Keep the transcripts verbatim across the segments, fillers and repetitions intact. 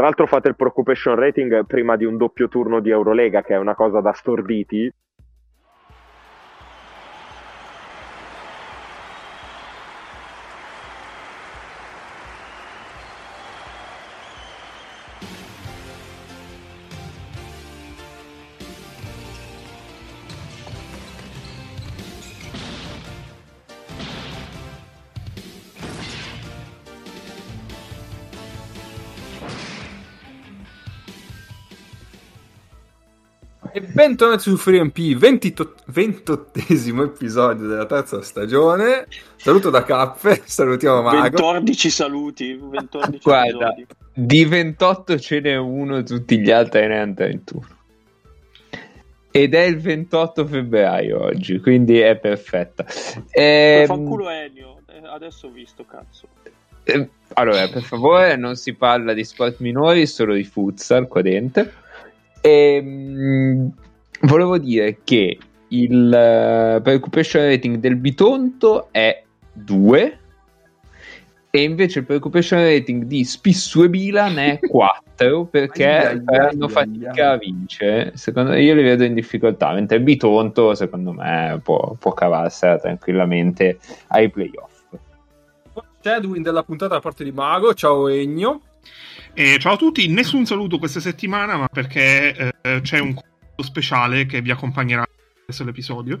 Tra l'altro fate il preoccupation rating prima di un doppio turno di Eurolega, che è una cosa da storditi. E bentornati su FreeMP, ventotto, ventottesimo episodio della terza stagione. Saluto da Cappe, salutiamo Mago. quattordici saluti, quattordici Guarda, episodi. Di ventotto ce n'è uno, tutti gli altri ne hanno trentuno. Ed è il ventotto febbraio oggi, quindi è perfetta. E... fa culo Ennio, adesso ho visto, cazzo. E... Allora, per favore, non si parla di sport minori, solo di futsal qua dentro. E, mh, volevo dire che il uh, preoccupation rating del Bitonto è due e invece il preoccupation rating di Spissu e Bilan è quattro perché fanno fatica a vincere. Secondo, io li vedo in difficoltà, mentre il Bitonto secondo me può, può cavarsela tranquillamente ai playoff. Shadowing della puntata da parte di Mago, ciao Ennio. E ciao a tutti, nessun saluto questa settimana, ma perché eh, c'è un conto speciale che vi accompagnerà verso l'episodio.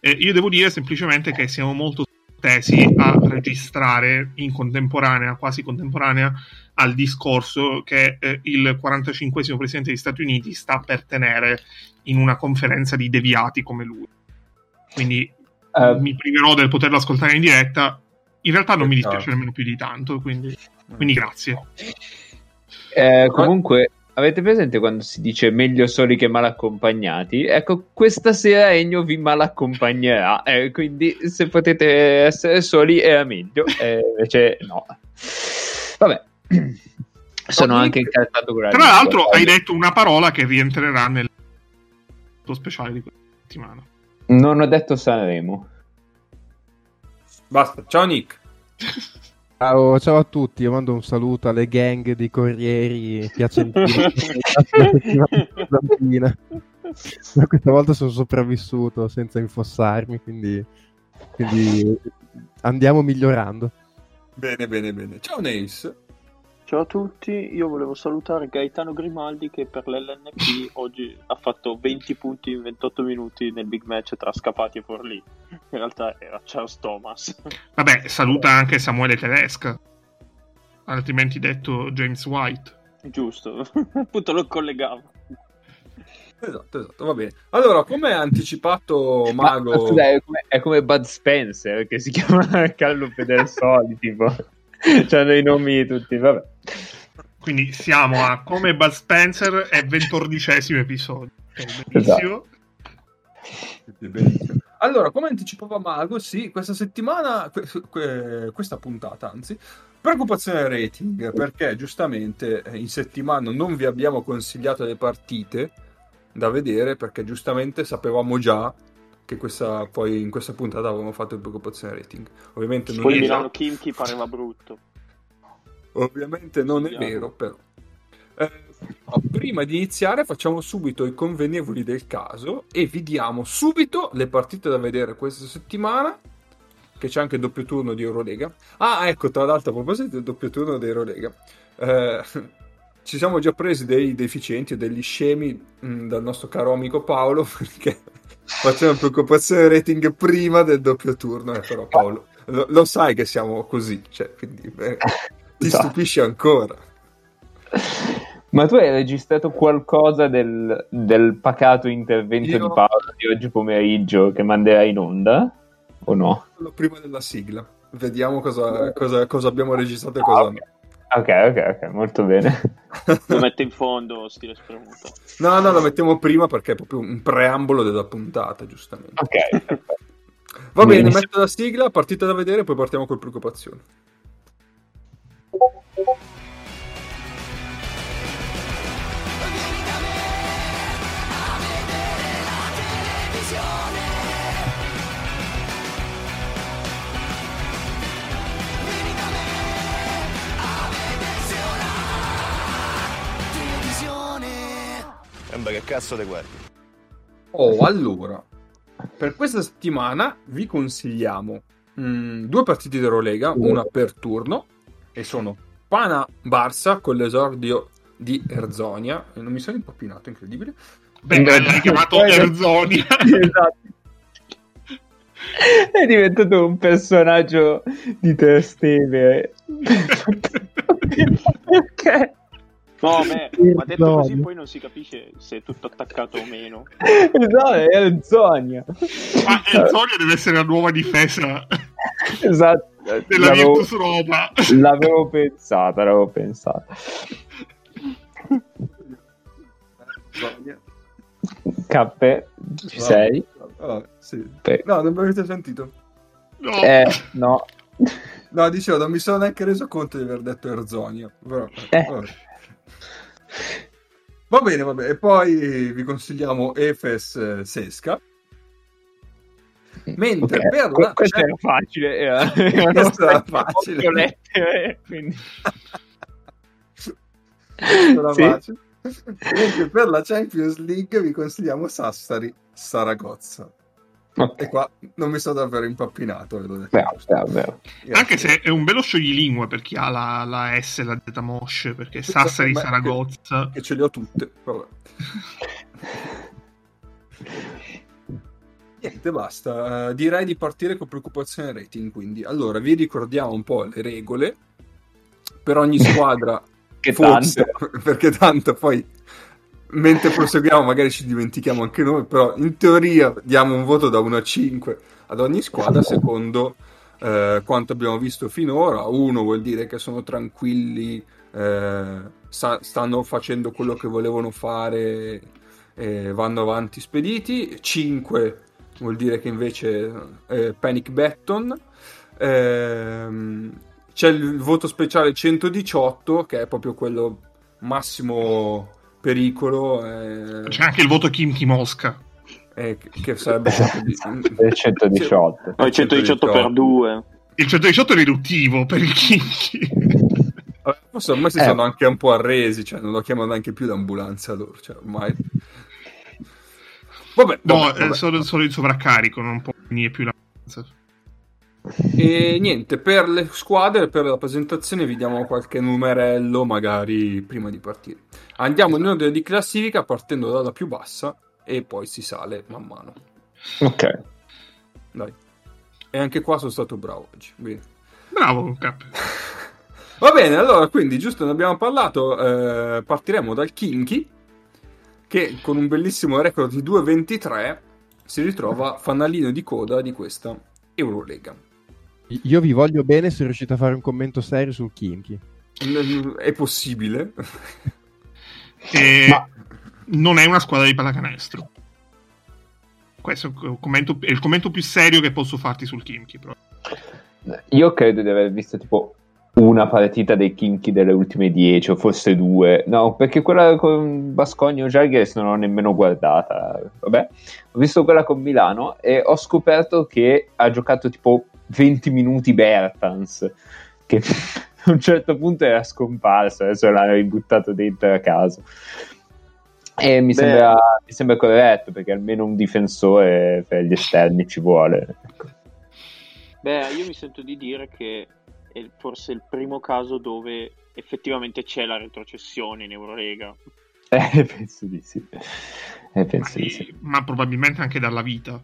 Eh, io devo dire semplicemente che siamo molto tesi a registrare in contemporanea, quasi contemporanea, al discorso che eh, il quarantacinquesimo presidente degli Stati Uniti sta per tenere in una conferenza di deviati come lui. Quindi uh, mi priverò del poterlo ascoltare in diretta. In realtà non mi dispiace nemmeno più di tanto, quindi, quindi grazie. Eh, comunque, avete presente quando si dice meglio soli che malaccompagnati? Ecco, questa sera Ennio vi malaccompagnerà, eh, quindi se potete essere soli era meglio, eh, invece no. Vabbè, sono anche incartato. Tra l'altro hai detto una parola che rientrerà nel tuo speciale di questa settimana. Non ho detto Sanremo. Basta, ciao Nick. Ciao, ciao a tutti, io mando un saluto alle gang di corrieri piacentini. Questa volta sono sopravvissuto senza infossarmi, quindi, quindi andiamo migliorando. Bene, bene, bene. Ciao Nails. Ciao a tutti, io volevo salutare Gaetano Grimaldi che per l'L N P oggi ha fatto venti punti in ventotto minuti nel big match tra Scappati e Forlì. In realtà era Charles Thomas. Vabbè, saluta anche Samuele Tedesca, altrimenti detto James White. Giusto, appunto lo collegavo. Esatto, esatto, va bene. Allora, come ha anticipato Mago... Ma, scusate, è, come, è come Bud Spencer che si chiama Carlo Pedersoli, tipo... C'hanno i nomi tutti, vabbè. Quindi siamo a come Bud Spencer è ventordicesimo episodio. Esatto. Allora, come anticipava Mago, sì, questa settimana, que- que- questa puntata, anzi, preoccupazione rating, perché giustamente in settimana non vi abbiamo consigliato le partite da vedere, perché giustamente sapevamo già che questa, poi in questa puntata avevamo fatto il preoccupazione rating. Ovviamente non poi è Milano vero. Kinky pareva brutto. Ovviamente non è vero, però. Eh, prima di iniziare facciamo subito i convenevoli del caso e vi diamo subito le partite da vedere questa settimana, che c'è anche il doppio turno di Eurolega. Ah, ecco, tra l'altro a proposito del doppio turno di Eurolega. Eh, ci siamo già presi dei deficienti e degli scemi mh, dal nostro caro amico Paolo, perché... facciamo preoccupazione rating prima del doppio turno, eh, però Paolo lo, lo sai che siamo così, cioè, quindi beh, ti so. Stupisci ancora. Ma tu hai registrato qualcosa del, del pacato intervento Io... di Paolo di oggi pomeriggio che manderà in onda o no? Prima della sigla vediamo cosa, cosa, cosa abbiamo registrato e cosa ah, okay. no. Ok, ok, ok, molto bene. Lo metto in fondo, stile spremuto. No, no, lo mettiamo prima perché è proprio un preambolo della puntata, giustamente. Ok, perfetto. Va bene, bene, metto la sigla, partita da vedere, poi partiamo col preoccupazione. che cazzo te guardi? Oh, allora, per questa settimana vi consigliamo mh, due partite di Eurolega, una per turno, e sono Pana Barça con l'esordio di Erzonia. E non mi sono impappinato, incredibile. Beh, l'hai chiamato Erzonia. Esatto. È diventato un personaggio di testeve. Perché? No, beh, ma detto Zogna. Così poi non si capisce se è tutto attaccato o meno. Esatto, è Erzonia. Ma Erzonia deve essere la nuova difesa. Esatto. Della l'avevo, Virtus Roma. L'avevo pensata, l'avevo pensata. Cappè, ci vabbè, sei? Vabbè, sì. No, non mi avete sentito. No. Eh, no. No, dicevo, non mi sono neanche reso conto di aver detto Erzonia. Però, eh. Vabbè. Va bene, va bene. E poi vi consigliamo Efes Sesca. Mentre okay. per la... Questo era facile. Era, era Questo era facile. Lette, eh, era sì. facile. Mentre per la Champions League vi consigliamo Sassari Saragozza. Okay. E qua non mi sono davvero impappinato. Detto, beh, beh, beh. Anche se è un bello scioglilingua per chi ha la, la S e la Z mosce, perché Sassari Saragozza. Che, che ce le ho tutte. Vabbè. Niente, basta. Direi di partire con preoccupazione rating, quindi. Allora, vi ricordiamo un po' le regole. Per ogni squadra, che forse, tanto. Perché tanto poi, mentre proseguiamo, magari ci dimentichiamo anche noi, però in teoria diamo un voto da uno a cinque ad ogni squadra, secondo eh, quanto abbiamo visto finora. Uno vuol dire che sono tranquilli, eh, sa- stanno facendo quello che volevano fare e vanno avanti spediti. Cinque vuol dire che invece eh, panic button. Ehm, c'è il voto speciale centodiciotto che è proprio quello massimo pericolo. Eh, c'è anche il voto Kinky Mosca eh, che sarebbe centodiciotto. No, il centodiciotto per due. Il centodiciotto è riduttivo per il Kinky. Forse ormai si eh. sono anche un po' arresi, cioè non lo chiamano neanche più d'ambulanza loro, cioè ormai. Vabbè, no, vabbè, vabbè. Sono, sono in sovraccarico, non può venire più la. E niente, per le squadre, per la presentazione vi diamo qualche numerello magari prima di partire. Andiamo in ordine di classifica partendo dalla più bassa e poi si sale man mano. Ok. Dai. E anche qua sono stato bravo oggi. Bene. Bravo, Cap. Va bene, allora, quindi giusto ne abbiamo parlato, eh, partiremo dal Kinky, che con un bellissimo record di due ventitré si ritrova fanalino di coda di questa Eurolega. Io vi voglio bene se riuscite a fare un commento serio sul Kinky. È possibile. E ma non è una squadra di pallacanestro. Questo è il commento, è il commento più serio che posso farti sul Kinky. Però. Io credo di aver visto tipo una partita dei Kinky delle ultime dieci o forse due, no, perché quella con Bascogno Zalgiris non l'ho nemmeno guardata. Vabbè, ho visto quella con Milano e ho scoperto che ha giocato tipo venti minuti Bertans, che a un certo punto era scomparso, adesso l'hanno ributtato dentro a caso e mi sembra, mi sembra corretto, perché almeno un difensore per gli esterni ci vuole. Beh, io mi sento di dire che è forse il primo caso dove effettivamente c'è la retrocessione in Eurolega. Eh, penso di sì. Eh, penso ma, di sì. Ma probabilmente anche dalla vita.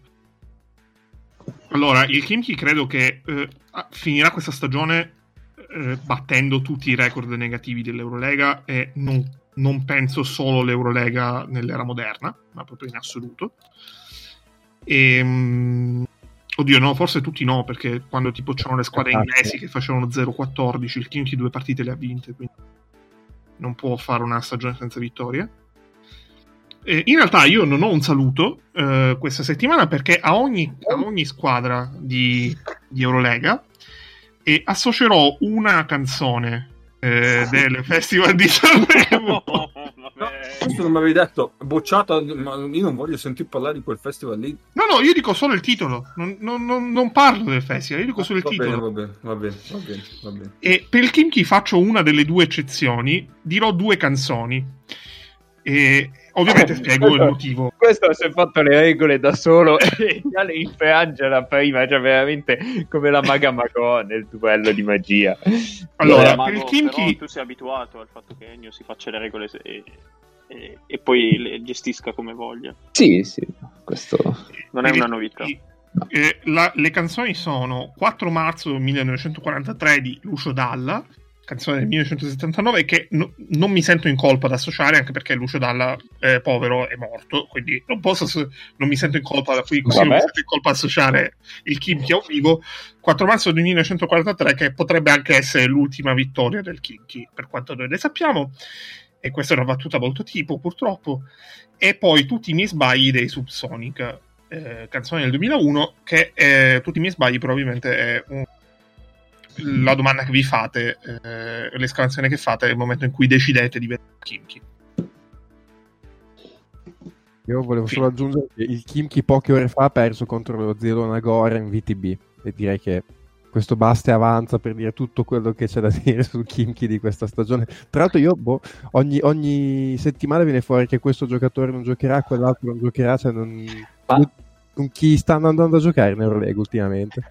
Allora, il Kinky credo che eh, finirà questa stagione eh, battendo tutti i record negativi dell'Eurolega, e non, non penso solo l'Eurolega nell'era moderna, ma proprio in assoluto. E... Mh, Oddio, no, forse tutti no, perché quando tipo c'erano le squadre inglesi che facevano zero quattordici, il Kinky due partite le ha vinte, quindi non può fare una stagione senza vittoria. E in realtà io non ho un saluto eh, questa settimana, perché a ogni, a ogni squadra di, di Eurolega e associerò una canzone eh, del Festival di Sanremo. No, questo non mi avevi detto, bocciata, ma io non voglio sentir parlare di quel festival lì. No, no, io dico solo il titolo, non, non, non, non parlo del festival, io dico solo il va titolo. Bene, va, bene, va bene, va bene, va bene. E per il Kinky faccio una delle due eccezioni, dirò due canzoni. e ovviamente spiego questo, il motivo. Questo si è fatto le regole da solo e le infrangela prima, cioè veramente come la maga Magò nel duello di magia. Allora, eh, Mago, per il Kinky... però tu sei abituato al fatto che Ennio si faccia le regole e, e, e poi le gestisca come voglia. Sì, sì, questo non è per una novità. Kinky... No. Eh, la, le canzoni sono quattro marzo millenovecentoquarantatré di Lucio Dalla, canzone del millenovecentosettantanove, che no, non mi sento in colpa ad associare, anche perché Lucio Dalla, eh, povero, è morto, quindi non posso, non mi sento in colpa da qui, così non mi sento in colpa ad associare il Kinky a un vivo. Quattro marzo millenovecentoquarantatré, che potrebbe anche essere l'ultima vittoria del Kinky, per quanto noi ne sappiamo, e questa è una battuta molto tipo, purtroppo. E poi Tutti i miei sbagli dei Subsonic, Eh, canzone del duemilauno, che eh, Tutti i miei sbagli probabilmente è un... la domanda che vi fate, eh, l'esclamazione che fate nel momento in cui decidete di vedere Kinky. Io volevo solo sì. aggiungere che il Kinky poche ore fa ha perso contro lo Zelona Gora in V T B, e direi che questo basta e avanza per dire tutto quello che c'è da dire sul Kinky di questa stagione. Tra l'altro io boh, ogni, ogni settimana viene fuori che questo giocatore non giocherà, quell'altro non giocherà, cioè non... Ma... con chi stanno andando a giocare in Eurolega ultimamente.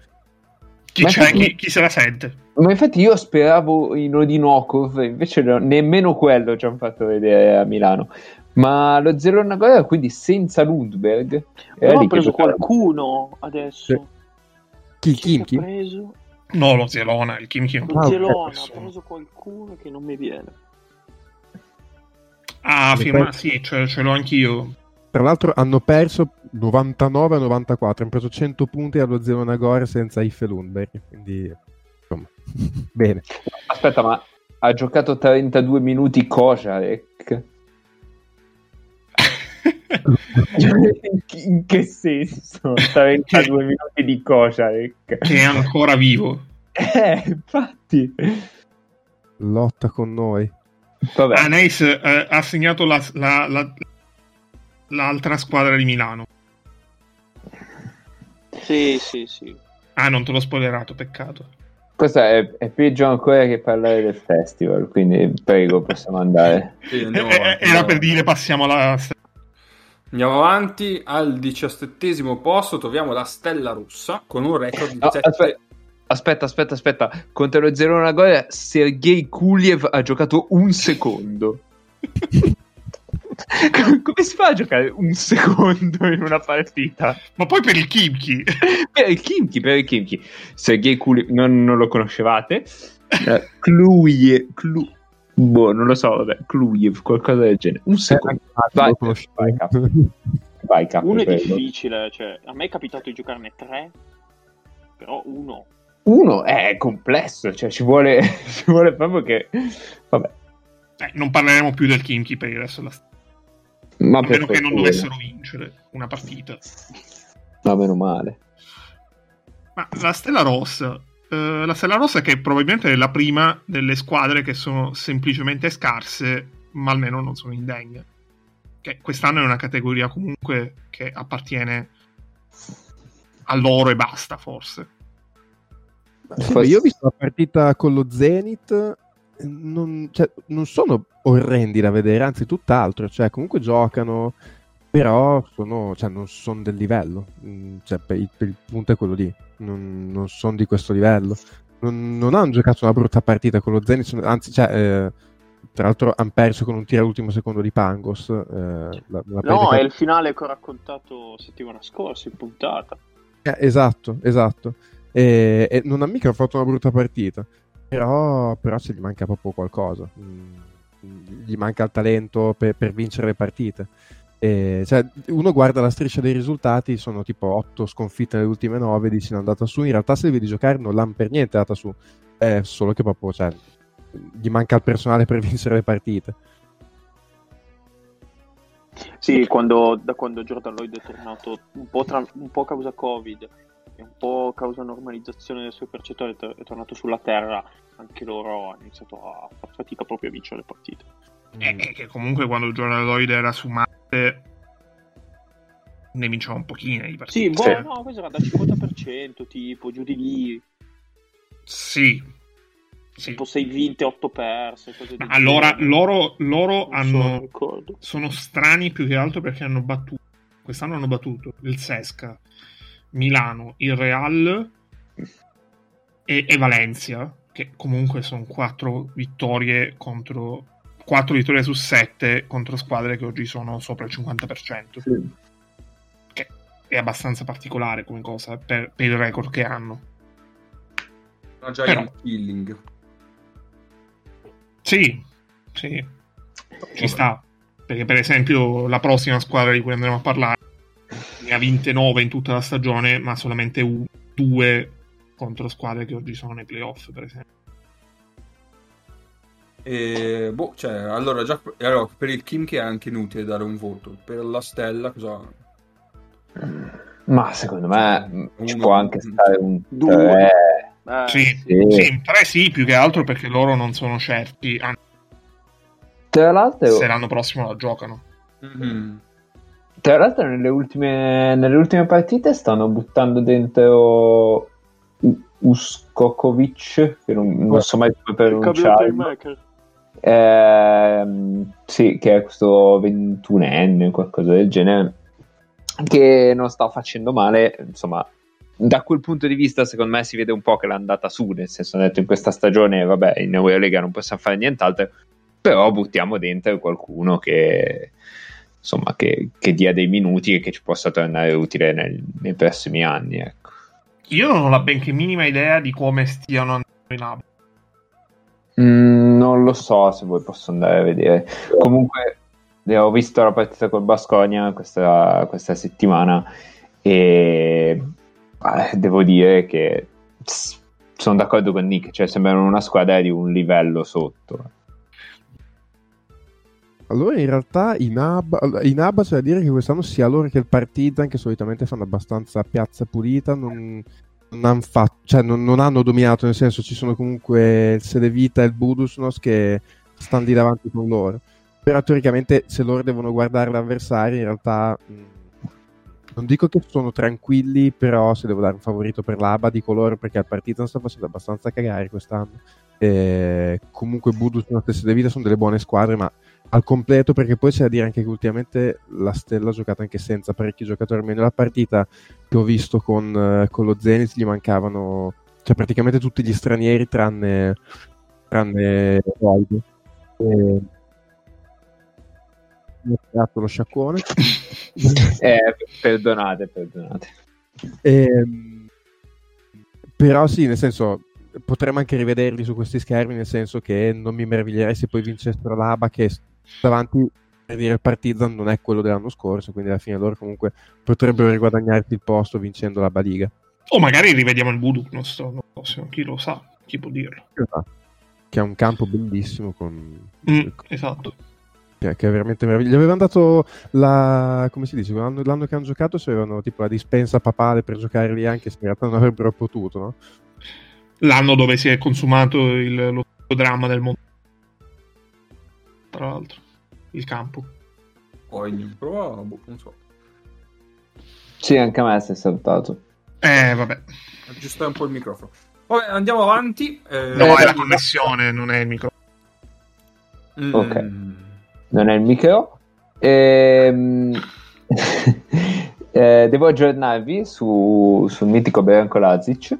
Chi ma c'è, infatti... chi, chi se la sente. Ma infatti io speravo in Odinokov, invece no, nemmeno quello ci hanno fatto vedere a Milano. Ma lo Zelona Gora, quindi senza Lundberg, però ha preso qualcuno adesso. Sì. Chi, chi, chi? Ha preso? No, lo Zelona, il Kinky non lo Zelona ha preso qualcuno che non mi viene. Ah, firma, sì, ce, ce l'ho anch'io. Tra l'altro hanno perso novantanove a novantaquattro, hanno preso cento punti allo Zelona Gora senza Iffe Lundberg, quindi insomma, bene. Aspetta, ma ha giocato trentadue minuti Kojarek? In che senso? trentadue minuti di Kojarek? Che è ancora vivo. Eh, infatti. Lotta con noi. Vabbè. Anais eh, ha segnato la... la, la... l'altra squadra di Milano. Sì, sì, sì. Ah, non te l'ho spoilerato, peccato. Questo è, è peggio ancora che parlare del festival, quindi prego, possiamo andare. Sì, andiamo avanti, era andiamo. Per dire passiamo alla... Andiamo avanti, al diciassettesimo posto troviamo la Stella Rossa con un record di no, sette... Aspetta. Aspetta, aspetta, aspetta. Contro lo Zelona Gora Sergei Kuliev ha giocato un secondo. Come si fa a giocare un secondo in una partita? Ma poi per il Kinky per il Kinky per il Kinky Sergei Kuliev non, non lo conoscevate. uh, Kuliev Klu... boh non lo so, vabbè, Kuliev qualcosa del genere, un secondo. Vai, vai, capo. Vai, capo, uno è difficile, cioè a me è capitato di giocarne tre, però uno uno è complesso, cioè ci vuole ci vuole proprio che vabbè eh, non parleremo più del Kinky per il resto della stagione. Ma a meno che non dovessero vincere una partita, ma meno male. Ma la Stella Rossa, eh, la Stella Rossa che è probabilmente è la prima delle squadre che sono semplicemente scarse, ma almeno non sono indegne. Che quest'anno è una categoria comunque che appartiene a loro e basta, forse. Beh, io ho visto la partita con lo Zenit. Non, cioè, non sono orrendi da vedere, anzi tutt'altro, cioè comunque giocano, però sono, cioè, non sono del livello, cioè, per il, per il punto è quello lì, non, non sono di questo livello, non, non hanno giocato una brutta partita con lo Zenit, anzi cioè, eh, tra l'altro hanno perso con un tiro all'ultimo secondo di Pangos, eh, la, la no è che... il finale che ho raccontato settimana scorsa in puntata, eh, esatto esatto e, e non ha mica fatto una brutta partita. Però, però se gli manca proprio qualcosa, gli manca il talento per, per vincere le partite. E, cioè, uno guarda la striscia dei risultati, sono tipo otto sconfitte nelle ultime nove, dici l'hanno data su. In realtà se devi giocare non l'hanno per niente data su, è solo che proprio cioè, gli manca il personale per vincere le partite. Sì, quando, da quando Jordan Lloyd è tornato, un po', tra, un po' causa Covid, un po' causa normalizzazione del suo percettore, è tornato sulla terra, anche loro hanno iniziato a far fatica proprio a vincere le partite. E eh, che comunque quando Jordan Lloyd era su Marte ne vinceva un pochino di partite. Sì, boh, sì. No, questo era da cinquanta per cento tipo, giù di lì. Sì. sì. tipo sei vinte, otto perse, cose del allora genere. loro, loro hanno sono, sono strani più che altro perché hanno battuto quest'anno hanno battuto il Sesca, Milano, il Real e, e Valencia, che comunque sono quattro vittorie contro quattro vittorie su sette contro squadre che oggi sono sopra il cinquanta per cento, sì. che è abbastanza particolare come cosa per, per il record che hanno. Una giant Però... killing. Sì, sì, ci sta, perché per esempio la prossima squadra di cui andremo a parlare ne ha vinte nove in tutta la stagione, ma solamente un, due contro squadre che oggi sono nei playoff, per esempio. E, boh, cioè, allora già allora, per il Kinky è anche inutile dare un voto, per la Stella cosa? Ma secondo me uno, ci può anche stare un due. Eh, sì, sì. Sì, tre sì, più che altro perché loro non sono certi. Anzi, tra l'altro... se l'anno prossimo la giocano. Mm-hmm. Tra l'altro nelle ultime, nelle ultime partite stanno buttando dentro U- Uskokovic, che non, non so mai come pronunciare, eh, sì, che è questo ventunenne, qualcosa del genere, che non sta facendo male, insomma. Da quel punto di vista secondo me si vede un po' che l'ha andata su, nel senso, hanno detto in questa stagione vabbè, in Eurolega non possiamo fare nient'altro, però buttiamo dentro qualcuno che insomma che, che dia dei minuti e che ci possa tornare utile nel, nei prossimi anni, ecco. Io non ho la benché minima idea di come stiano andando in Alba. Mm, non lo so, se voi posso andare a vedere. Comunque ho visto la partita col Baskonia questa, questa settimana e devo dire che sono d'accordo con Nick, cioè sembrano una squadra di un livello sotto. Allora in realtà in ABBA, in ABBA c'è da dire che quest'anno sia loro che il Partizan, che solitamente fanno abbastanza piazza pulita, non, non, han fatto, cioè non, non hanno dominato, nel senso ci sono comunque il Sedevita e il Budusnos che stanno lì davanti con loro, però teoricamente se loro devono guardare l'avversario in realtà... Non dico che sono tranquilli, però se devo dare un favorito per l'A B A dico loro, perché al Partizan sta facendo abbastanza cagare quest'anno. E comunque Budus e Sedevita sono delle buone squadre, ma al completo, perché poi c'è da dire anche che ultimamente la Stella ha giocato anche senza parecchi giocatori, almeno la partita che ho visto con, con lo Zenit gli mancavano, cioè praticamente tutti gli stranieri tranne tranne Valdo. E... lo sciacquone eh, perdonate perdonate eh, però sì, nel senso potremmo anche rivederli su questi schermi, nel senso che non mi meraviglierei se poi vincessero l'A B A, che davanti, per dire, il Partizan non è quello dell'anno scorso, quindi alla fine loro comunque potrebbero riguadagnarti il posto vincendo l'A B A Liga, o magari rivediamo il Voodoo, non so, chi lo sa, chi può dirlo, che è un campo bellissimo con... Mm, esatto, che è veramente meraviglioso. Avevano dato la, come si dice, l'anno, l'anno che hanno giocato se avevano tipo la dispensa papale per giocare lì, anche se in realtà non avrebbero potuto, no? L'anno dove si è consumato il, lo dramma del mondo, tra l'altro il campo poi provavo, boh, non so. Sì, anche a me si è saltato, eh vabbè, aggiustare un po' il microfono, vabbè, andiamo avanti. Eh, no, è la connessione, non è il microfono. mm. Ok, non è il micro. Ehm... eh, devo aggiornarvi su sul mitico Branko Lazic.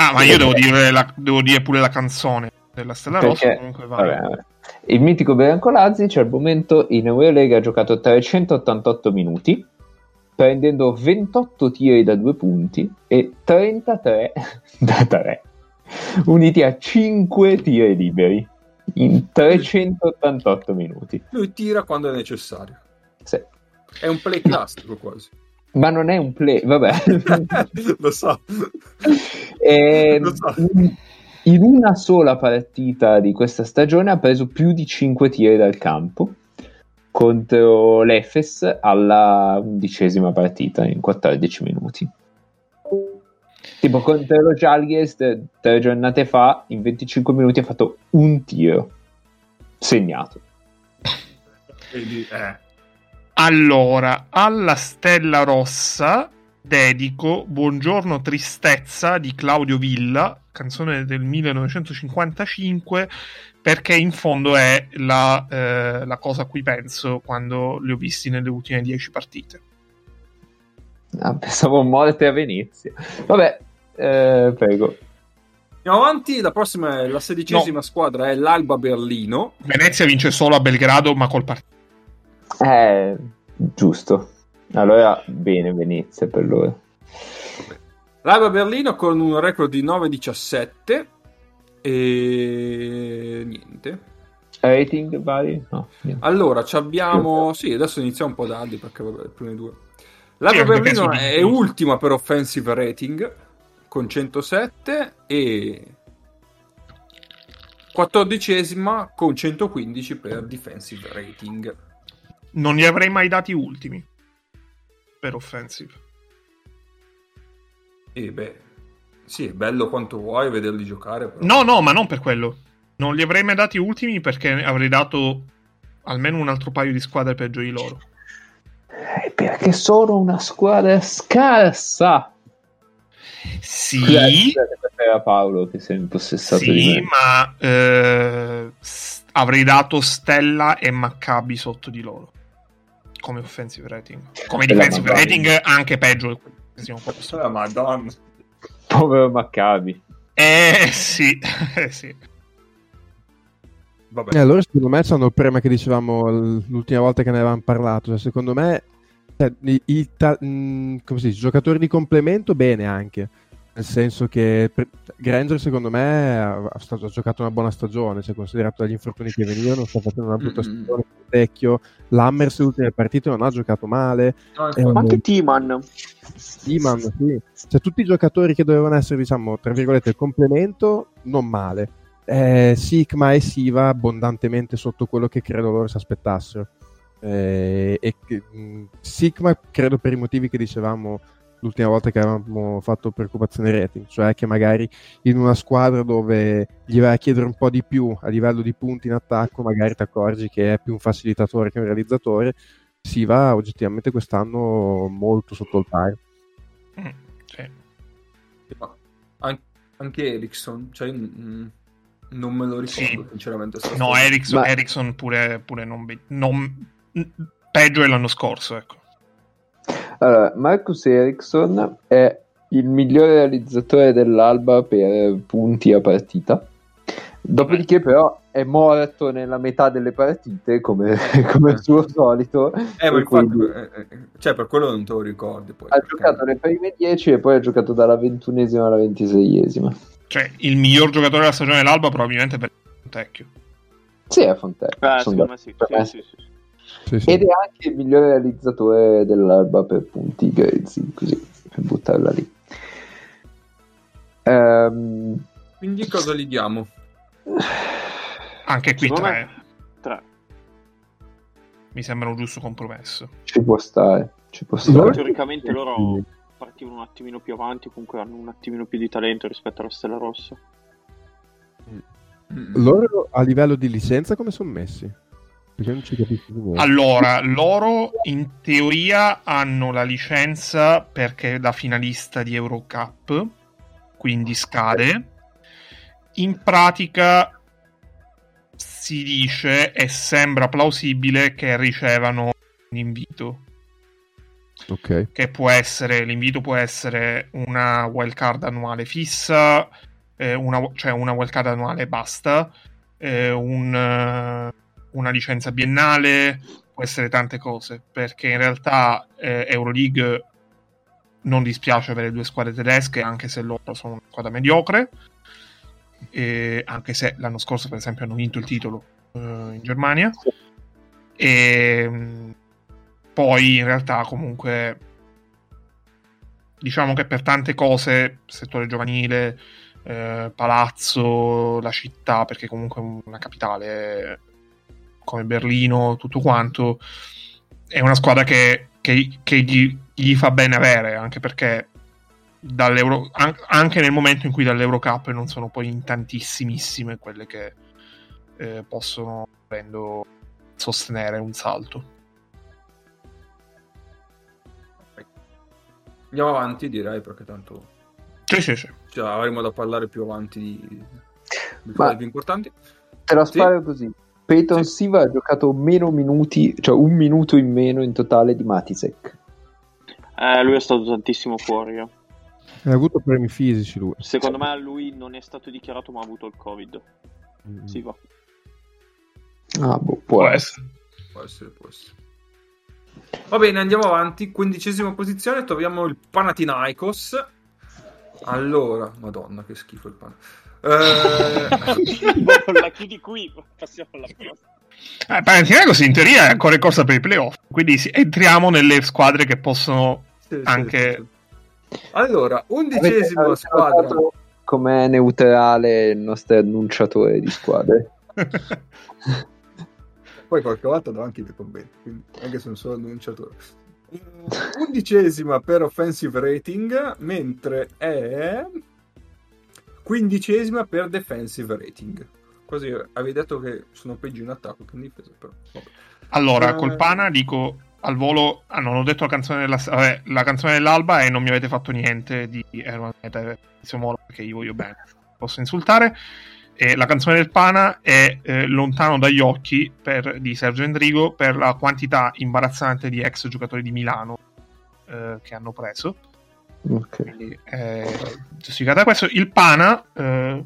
Ah, ma io devo dire, la, devo dire pure la canzone della Stella Rossa. Comunque vale. Vabbè, vabbè. Il mitico Branko Lazic al momento in Eurolega ha giocato trecentottantotto minuti, prendendo ventotto tiri da due punti e trentatré da tre, uniti a cinque tiri liberi in trecentottantotto minuti. Lui tira quando è necessario. Sì. È un play classico quasi. Ma non è un play, vabbè. Lo so. E Lo so. In una sola partita di questa stagione ha preso più di cinque tiri dal campo, contro l'Efes alla undicesima partita in quattordici minuti. Tipo contro lo Zalgiris tre giornate fa, in venticinque minuti ha fatto un tiro segnato. Allora, alla Stella Rossa dedico Buongiorno Tristezza di Claudio Villa, canzone del millenovecentocinquantacinque, perché in fondo è la, eh, la cosa a cui penso quando li ho visti nelle ultime dieci partite. Ah, pensavo morte a Venezia. Vabbè, eh, prego. Andiamo avanti, la prossima è la sedicesima no. squadra, è l'Alba Berlino. Venezia vince solo a Belgrado, ma col partito. Eh, giusto. Allora, bene Venezia per loro. L'Alba Berlino con un record di nove diciassette e niente. Rating vari? No. Niente. Allora, ci abbiamo... Sì, adesso iniziamo un po' tardi perché vabbè, le prime due. L'Alba Berlino è ultima per offensive rating con centosette e quattordicesima con centoquindici per defensive rating. Non li avrei mai dati ultimi per offensive. E beh, sì, è bello quanto vuoi vederli giocare. Però. No, no, ma non per quello. Non li avrei mai dati ultimi perché avrei dato almeno un altro paio di squadre peggio di loro. Eh, perché sono una squadra scarsa. Sì, sì, era Paolo che si è impossessato sì, di me. Ma eh, s- avrei dato Stella e Maccabi sotto di loro come offensive rating, come Stella defensive Madonna. Rating anche peggio. Siamo Madonna, povero Maccabi. Eh sì, eh sì. Vabbè. E allora secondo me c'hanno il problema che dicevamo l'ultima volta che ne avevamo parlato. Cioè, secondo me I, i, ta, mh, come si dice, giocatori di complemento bene anche, nel senso che pre- Granger secondo me ha, ha, stato, ha giocato una buona stagione, cioè considerato dagli infortuni che venivano sta facendo una brutta mm-hmm. stagione. Fontecchio, Lammers le ultime partite non ha giocato male, no, eh, anche Timan Timan sì, cioè tutti i giocatori che dovevano essere, diciamo, tra virgolette il complemento, non male. eh, Sigma e Siva abbondantemente sotto quello che credo loro si aspettassero. Eh, e mh, Sigma credo per i motivi che dicevamo l'ultima volta che avevamo fatto preoccupazione rating, cioè che magari in una squadra dove gli vai a chiedere un po' di più a livello di punti in attacco magari ti accorgi che è più un facilitatore che un realizzatore. Si va oggettivamente quest'anno molto sotto il pari. mm, sì. An- anche Ericsson, cioè mm. non me lo ricordo sì. sinceramente. No, Ericsson, ma... Ericsson pure, pure non, be- non peggio dell'anno scorso, ecco. Allora, Marcus Ericsson è il migliore realizzatore dell'Alba per punti a partita. Dopodiché però è morto nella metà delle partite come, come il suo solito. Eh, ma infatti, cioè per quello non te lo ricordi. Poi, ha giocato le prime dieci e poi ha giocato dalla ventunesima alla ventiseiesima. Cioè il miglior giocatore della stagione dell'Alba probabilmente per Fontecchio. Sì, è Fontecchio. Ah, sì, sì, sì, sì, sì. Sì, sì. Ed è anche il migliore realizzatore dell'Alba per punti grezzi, così per buttarla lì. Um... Quindi cosa gli diamo? Anche qui tre. tre. Mi sembra un giusto compromesso. Ci può stare, ci può stare. Loro, teoricamente loro partivano un attimino più avanti, comunque hanno un attimino più di talento rispetto alla Stella Rossa. Mm. Loro a livello di licenza come sono messi? Perché non ci capisco più. Allora, loro in teoria hanno la licenza perché da finalista di Eurocup, quindi scade. In pratica si dice e sembra plausibile che ricevano un invito. Okay. Che può essere, l'invito può essere una wildcard annuale fissa, eh, una, cioè una wildcard annuale basta, eh, un, una licenza biennale, può essere tante cose, perché in realtà eh, Euroleague non dispiace avere due squadre tedesche, anche se loro sono una squadra mediocre, eh, anche se l'anno scorso per esempio hanno vinto il titolo eh, in Germania. E poi in realtà comunque diciamo che per tante cose, settore giovanile, eh, palazzo, la città, perché comunque una capitale come Berlino, tutto quanto, è una squadra che, che, che gli, gli fa bene avere, anche perché dall'Euro, an- anche nel momento in cui dall'Eurocup non sono poi in tantissimissime quelle che eh, possono prendo, sostenere un salto. Andiamo avanti direi perché tanto Sì, sì, sì. Cioè, avremo da parlare più avanti di, di cose più importanti. Te la sparo sì. così. Peyton sì. Siva ha giocato meno minuti, cioè un minuto in meno in totale di Matisek. Eh, lui è stato tantissimo fuori. Eh. Ha avuto problemi fisici lui. Secondo me lui non è stato dichiarato, ma ha avuto il Covid. Mm. Siva. Ah, boh, può, può essere. essere. Può essere, può essere. Va bene, andiamo avanti. Quindicesima posizione, troviamo il Panathinaikos. Allora, madonna, che schifo il pan. Eh... la chiudi qui, passiamo alla prossima. Eh, Panathinaikos in teoria è ancora in corsa per i playoff, quindi sì, entriamo nelle squadre che possono sì, anche... Sì, sì. Allora, undicesima avete, squadra. Com'è neutrale il nostro annunciatore di squadre. Poi qualche volta do anche dei commenti, quindi anche se non sono annunciatore. Undicesima per offensive rating, mentre è quindicesima per defensive rating. Così avevi detto che sono peggio in attacco che in difesa, però. Vabbè. Allora, eh... col Pana dico al volo, ah, non ho detto la canzone della... Vabbè, la canzone dell'alba e non mi avete fatto niente di Erwan Meta, che io voglio bene, posso insultare. E la canzone del Pana è eh, Lontano dagli occhi per, di Sergio Endrigo, per la quantità imbarazzante di ex giocatori di Milano eh, che hanno preso. Okay. Eh, giustificata questo, il Pana, eh,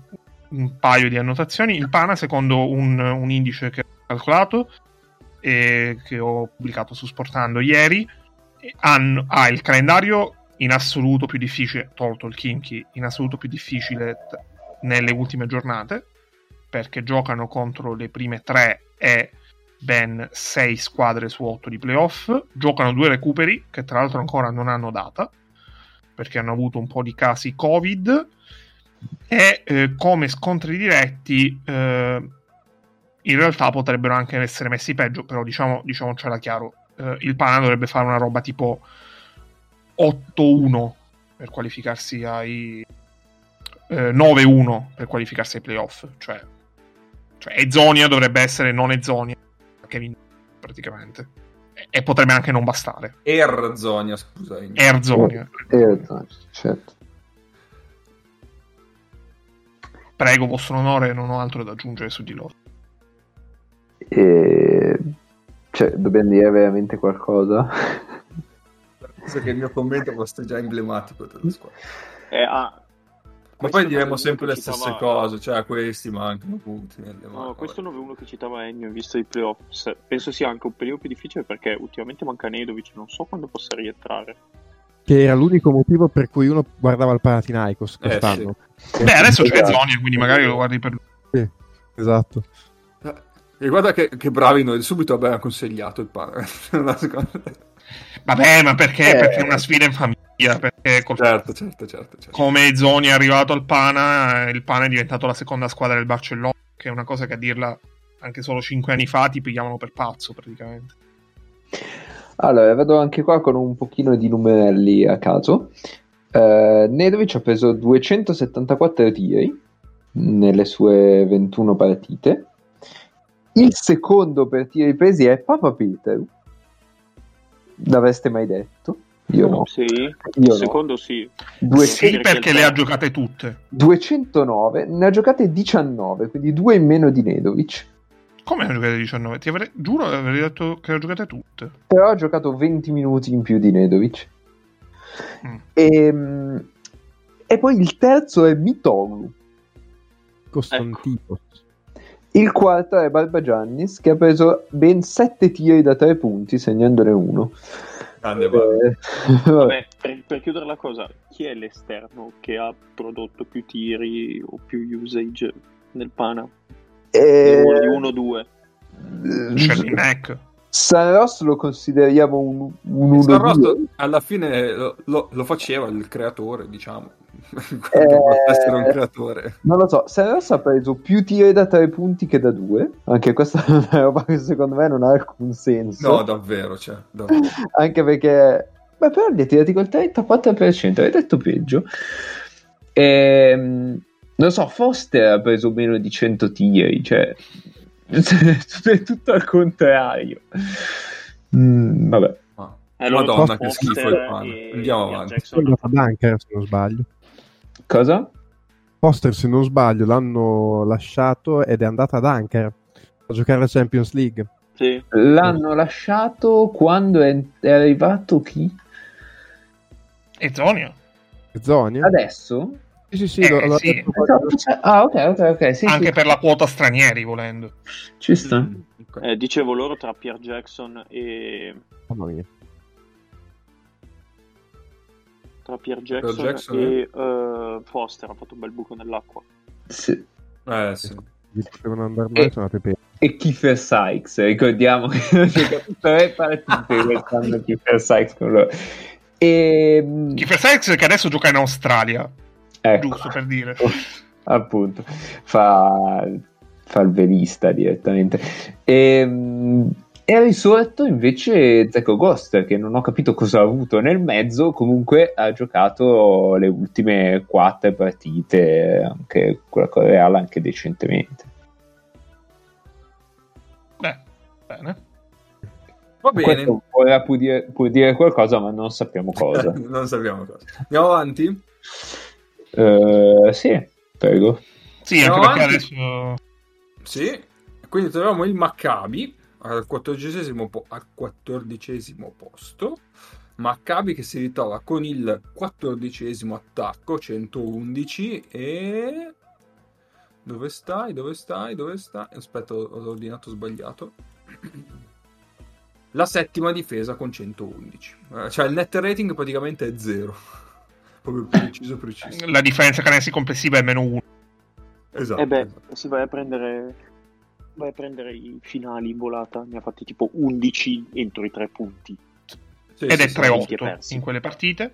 un paio di annotazioni, il Pana secondo un, un indice che ho calcolato e che ho pubblicato su Sportando ieri, ha ah, il calendario in assoluto più difficile, tolto il Kinky, in assoluto più difficile... T- nelle ultime giornate, perché giocano contro le prime tre e ben sei squadre su otto di playoff, giocano due recuperi che tra l'altro ancora non hanno data perché hanno avuto un po' di casi Covid e eh, come scontri diretti eh, in realtà potrebbero anche essere messi peggio, però diciamo diciamocela chiaro, eh, il Pana dovrebbe fare una roba tipo otto uno per qualificarsi ai nove uno per qualificarsi ai playoff, cioè, cioè Erzonia dovrebbe essere non Erzonia praticamente e, e potrebbe anche non bastare. Erzonia, scusa, Erzonia, Erzonia, certo. Prego, vostro onore, non ho altro da aggiungere su di loro. E... cioè, dobbiamo dire veramente qualcosa? Penso che il mio commento fosse già emblematico della squadra. Eh, ah. Ma questo poi diremo sempre le stesse citava... cose, cioè a questi mancano punti. No, questo nove uno che citava Ennio in vista dei playoffs, penso sia anche un periodo più difficile perché ultimamente manca Nedovic, non so quando possa rientrare. Che era l'unico motivo per cui uno guardava il Panathinaikos quest'anno. Eh, sì. Beh, adesso c'è Zonia, quindi magari lo guardi per lui. Sì, esatto. E guarda che, che bravi noi, subito abbiamo consigliato il Pana. Vabbè, ma perché? Eh, perché è una sfida in famiglia, perché col... certo, certo, certo, certo. Come Erzonia è arrivato al Pana, il Pana è diventato la seconda squadra del Barcellona, che è una cosa che a dirla anche solo cinque anni fa ti pigliavano per pazzo praticamente. Allora, vedo anche qua con un pochino di numerelli a caso. uh, Nedovic ha preso duecentosettantaquattro tiri nelle sue ventuno partite, il secondo per tiri presi è Papa Peter. L'avreste mai detto? Io no. Sì, io secondo no. Sì. duecento... sì, perché le ha giocate tutte. duecentonove, ne ha giocate diciannove, quindi due in meno di Nedovic. Come ne ha giocate diciannove? Ti avrei... giuro avrei detto che le ha giocate tutte. Però ha giocato venti minuti in più di Nedovic. Mm. E... e poi il terzo è Mitoglu. Costantino. Ecco. Il quarto è Barbagiannis, che ha preso ben sette tiri da tre punti, segnandone uno. Grande, eh, vabbè, per, per chiudere la cosa, chi è l'esterno che ha prodotto più tiri o più usage nel Pana? Eh, uno due. Charlie Mack. San Ross lo consideriamo un, un uno due. San Ross alla fine lo, lo, lo faceva il creatore, diciamo. Eh, essere un creatore, non lo so. San Ross ha preso più tiri da tre punti che da due. Anche questa è una roba che secondo me non ha alcun senso. No, davvero, cioè, davvero. Anche perché beh, però li ha tirati col trentaquattro per cento, hai detto peggio. E, non lo so, Foster ha preso meno di cento tiri, cioè è tutto al contrario. Mm, vabbè, ah, madonna, madonna che schifo il Pana. Andiamo avanti. Jackson, se non sbaglio. Cosa? Foster, se non sbaglio, l'hanno lasciato ed è andata ad Ankara a giocare la Champions League. Sì. L'hanno mm. lasciato quando è, è arrivato chi? Erzonia. Erzonia? Adesso? Sì, sì, sì. Eh, lo, lo sì. Detto... Ah, ok, ok, ok. Sì, anche sì. Per la quota stranieri, volendo. Ci sta. Mm. Okay. Eh, dicevo loro tra Pierre Jackson e... Mamma mia. Tra Pierre Jackson, Pierre Jackson e eh? uh, Foster ha fatto un bel buco nell'acqua. Sì. Eh, sì. Potevano andare male, sono pepe. E Kiefer Sykes, ricordiamo che non c'è tre partite quest'anno Kiefer Sykes con loro. E... Kiefer Sykes che adesso gioca in Australia, ecco. Giusto per dire. Appunto, fa, fa il velista direttamente. E... è risorto invece Zeko Ghost, che non ho capito cosa ha avuto nel mezzo, comunque ha giocato le ultime quattro partite, anche quella con Real, anche decentemente. Beh, bene. Va bene. Questo ora può dire, può dire qualcosa, ma non sappiamo cosa. Non sappiamo cosa. Andiamo avanti? Uh, sì, prego. Sì, anche perché adesso... Sì, quindi troviamo il Maccabi al quattordicesimo, po- al quattordicesimo posto. Maccabi che si ritrova con il quattordicesimo attacco, centoundici, e dove stai? Dove stai? Dove stai? Aspetta, ho ordinato sbagliato. La settima difesa con centoundici, cioè il net rating praticamente è zero. Proprio preciso preciso. La differenza canestri complessiva è meno uno. Esatto. E eh beh, esatto. Si vai a prendere vai a prendere i finali in volata, ne ha fatti tipo undici entro i tre punti, sì, ed sì, è tre otto in quelle partite,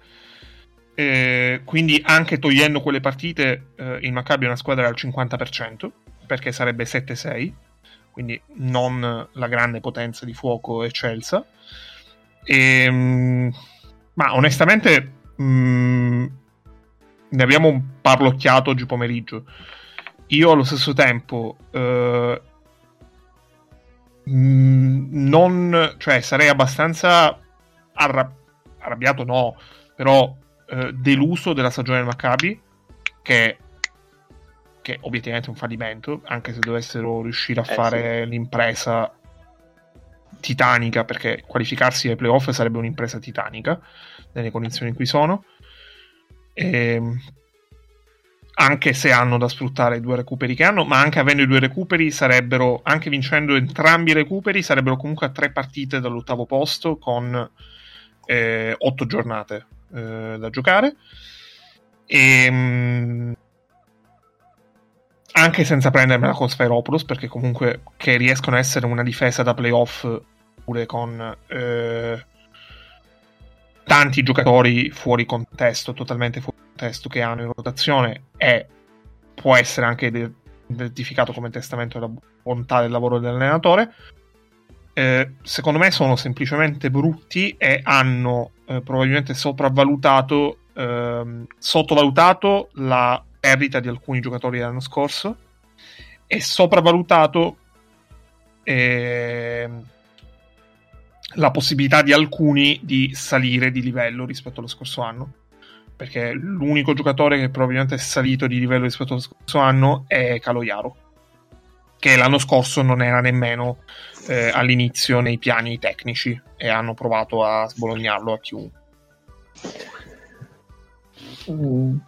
eh, quindi anche togliendo quelle partite eh, il Maccabi è una squadra al cinquanta per cento, perché sarebbe sette sei, quindi non la grande potenza di fuoco eccelsa, e, mh, ma onestamente mh, ne abbiamo parlocchiato oggi pomeriggio. Io allo stesso tempo eh, non, cioè sarei abbastanza arra- arrabbiato no, però eh, deluso della stagione del Maccabi, che che obiettivamente è un fallimento, anche se dovessero riuscire a eh, fare sì. l'impresa titanica, perché qualificarsi ai playoff sarebbe un'impresa titanica nelle condizioni in cui sono, e, anche se hanno da sfruttare i due recuperi che hanno, ma anche avendo i due recuperi sarebbero, anche vincendo entrambi i recuperi, sarebbero comunque a tre partite dall'ottavo posto con eh, otto giornate eh, da giocare, e mh, anche senza prendermela con Sferopoulos, perché comunque che riescono a essere una difesa da playoff pure con eh, tanti giocatori fuori contesto, totalmente fuori contesto, che hanno in rotazione, e può essere anche identificato come testamento della bontà del lavoro dell'allenatore. Eh, secondo me sono semplicemente brutti e hanno eh, probabilmente sopravvalutato, ehm, sottovalutato la perdita di alcuni giocatori dell'anno scorso e sopravvalutato ehm, la possibilità di alcuni di salire di livello rispetto allo scorso anno, perché l'unico giocatore che probabilmente è salito di livello rispetto allo scorso anno è Calo, che l'anno scorso non era nemmeno eh, all'inizio nei piani tecnici, e hanno provato a sbolognarlo a chiunque.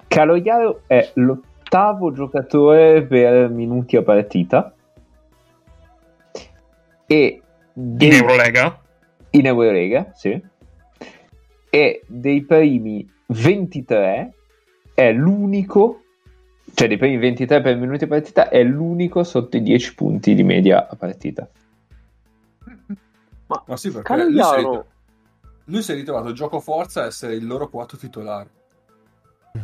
Calo è l'ottavo giocatore per minuti a partita e dei... in Eurolega? In Eurolega, sì. E dei primi ventitré è l'unico, cioè dei primi ventitré per minuti a partita è l'unico sotto i dieci punti di media a partita. Ma, Ma sì, perché lui si, rit- lui si è ritrovato gioco forza a essere il loro quattro titolare.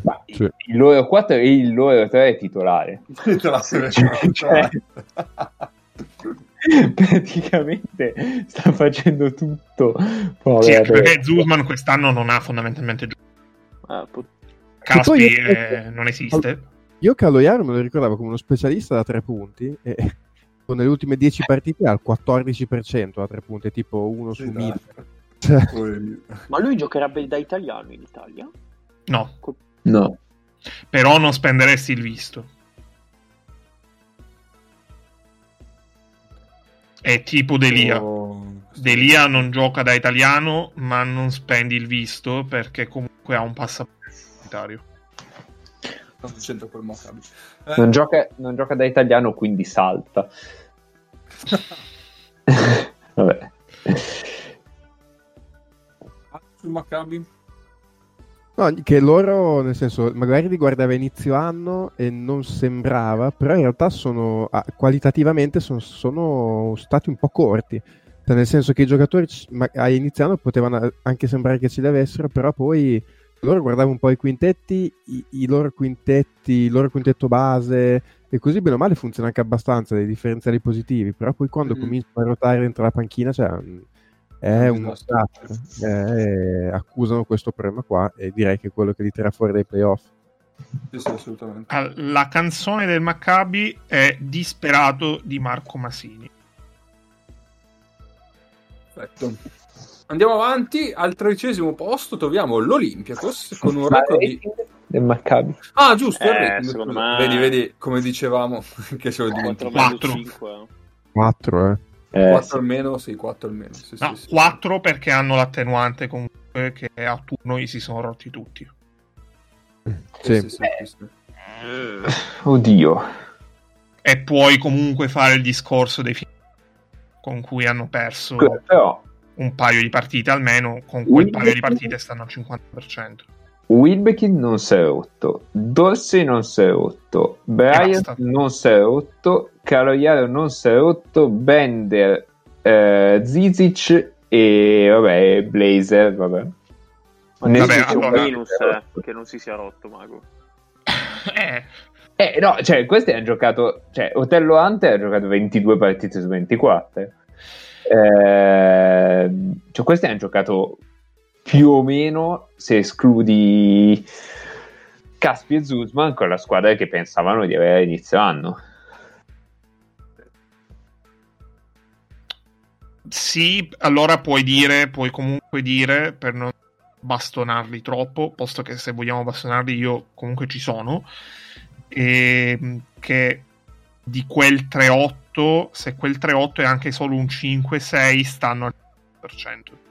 Ma sì. il, il loro quattro e il loro tre è titolare. Titolare. Cioè, praticamente sta facendo tutto. Sì, perché Zuzman quest'anno non ha fondamentalmente giocato. Caspi io... eh, non esiste. Io Caloiaro me lo ricordavo come uno specialista da tre punti, e con le ultime dieci partite ha il quattordici per cento da tre punti, tipo uno sì, su mille. Cioè... Ma lui giocherebbe da italiano in Italia? No. No. però non spenderesti il visto. È tipo Delia. Oh, Delia non gioca da italiano, ma non spendi il visto perché comunque ha un passaporto sanitario. Cosa c'entra col Maccabi? Eh. Non gioca, non gioca da italiano, quindi salta. Vabbè. Sul Maccabi? No, che loro, nel senso, magari li guardava inizio anno e non sembrava, però in realtà sono ah, qualitativamente sono, sono stati un po' corti, cioè, nel senso che i giocatori a inizio anno potevano anche sembrare che ce li avessero, però poi loro guardavano un po' i quintetti, i, i loro quintetti, il loro quintetto base, e così bene o male funziona anche abbastanza, dei differenziali positivi, però poi quando mm. cominciano a rotare dentro la panchina, cioè... è uno stato, eh, accusano questo problema qua, e direi che è quello che li tira fuori dai playoff. Sì, sì, assolutamente. La canzone del Maccabi è Disperato di Marco Masini. Perfetto. Andiamo avanti, al tredicesimo posto troviamo l'Olympiacos con un record di... del Maccabi. Ah, giusto, eh, me... vedi, vedi come dicevamo che sono quattro, quattro, eh. Eh, quattro sì. almeno, sì, quattro almeno. Sì, no, sì, quattro sì. Perché hanno l'attenuante comunque che a turno gli si sono rotti tutti. Sì. Sì, sì, sì, sì. Oddio. E puoi comunque fare il discorso dei film con cui hanno perso però, un paio di partite almeno, con quel Wilbekin... paio di partite stanno al cinquanta per cento. Wilbekin non si è rotto, Dorsey non si è rotto, Brian non si è rotto, Caloiaro non si è rotto, Bender, eh, Zizic e vabbè, Blazer, vabbè. Vabbè, allora, Linus che non si sia rotto, Mago. Eh. eh, no, cioè, questi hanno giocato, cioè, Otello Hunter ha giocato ventidue partite su ventiquattro. Eh, cioè, questi hanno giocato più o meno, se escludi Caspi e Zuzman, con la squadra che pensavano di avere inizio anno. Sì, allora puoi dire, puoi comunque dire, per non bastonarli troppo, posto che se vogliamo bastonarli io comunque ci sono, e che di quel tre otto, se quel tre otto è anche solo un cinque sei, stanno al dieci per cento,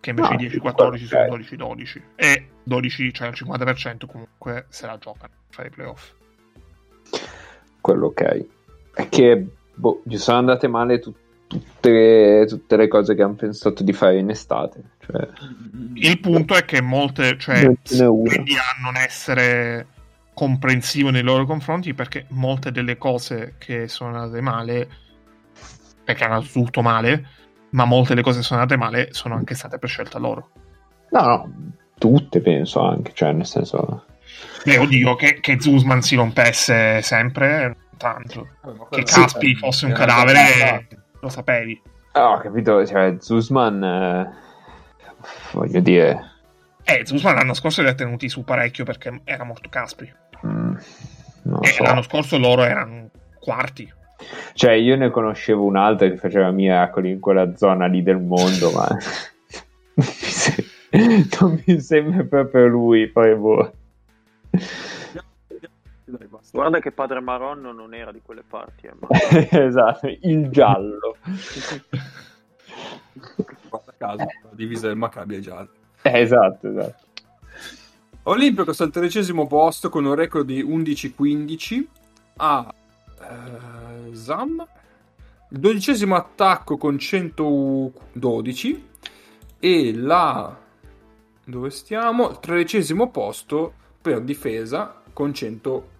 che invece i no, dieci quattordici sono dodici dodici, e dodici, cioè al cinquanta per cento comunque se la giocano fra i playoff. Quello ok, è che boh, gli sono andate male tut- tutte, tutte le cose che hanno pensato di fare in estate, cioè... il punto è che molte, cioè, quindi a non essere comprensivo nei loro confronti, perché molte delle cose che sono andate male, perché hanno tutto male, ma molte delle cose che sono andate male sono anche state per scelta loro. No, no, tutte penso anche, cioè nel senso, beh, oddio, che, che Zuzman si rompesse sempre tanto, che Caspi fosse un cadavere lo sapevi. Ah, ho capito, cioè Zuzman, eh, voglio dire, eh Zuzman l'anno scorso li ha tenuti su parecchio perché era morto Caspi, mm, non e so. L'anno scorso loro erano quarti, cioè io ne conoscevo un altro che faceva miracoli in quella zona lì del mondo ma non, mi se... non mi sembra proprio lui, poi boh. Guarda che padre Maronno non era di quelle parti, eh, ma... esatto, il giallo. Guarda caso, la divisa del Maccabi è gialla. Eh, esatto, esatto. Olympiacos al tredicesimo posto con un record di undici quindici a eh, Zam, il dodicesimo attacco con centododici e la dove stiamo? Il tredicesimo posto per difesa con centoquattordici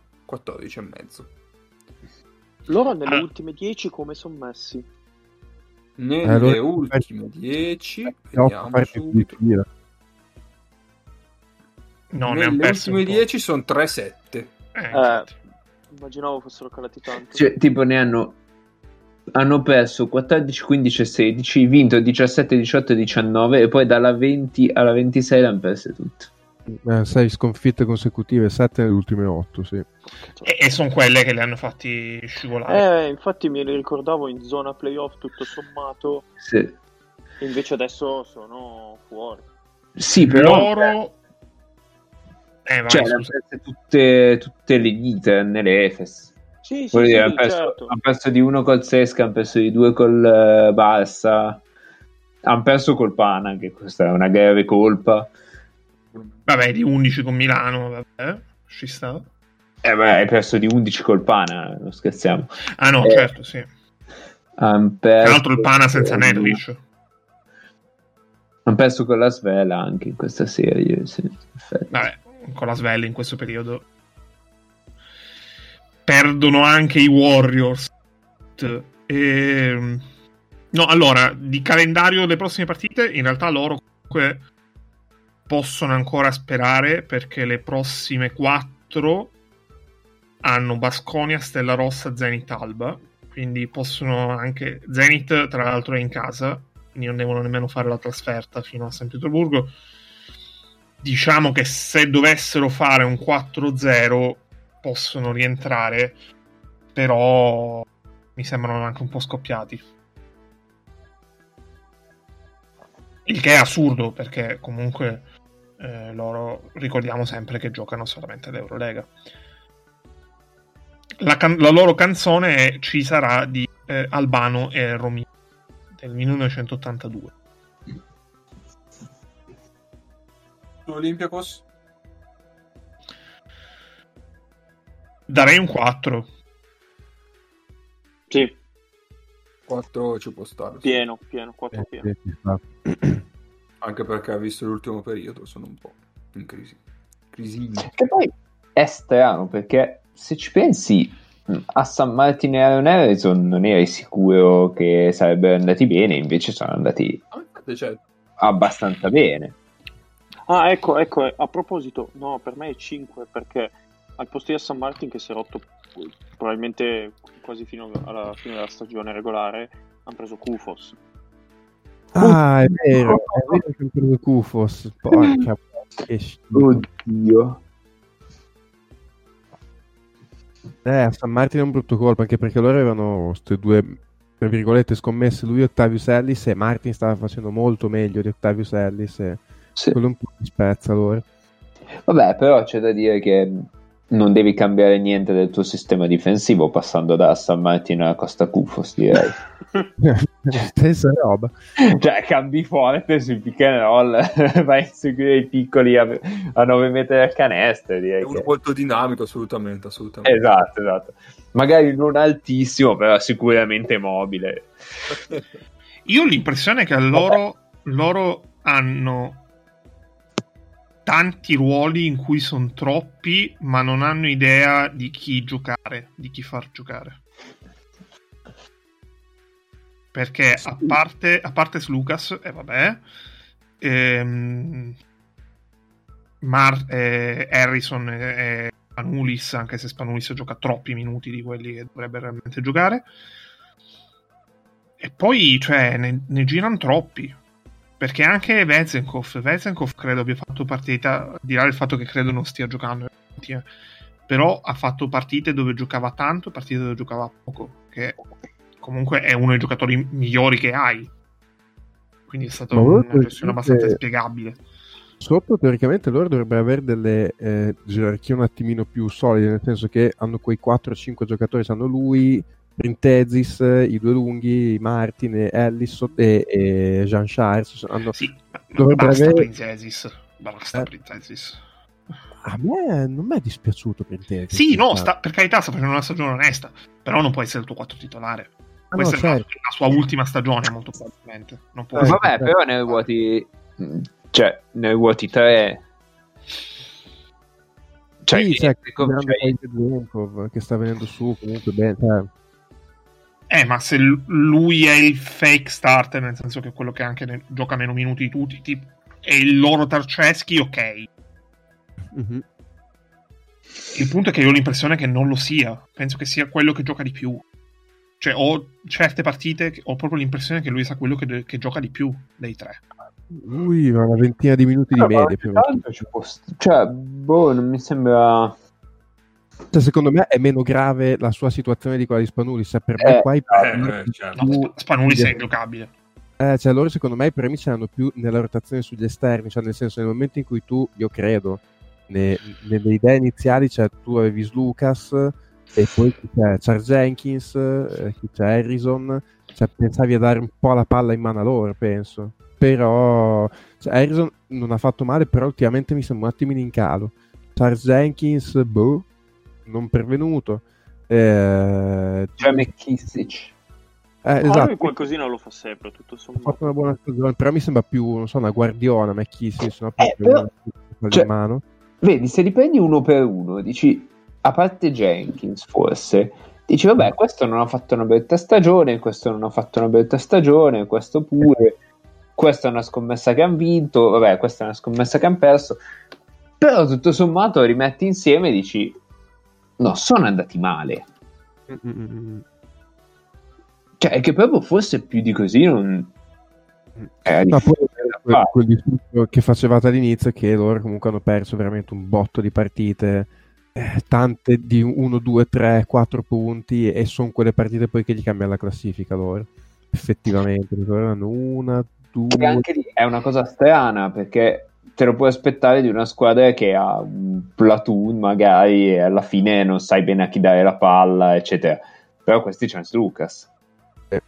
e mezzo. Loro nelle ah. ultime dieci come sono messi? Nelle allora, ultime dieci, no, vediamo subito. No, nelle ultime dieci sono tre sette. Eh, eh, immaginavo fossero calati tanto. Cioè, tipo ne hanno hanno perso quattordici, quindici e sedici, vinto diciassette, diciotto e diciannove e poi dalla venti alla ventisei le hanno perse tutte. sei sconfitte consecutive, sette nelle ultime otto, sì. E, e sono quelle che le hanno fatti scivolare. Eh, infatti me le ricordavo in zona playoff tutto sommato. Sì. Invece adesso sono fuori. Sì, però loro eh, vai, cioè l'hanno perse tutte, tutte le dita nelle Efes. Sì, sì, dire, sì, hanno perso, certo. hanno perso di uno col Sesca, hanno perso di due col uh, Barça, hanno perso col Pana, che questa è una grave colpa, vabbè, di undici con Milano, vabbè, ci sta. Eh beh, hai perso di undici col Pana, non scherziamo. Ah no, eh, certo, sì. Han perso... Tra l'altro il Pana senza Nedvic. Han perso con la Svela anche in questa serie. Sì, vabbè, con la Svela in questo periodo. Perdono anche i Warriors. E... No, allora, di calendario delle prossime partite, in realtà loro comunque possono ancora sperare, perché le prossime quattro... hanno Baskonia, Stella Rossa, Zenit, Alba, quindi possono anche... Zenit tra l'altro è in casa, quindi non devono nemmeno fare la trasferta fino a San Pietroburgo. Diciamo che se dovessero fare un quattro zero possono rientrare, però mi sembrano anche un po' scoppiati, il che è assurdo perché comunque eh, loro ricordiamo sempre che giocano solamente all'Eurolega. La, can- la loro canzone è Ci sarà di eh, Albano e Romino del millenovecentottantadue. Olympiacos? Darei un quattro. Sì, quattro ci può stare. Pieno, pieno, quattro pieno. Anche perché ha visto l'ultimo periodo, sono un po' in crisi. Crisini. Che poi è strano perché... se ci pensi, a San Martino e a Harrison non eri sicuro che sarebbero andati bene, invece sono andati abbastanza bene. Ah, ecco, ecco, a proposito, no, per me è cinque, perché al posto di San Martin, che si è rotto probabilmente quasi fino alla fine della stagione regolare, hanno preso Kufos. Ah, è vero, è vero che hanno preso Kufos, porca che oddio. Eh, San Martino è un brutto colpo, anche perché loro avevano queste due, tra virgolette, scommesse, lui e Octavius Ellis, e Martin stava facendo molto meglio di Octavius Ellis, e sì, quello un po' mi spezza loro. Vabbè, però c'è da dire che non devi cambiare niente del tuo sistema difensivo passando da San Martino alla Costa Kufos, direi. Stessa roba. Cioè, cambi forte sul pick and roll, vai a seguire i piccoli a, a nove metri dal canestro. Direi è uno che... molto dinamico, assolutamente, assolutamente. Esatto, esatto. Magari non altissimo, però sicuramente mobile. Io ho l'impressione che loro, loro hanno tanti ruoli in cui sono troppi, ma non hanno idea di chi giocare, di chi far giocare. Perché a parte, a parte su Lucas, e eh, vabbè, ehm, Mar- eh, Harrison e eh, Spanulis, anche se Spanulis gioca troppi minuti di quelli che dovrebbe realmente giocare, e poi cioè ne, ne girano troppi, perché anche Vezenkov, Vezenkov credo abbia fatto partita, di là il fatto che credo non stia giocando, però ha fatto partite dove giocava tanto, partite dove giocava poco, che... comunque è uno dei giocatori migliori che hai, quindi è stata una gestione abbastanza spiegabile. Sopra teoricamente loro dovrebbero avere delle eh, gerarchie un attimino più solide, nel senso che hanno quei quattro o cinque giocatori, sanno lui, Printezis, i due lunghi, Martin e Ellis e, e Jean Charles hanno... Sì, dovrebbero basta avere... Printezis, basta eh. Printezis. A me non mi è dispiaciuto Printezis. Sì, no, sta, per carità sta facendo una stagione onesta, però non può essere il tuo quattro titolare. Questa no, è certo. La sua ultima stagione, molto probabilmente. Non può eh, vabbè, però ne vuoti, cioè ne vuoti tre. Cioè, sì, cioè che, com- cioè... che sta venendo su comunque bene. Eh. eh, ma se lui è il fake starter, nel senso che è quello che anche ne- gioca meno minuti di tutti, tipo, è il loro Tarcevski, ok. Mm-hmm. Il punto è che io ho l'impressione che non lo sia. Penso che sia quello che gioca di più. Cioè, ho certe partite, ho proprio l'impressione che lui sia quello che, che gioca di più dei tre. Lui ha una ventina di minuti no, di media. Più tanto ci può st- cioè, boh, non mi sembra... Cioè, secondo me è meno grave la sua situazione di quella di Spanulis. Per eh, me qua i eh, certo. no, Spanulis è ingiocabile. Eh, cioè, loro secondo me i premi ce l'hanno più nella rotazione sugli esterni. Cioè, nel senso, nel momento in cui tu, io credo, ne, nelle idee iniziali, cioè, tu avevi Lucas e poi c'è Charles Jenkins, c'è Harrison, cioè, pensavi a dare un po' la palla in mano a loro, penso. Però cioè, Harrison non ha fatto male, però ultimamente mi sembra un attimino in calo. Charles Jenkins, boh, non pervenuto. Eh, cioè McKissic. Eh, esatto. Lui qualcosina lo fa sempre, tutto sommato. Ha fatto una buona stagione, però mi sembra più, non so, una Guardiola, McKissic, una eh, però... cioè, mano. Vedi, se li prendi uno per uno, dici, a parte Jenkins forse, dici vabbè, questo non ha fatto una bella stagione, questo non ha fatto una bella stagione, questo pure... Questa è una scommessa che hanno vinto, vabbè, questa è una scommessa che hanno perso, però tutto sommato rimetti insieme e dici no, sono andati male. Mm-hmm. Cioè, è che proprio forse più di così non... Eh, no, poi quel, quel discorso che facevate all'inizio, che loro comunque hanno perso veramente un botto di partite, eh, tante di uno, due, tre, quattro punti, e sono quelle partite poi che gli cambiano la classifica loro, effettivamente. Loro hanno una... Che anche lì è una cosa strana, perché te lo puoi aspettare di una squadra che ha un platoon magari e alla fine non sai bene a chi dare la palla, eccetera. Però questi c'è Lucas. Eh.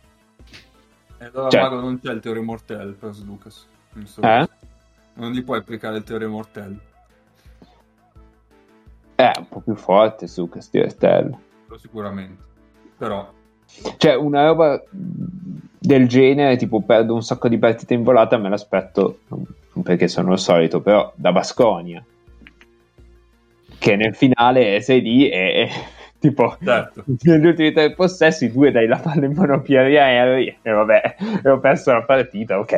E allora cioè. Mago, non c'è il teorema Mortel per Lucas. Non, so eh? non gli puoi applicare il teorema Mortel. È un po' più forte su Castiello. Sicuramente. Però... Cioè, una roba del genere, tipo perdo un sacco di partite in volata, me l'aspetto, perché sono il solito, però da Baskonia, che nel finale sei lì e, e tipo certo. Negli ultimi tre possessi due dai la palla in mano a Pierre Henry e vabbè, e ho perso la partita, ok,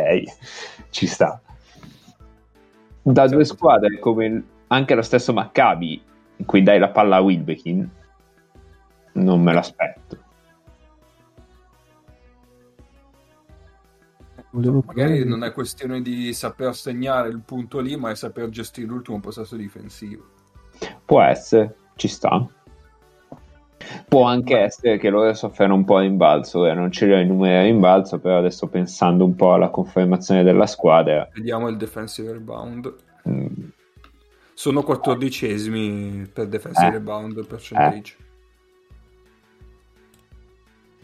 ci sta. Da certo. Due squadre come il, anche lo stesso Maccabi, in cui dai la palla a Wilbekin, non me l'aspetto. Magari non è questione di saper segnare il punto lì, ma è saper gestire l'ultimo possesso difensivo. Può essere, ci sta. Può anche essere che loro soffrano un po' a rimbalzo, eh, non ce li ho i numeri a rimbalzo, però adesso pensando un po' alla confermazione della squadra. Vediamo il defensive rebound. Mm. Sono quattordicesimi per defensive eh. rebound percentage.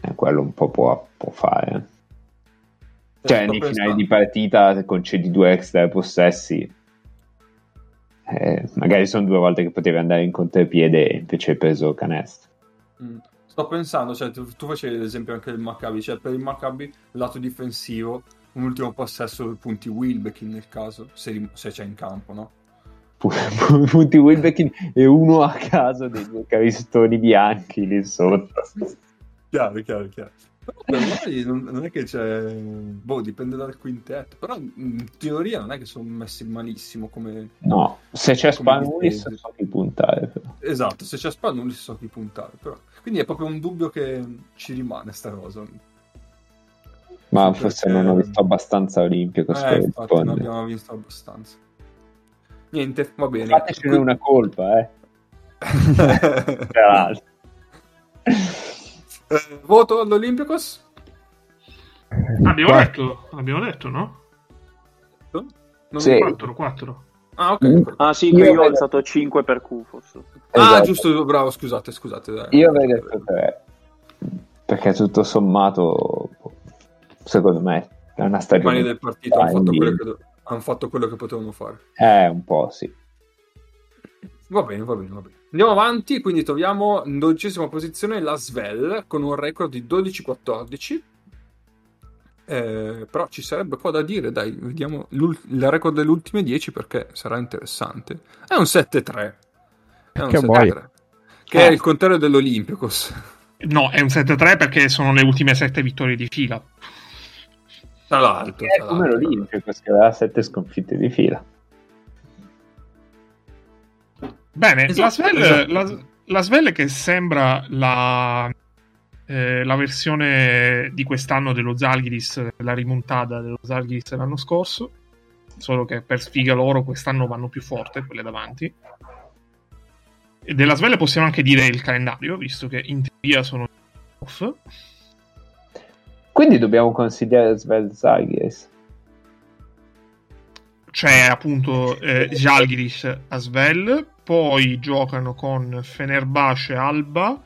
Eh. Eh, quello un po' può, può fare. Cioè, nei finali di partita concedi due extra possessi, eh, magari sono due volte che potevi andare in contropiede e invece hai preso canestro. Mm. Sto pensando, cioè, tu, tu facevi l'esempio anche del Maccabi, cioè per il Maccabi lato difensivo un ultimo possesso punti Wilbekin nel caso, se, se c'è in campo, no? Punti Wilbekin e uno a caso dei due cavistoni bianchi lì sotto. Chiaro, chiaro, chiaro. Però per noi non, non è che c'è, boh, dipende dal quintetto, però in teoria non è che sono messi malissimo come... No, se c'è Spanulis so chi puntare. Però. Esatto, se c'è Spanulis so chi puntare, però. Quindi è proprio un dubbio che ci rimane sta cosa. Ma sì, forse perché... non ho visto abbastanza Olimpico. Eh, infatti non abbiamo visto abbastanza. Niente, va bene. Fateci quindi... una colpa, eh. Tra l'altro. Voto all'Olympiacos? Abbiamo quattro. detto, abbiamo detto, no? Non sì. quattro, quattro. Ah, ok. Mm. Ah, sì, io, io ho alzato detto... cinque per Kufos. Esatto. Ah, giusto, bravo, scusate, scusate. Dai. Io avrei detto tre, perché tutto sommato, secondo me, è una stagione... I del partito hanno fatto, che, hanno fatto quello che potevano fare. Eh, un po', sì. Va bene, va bene, va bene. Andiamo avanti, quindi troviamo in dodicesima posizione la Svel con un record di dodici quattordici. Eh, però ci sarebbe qua da dire, dai, vediamo il record delle ultime dieci perché sarà interessante. È un sette tre. È un che sette tre. Che eh. è il contrario dell'Olympiacos. No, è un sette tre perché sono le ultime sette vittorie di fila. Tra l'altro. È come l'Olympiacos che aveva sette sconfitte di fila. Bene, esatto, la Svel, esatto. la, la Svel che sembra la, eh, la versione di quest'anno dello Zalgiris, la rimontata dello Zalgiris l'anno scorso, solo che per sfiga loro quest'anno vanno più forte quelle davanti. E della Svel possiamo anche dire il calendario, visto che in teoria sono off. Quindi dobbiamo considerare Svel Zalgiris. c'è appunto eh, Zalgiris Asvel, poi giocano con Fenerbahce, Alba,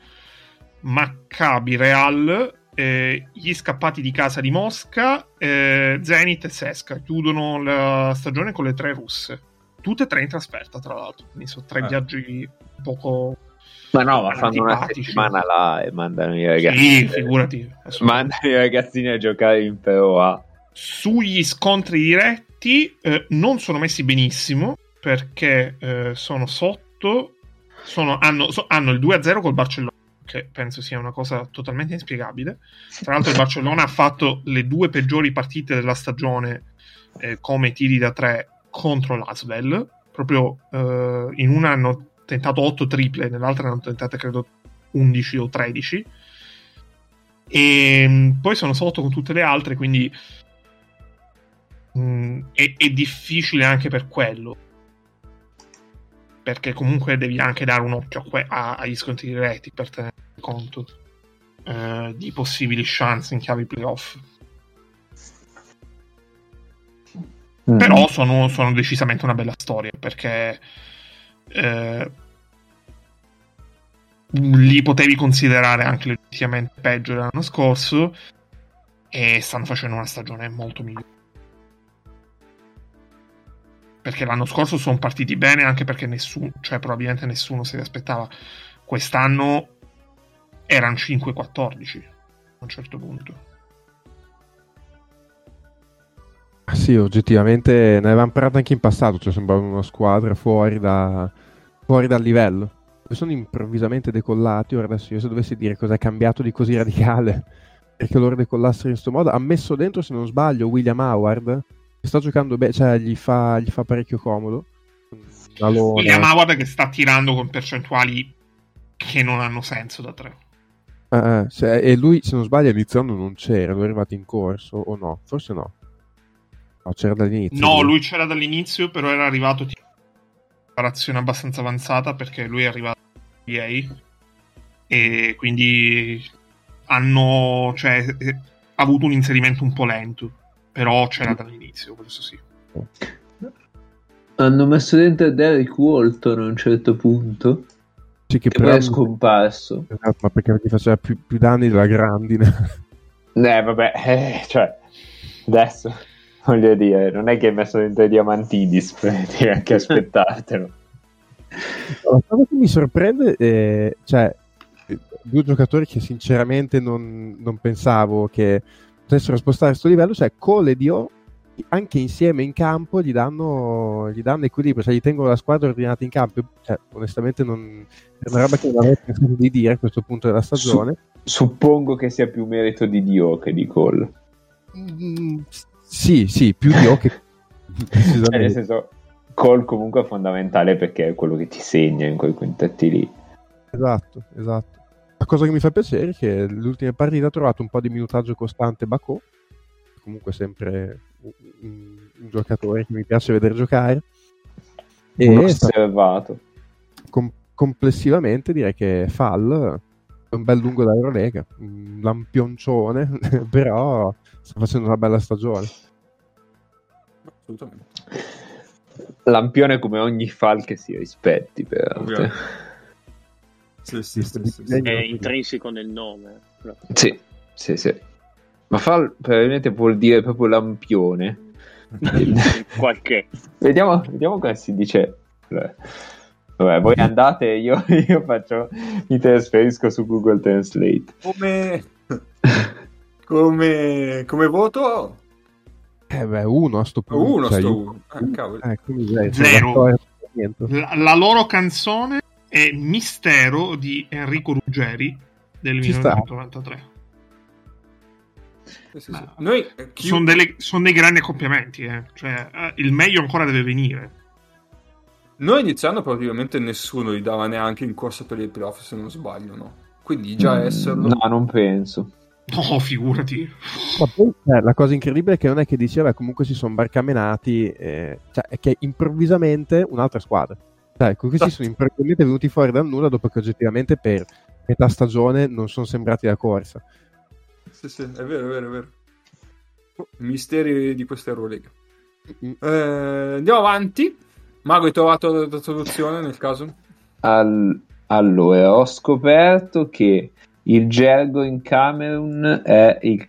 Maccabi, Real, eh, gli Scappati di casa di Mosca, eh, Zenit e Sesca. Chiudono la stagione con le tre russe, tutte e tre in trasferta tra l'altro, quindi sono tre eh. viaggi poco... Ma no, ma fanno una settimana là e mandano i ragazzini. Sì, figurati. Mandano i ragazzini a giocare in Pro A. Sugli scontri diretti eh, non sono messi benissimo, perché eh, sono sotto, sono, hanno, so, hanno il due a zero col Barcellona, che penso sia una cosa totalmente inspiegabile. Tra l'altro il Barcellona ha fatto le due peggiori partite della stagione eh, come tiri da tre contro l'Asvel, proprio eh, in una hanno tentato otto triple, nell'altra ne hanno tentate credo undici o tredici, e poi sono sotto con tutte le altre, quindi mh, è, è difficile anche per quello, perché comunque devi anche dare un occhio a que- a, agli scontri diretti per tenere conto eh, di possibili chance in chiave playoff. Mm. Però sono, sono decisamente una bella storia, perché Eh, li potevi considerare anche legittimamente peggio dell'anno scorso, e stanno facendo una stagione molto migliore, perché l'anno scorso sono partiti bene anche perché nessuno, cioè probabilmente nessuno se li aspettava. Quest'anno erano cinque quattordici a un certo punto. Sì, oggettivamente ne avevamo parlato anche in passato, cioè sembrava una squadra fuori, da, fuori dal livello. Sono improvvisamente decollati. Ora adesso io se dovessi dire cosa è cambiato di così radicale perché loro decollassero in questo modo, ha messo dentro, se non sbaglio, William Howard, che sta giocando bene, cioè gli fa, gli fa parecchio comodo. Allora... William Howard che sta tirando con percentuali che non hanno senso da tre. Ah, cioè, e lui, se non sbaglio, iniziando non c'era, lui è arrivato in corso o no? Forse no. No, c'era dall'inizio. No, lui c'era dall'inizio, però era arrivato in preparazione abbastanza avanzata, perché lui è arrivato ieri e quindi hanno, cioè, ha avuto un inserimento un po' lento, però c'era dall'inizio, questo sì. Hanno messo dentro Derek Walton a un certo punto, sì, che, che poi è scomparso. Esatto, ma perché ti faceva più, più danni della grandine. Eh, vabbè, eh, cioè, adesso... voglio dire, non è che hai messo dentro i Diamantidis, per dire, anche aspettatelo. La cosa che mi sorprende è, cioè, due giocatori che sinceramente non, non pensavo che potessero spostare questo livello, cioè Cole e Dio, anche insieme in campo gli danno, gli danno equilibrio, cioè gli tengono la squadra ordinata in campo, cioè, onestamente non, è una roba che non avrei pensato di dire a questo punto della stagione. Suppongo che sia più merito di Dio che di Cole. Mm. Sì, sì, più di O che... cioè, nel senso, Cole comunque è fondamentale perché è quello che ti segna in quei quintetti lì. Esatto, esatto. La cosa che mi fa piacere è che l'ultima partita ha trovato un po' di minutaggio costante Bacò, comunque sempre un, un giocatore che mi piace vedere giocare. E l'ho osservato. Com- complessivamente direi che Fall... un bel lungo da Eurolega, un lampioncione, però sta facendo una bella stagione. Assolutamente. Lampione come ogni Fal che si rispetti, peraltro. Sì, sì, sì, sì, sì. È intrinseco nel nome. Sì, sì, sì. Ma Fal probabilmente vuol dire proprio lampione. Qualche. Vediamo, vediamo cosa si dice. Vabbè, voi andate, io, io faccio, mi trasferisco su Google Translate. Come, come, come voto? Eh beh, uno a sto punto. Uno cioè, sto uno. Ah, cavolo. Eh, quindi, zero. La, la loro canzone è Mistero di Enrico Ruggeri del Ci millenovecentonovantatré. Sì, sì, sì. Noi, chi... sono, delle, sono dei grandi accoppiamenti, eh. Cioè, il meglio ancora deve venire. Noi iniziando praticamente nessuno li dava neanche in corsa per il playoff, se non sbaglio, no? Quindi già esserlo... No, non penso. No, figurati. Ma poi, eh, la cosa incredibile è che non è che diceva comunque si sono barcamenati, eh, cioè è che improvvisamente un'altra squadra. Cioè, questi sì. Sono improvvisamente venuti fuori dal nulla dopo che oggettivamente per metà stagione non sono sembrati da corsa. Sì, sì, è vero, è vero, è vero. Misteri di questa Eurolega. Eh, andiamo avanti. Mago, hai trovato la soluzione nel caso? All- allora, ho scoperto che il gergo in Camerun è il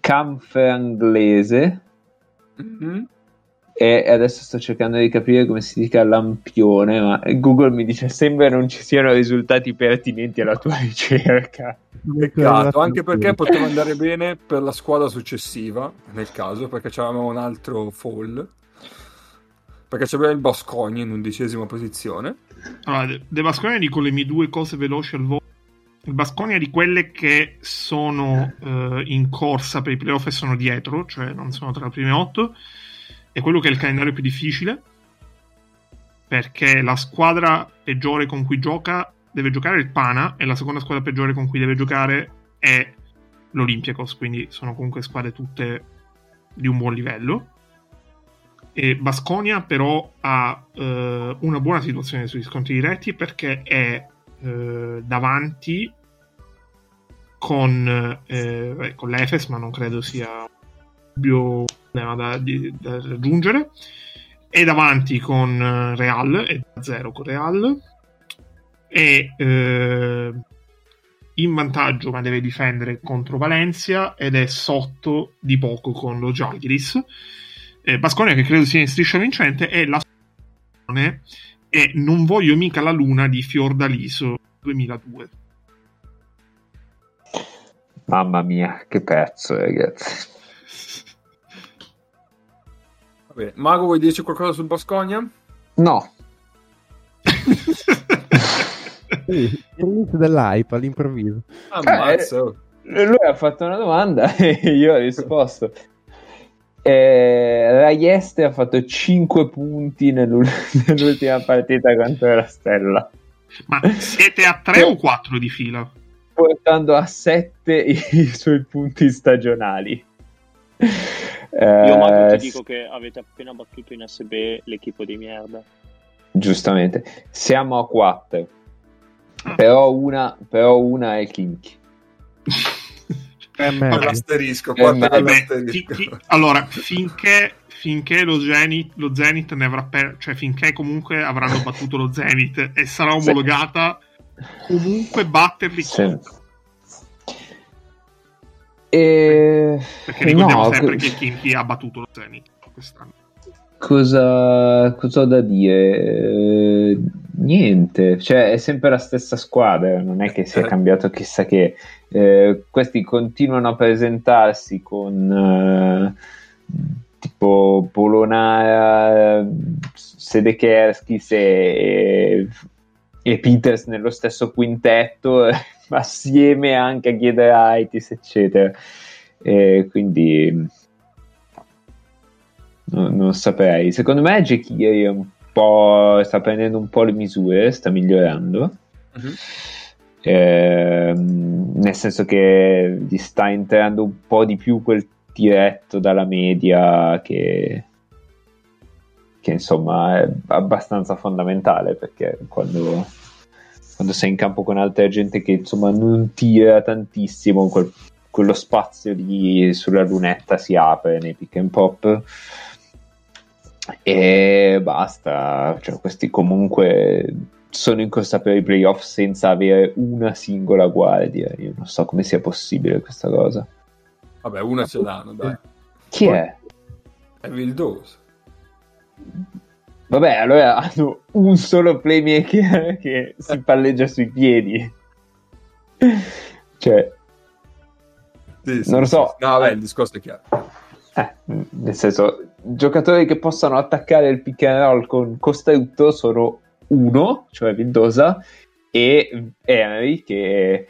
camfranglese. Mm-hmm. E adesso sto cercando di capire come si dica lampione, ma Google mi dice sembra non ci siano risultati pertinenti alla tua ricerca. Peccato, anche perché poteva andare bene per la squadra successiva nel caso, perché c'avevamo un altro fall, perché c'aveva il Bascogna in undicesima posizione. Allora, del Bascogna dico le mie due cose veloci al volo. Il Bascogna di quelle che sono eh, in corsa per i playoff e sono dietro, cioè non sono tra le prime otto, è quello che è il calendario più difficile, perché la squadra peggiore con cui gioca deve giocare il Pana e la seconda squadra peggiore con cui deve giocare è l'Olympiakos, quindi sono comunque squadre tutte di un buon livello. E Baskonia però ha eh, una buona situazione sugli scontri diretti, perché è eh, davanti con, eh, con l'Efes, ma non credo sia dubbio Da, di, da raggiungere, è davanti con Real, è a zero con Real, è eh, in vantaggio ma deve difendere contro Valencia ed è sotto di poco con lo Zalgiris. eh, Baskonia, che credo sia in striscia vincente, è la e non voglio mica la luna di Fiordaliso duemiladue. Mamma mia, che pezzo, ragazzi. Bene. Mago, vuoi dirci qualcosa sul Bascogna? No. Sì, l'inizio dell'hype all'improvviso. Ammazzo. Eh, lui ha fatto una domanda e io ho risposto. Eh, Raieste ha fatto cinque punti nell'ultima partita contro la Stella. Ma siete a tre o quattro di fila? Portando a sette i, i suoi punti stagionali. Eh, Io Mago ti dico che avete appena battuto in S B l'equipo di merda. Giustamente. Siamo a quattro. Ah. Però una però una è Kinky. All'asterisco, allora, finché finché lo Zenit, lo Zenit ne avrà per, cioè finché comunque avranno battuto lo Zenit e sarà omologata, comunque batterli sempre. E... perché ricordiamo no, sempre che Kinky ha battuto lo Zenit quest'anno. Cosa, cosa ho da dire? Eh, niente, cioè è sempre la stessa squadra, non è che sia cambiato chissà che. Eh, questi continuano a presentarsi con eh, tipo Polonara, Sedekerskis e, e Peters nello stesso quintetto, assieme anche a Giedraitis eccetera, e quindi no, non saprei. Secondo me Jekiri è un po' sta prendendo un po' le misure, sta migliorando. Uh-huh. Eh, nel senso che gli sta entrando un po' di più quel diretto dalla media che che insomma è abbastanza fondamentale, perché quando quando sei in campo con altra gente che insomma non tira tantissimo, quel, quello spazio lì sulla lunetta si apre nei pick and pop e basta. Cioè, questi comunque sono in corsa per i playoff senza avere una singola guardia. Io non so come sia possibile questa cosa. Vabbè, una ce l'hanno, dai. Chi è? È Vildoso. Vabbè, allora hanno un solo playmaker che si palleggia sui piedi. Cioè, sì, sì, non lo so. Sì, sì. No, vabbè, il discorso è chiaro. Eh, nel senso, giocatori che possano attaccare il pick and roll con Costrutto sono uno, cioè Vildosa, e Henry, che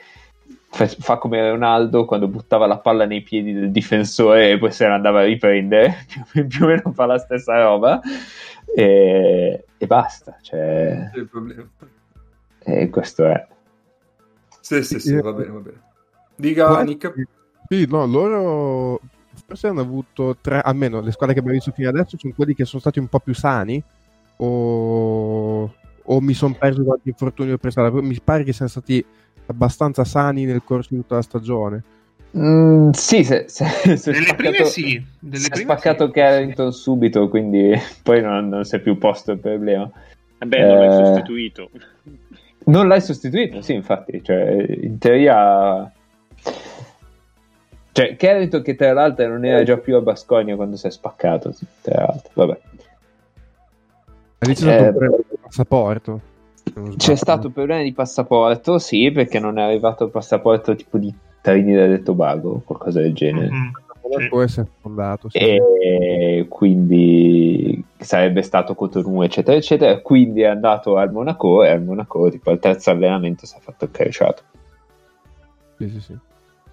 fa come Ronaldo quando buttava la palla nei piedi del difensore e poi se ne andava a riprendere. Più, più o meno fa la stessa roba. E, e basta, cioè... il problema. E questo è. Sì, sì, sì, va bene, va bene. Dica, Nick. Sì, no, loro forse hanno avuto tre, almeno le squadre che abbiamo visto fino adesso sono quelli che sono stati un po' più sani, o, o mi sono perso qualche infortunio per strada. Mi pare che siano stati abbastanza sani nel corso di tutta la stagione. Mm, sì, se, se, se delle prime sì, delle si è prime spaccato sì. Carrington subito, quindi poi non, non si è più posto il problema. Vabbè, eh, non l'hai sostituito. Non l'hai sostituito, sì, infatti, cioè, in teoria, cioè Carrington, che tra l'altro non era già più a Baskonia quando si è spaccato, tra l'altro, vabbè. Hai eh, il passaporto? C'è stato un problema di passaporto, sì, perché non è arrivato il passaporto tipo di Trinidad e Tobago o qualcosa del genere. Mm-hmm. Può essere fondato, sì. E quindi sarebbe stato Cotonou, eccetera, eccetera. Quindi è andato al Monaco e al Monaco, tipo al terzo allenamento, si è fatto il cresciato. Sì, sì, sì.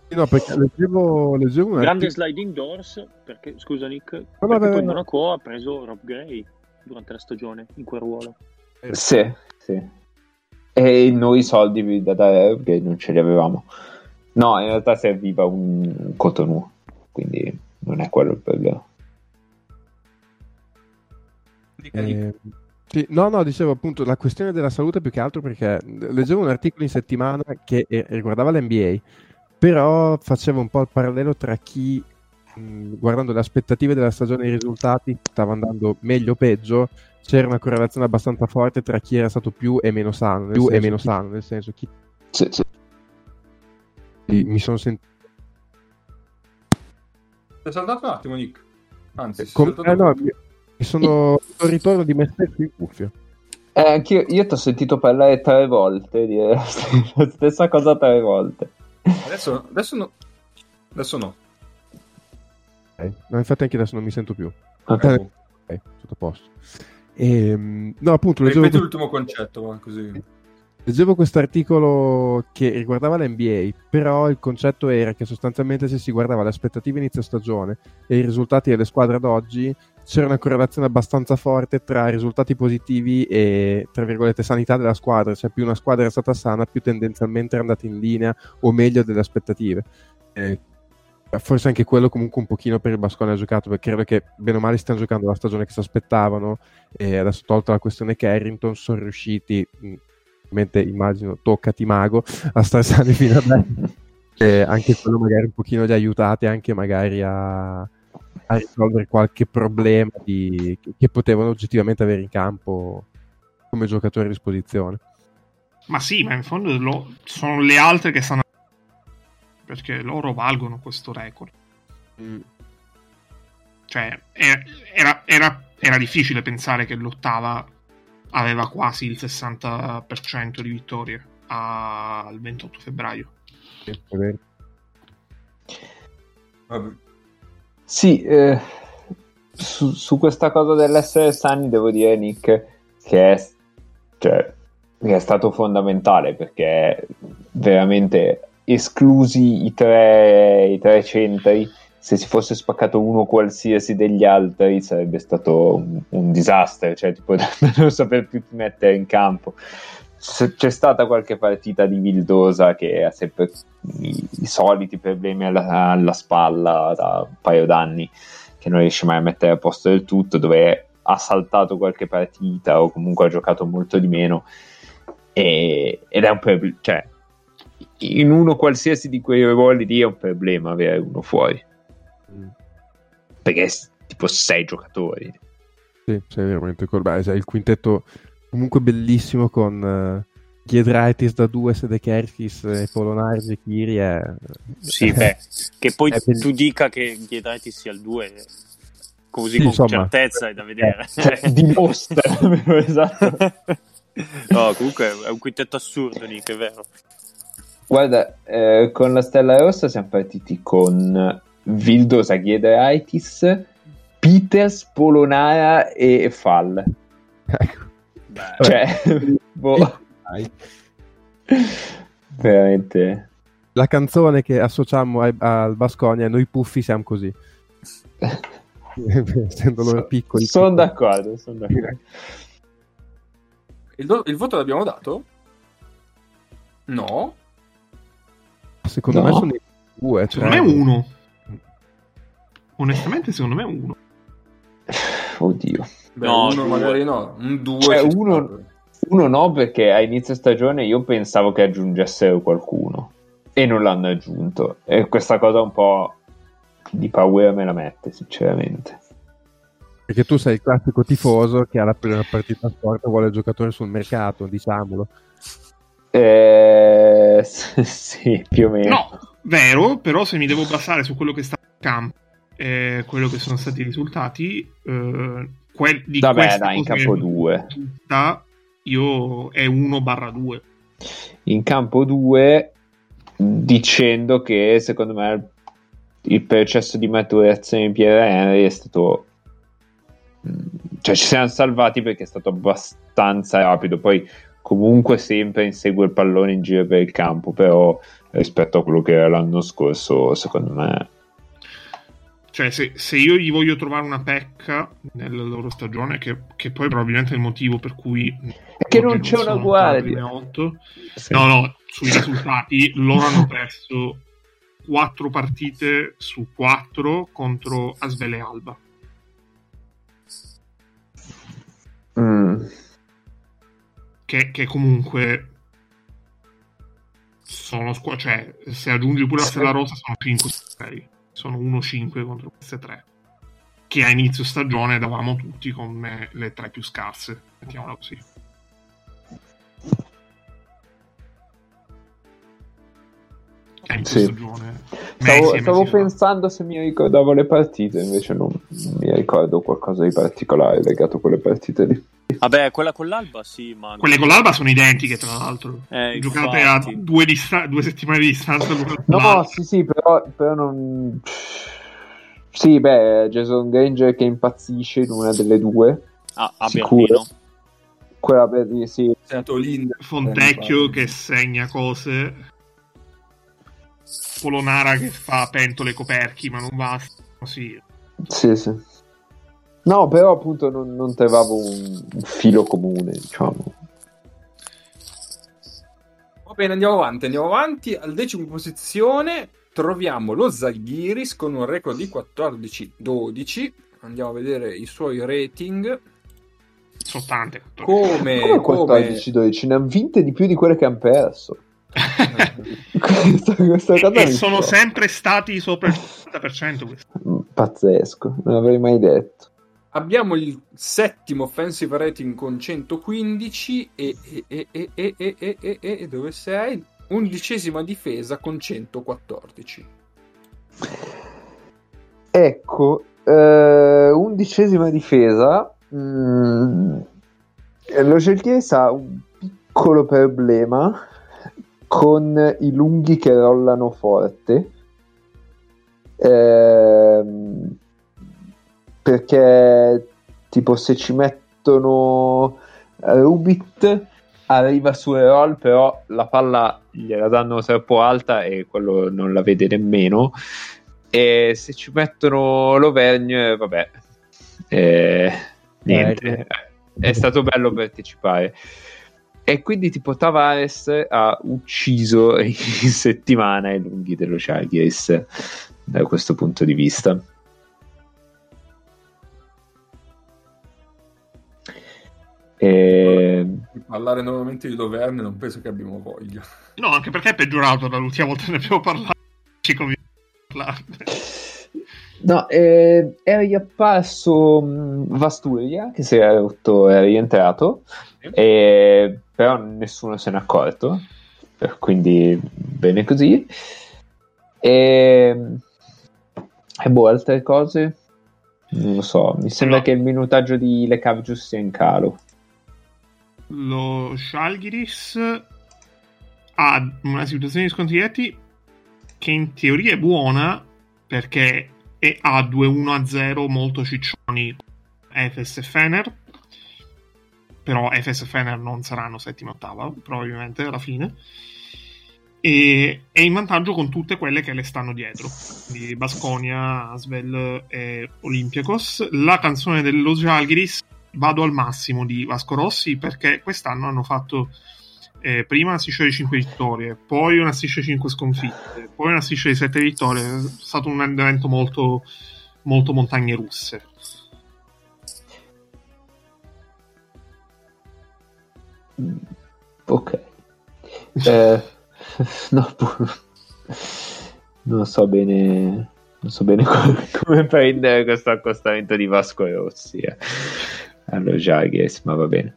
No, perché leggevo, leggevo una grande sliding doors, perché scusa Nick, no, perché vabbè, poi il Monaco ha preso Rob Gray durante la stagione in quel ruolo. Sì, sì. E noi i soldi da dare che non ce li avevamo. No, in realtà serviva un Cotonou, quindi non è quello il problema. Eh, sì, no, no, dicevo appunto la questione della salute più che altro, perché leggevo un articolo in settimana che riguardava l'N B A, però faceva un po' il parallelo tra chi, guardando le aspettative della stagione e i risultati, stava andando meglio o peggio. C'era una correlazione abbastanza forte tra chi era stato più e meno sano, più e meno chi... sano, nel senso chi sì, sì. Mi sono sentito. Sei saltato un attimo, Nick. Anzi, Com- eh, no, mi sono il ritorno di me stesso in cuffia. Eh, anch'io, io ti ho sentito parlare tre volte, dire la stessa cosa tre volte. Adesso, adesso no. Adesso no. Okay. No, infatti anche adesso non mi sento più. Okay. Okay. Okay, tutto a posto. E, no, appunto, leggevo ripeti l'ultimo concetto, così. Leggevo questo articolo che riguardava l'N B A, però il concetto era che sostanzialmente se si guardava le aspettative inizio stagione e i risultati delle squadre ad oggi, c'era una correlazione abbastanza forte tra risultati positivi e, tra virgolette, sanità della squadra. Cioè più una squadra era stata sana, più tendenzialmente era andata in linea o meglio delle aspettative. Eh, forse anche quello comunque un pochino per il Baskonia ha giocato, perché credo che bene o male stiano giocando la stagione che si aspettavano e adesso, tolta la questione Carrington, sono riusciti... immagino toccati mago a star sani fino a e anche quello magari un pochino li aiutate anche magari a, a risolvere qualche problema di, che, che potevano oggettivamente avere in campo come giocatori a disposizione. Ma sì, ma in fondo lo, sono le altre che stanno, perché loro valgono questo record. Mm. Cioè era, era, era difficile pensare che l'ottava aveva quasi il sessanta per cento di vittorie al ventotto febbraio. Sì, eh, su, su questa cosa dell'essere sani devo dire, Nick, che è, cioè, che è stato fondamentale, perché veramente esclusi i tre, i tre centri, se si fosse spaccato uno qualsiasi degli altri sarebbe stato un, un disastro, cioè tipo da non saper più chi mettere in campo. Se c'è stata qualche partita di Vildosa che ha sempre i, i soliti problemi alla, alla spalla da un paio d'anni, che non riesce mai a mettere a posto del tutto, dove ha saltato qualche partita o comunque ha giocato molto di meno, e, ed è un problema, cioè in uno qualsiasi di quei ruoli lì è un problema avere uno fuori. Perché è tipo sei giocatori. Sì, sei veramente col base. Il quintetto comunque bellissimo con uh, Giedraitis da due, Sedekerskis e Polonarz e Kiri è... Sì, è, beh, che poi tu bellissimo. Dica che Giedraitis sia il due così, sì, con insomma, certezza è da vedere. Cioè, dimostra. Esatto. No, comunque è un quintetto assurdo, Nick, è vero. Guarda, eh, con la Stella Rossa siamo partiti con Vildosa, Giedraitis, Peters, Polonara e Fall. Ecco. Cioè, boh. Veramente. La canzone che associamo ai, al Baskonia è Noi puffi siamo così. Essendo loro so, piccoli. Sono d'accordo, sono d'accordo. Il, do- il voto l'abbiamo dato? No. Secondo no. me sono due. Cioè... Secondo me è uno. Onestamente secondo me è uno. Oddio. Beh, no, uno due. Magari no. Un due. Cioè, uno, uno no, perché a inizio stagione io pensavo che aggiungessero qualcuno. e non l'hanno aggiunto, e questa cosa un po' di paura me la mette sinceramente, perché tu sei il classico tifoso che alla prima partita sport vuole il giocatore sul mercato, diciamolo. Eh, sì, più o meno. No, vero, però se mi devo basare su quello che sta in campo, eh, quello che sono stati i risultati, eh, que- di vabbè, dai, in campo due io è uno barra due in campo due, dicendo che secondo me il processo di maturazione di Pierre Henry è stato, cioè ci siamo salvati perché è stato abbastanza rapido, poi comunque sempre insegue il pallone in giro per il campo, però rispetto a quello che era l'anno scorso secondo me, cioè se, se io gli voglio trovare una pecca nella loro stagione, che, che poi probabilmente è il motivo per cui è che non c'è una guardia otto, sì. no no sui risultati loro hanno perso quattro partite su quattro contro Asvel e Alba. mm. che, che comunque sono squ- cioè se aggiungi pure la Stella Rossa sono cinque sei, sono uno cinque contro queste tre che a inizio stagione davamo tutti come le tre più scarse, mettiamola così. A inizio sì. stagione stavo, mesi stavo mesi pensando se mi ricordavo le partite, invece non mi ricordo qualcosa di particolare legato a quelle partite lì. Vabbè, quella con l'Alba sì, ma quelle con l'Alba sono identiche tra l'altro, eh, giocate infatti. a due, dista- due settimane di distanza. No, no, sì sì, però, però non sì, beh, Jason Granger che impazzisce in una delle due, ah, a Berlino quella per dire sì, Fontecchio che segna cose, Polonara che fa pentole coperchi ma non basta. Sì, sì, sì. No, però appunto non, non trovavo un, un filo comune, diciamo. Va bene, andiamo avanti, andiamo avanti. Al decimo posizione troviamo lo Zalgiris con un record di quattordici dodici. Andiamo a vedere i suoi rating. Sono tante. Come, come quattordici dodici? Ne hanno vinte di più di quelle che hanno perso. questa, questa e, e sono so. sempre stati sopra il cinquanta per cento. Pazzesco, non l'avrei mai detto. Abbiamo il settimo offensive rating con centoquindici e, e, e, e, e, e, e, e, e dove sei? Undicesima difesa con centoquattordici. Ecco, eh, undicesima difesa. Mm, lo Celtiers ha un piccolo problema con i lunghi che rollano forte, ehm, perché tipo se ci mettono Rubit arriva sul roll, però la palla gliela danno troppo alta e quello non la vede nemmeno, e se ci mettono Lovergne vabbè, eh, niente, è stato bello partecipare. E quindi tipo Tavares ha ucciso in settimana i lunghi dello Zalgiris da questo punto di vista. E... parlare nuovamente di Loverne non penso che abbiamo voglia. No, anche perché è peggiorato dall'ultima volta che ne abbiamo parlato. Ci conviene parlarne. No, eh, è riapparso Vasturia che si era rotto, è rientrato, sì. E però nessuno se n'è accorto, quindi bene così. E, e boh, altre cose non lo so, mi sembra no. che il minutaggio di Lekavgius sia in calo. Lo Zalgiris ha una situazione di scontiglietti che in teoria è buona perché è a due uno a zero molto ciccioni Efes e Fener, però Efes e Fener non saranno settima ottava probabilmente alla fine, e è in vantaggio con tutte quelle che le stanno dietro, quindi Baskonia, Asvel e Olympiakos. La canzone dello Zalgiris vado al massimo di Vasco Rossi, perché quest'anno hanno fatto eh, prima una striscia di cinque vittorie, poi una striscia di cinque sconfitte, poi una striscia di sette vittorie. È stato un evento molto molto montagne russe. Ok, eh, no, non so bene non so bene come, come prendere questo accostamento di Vasco e Rossi eh. allo Zalgiris, ma va bene.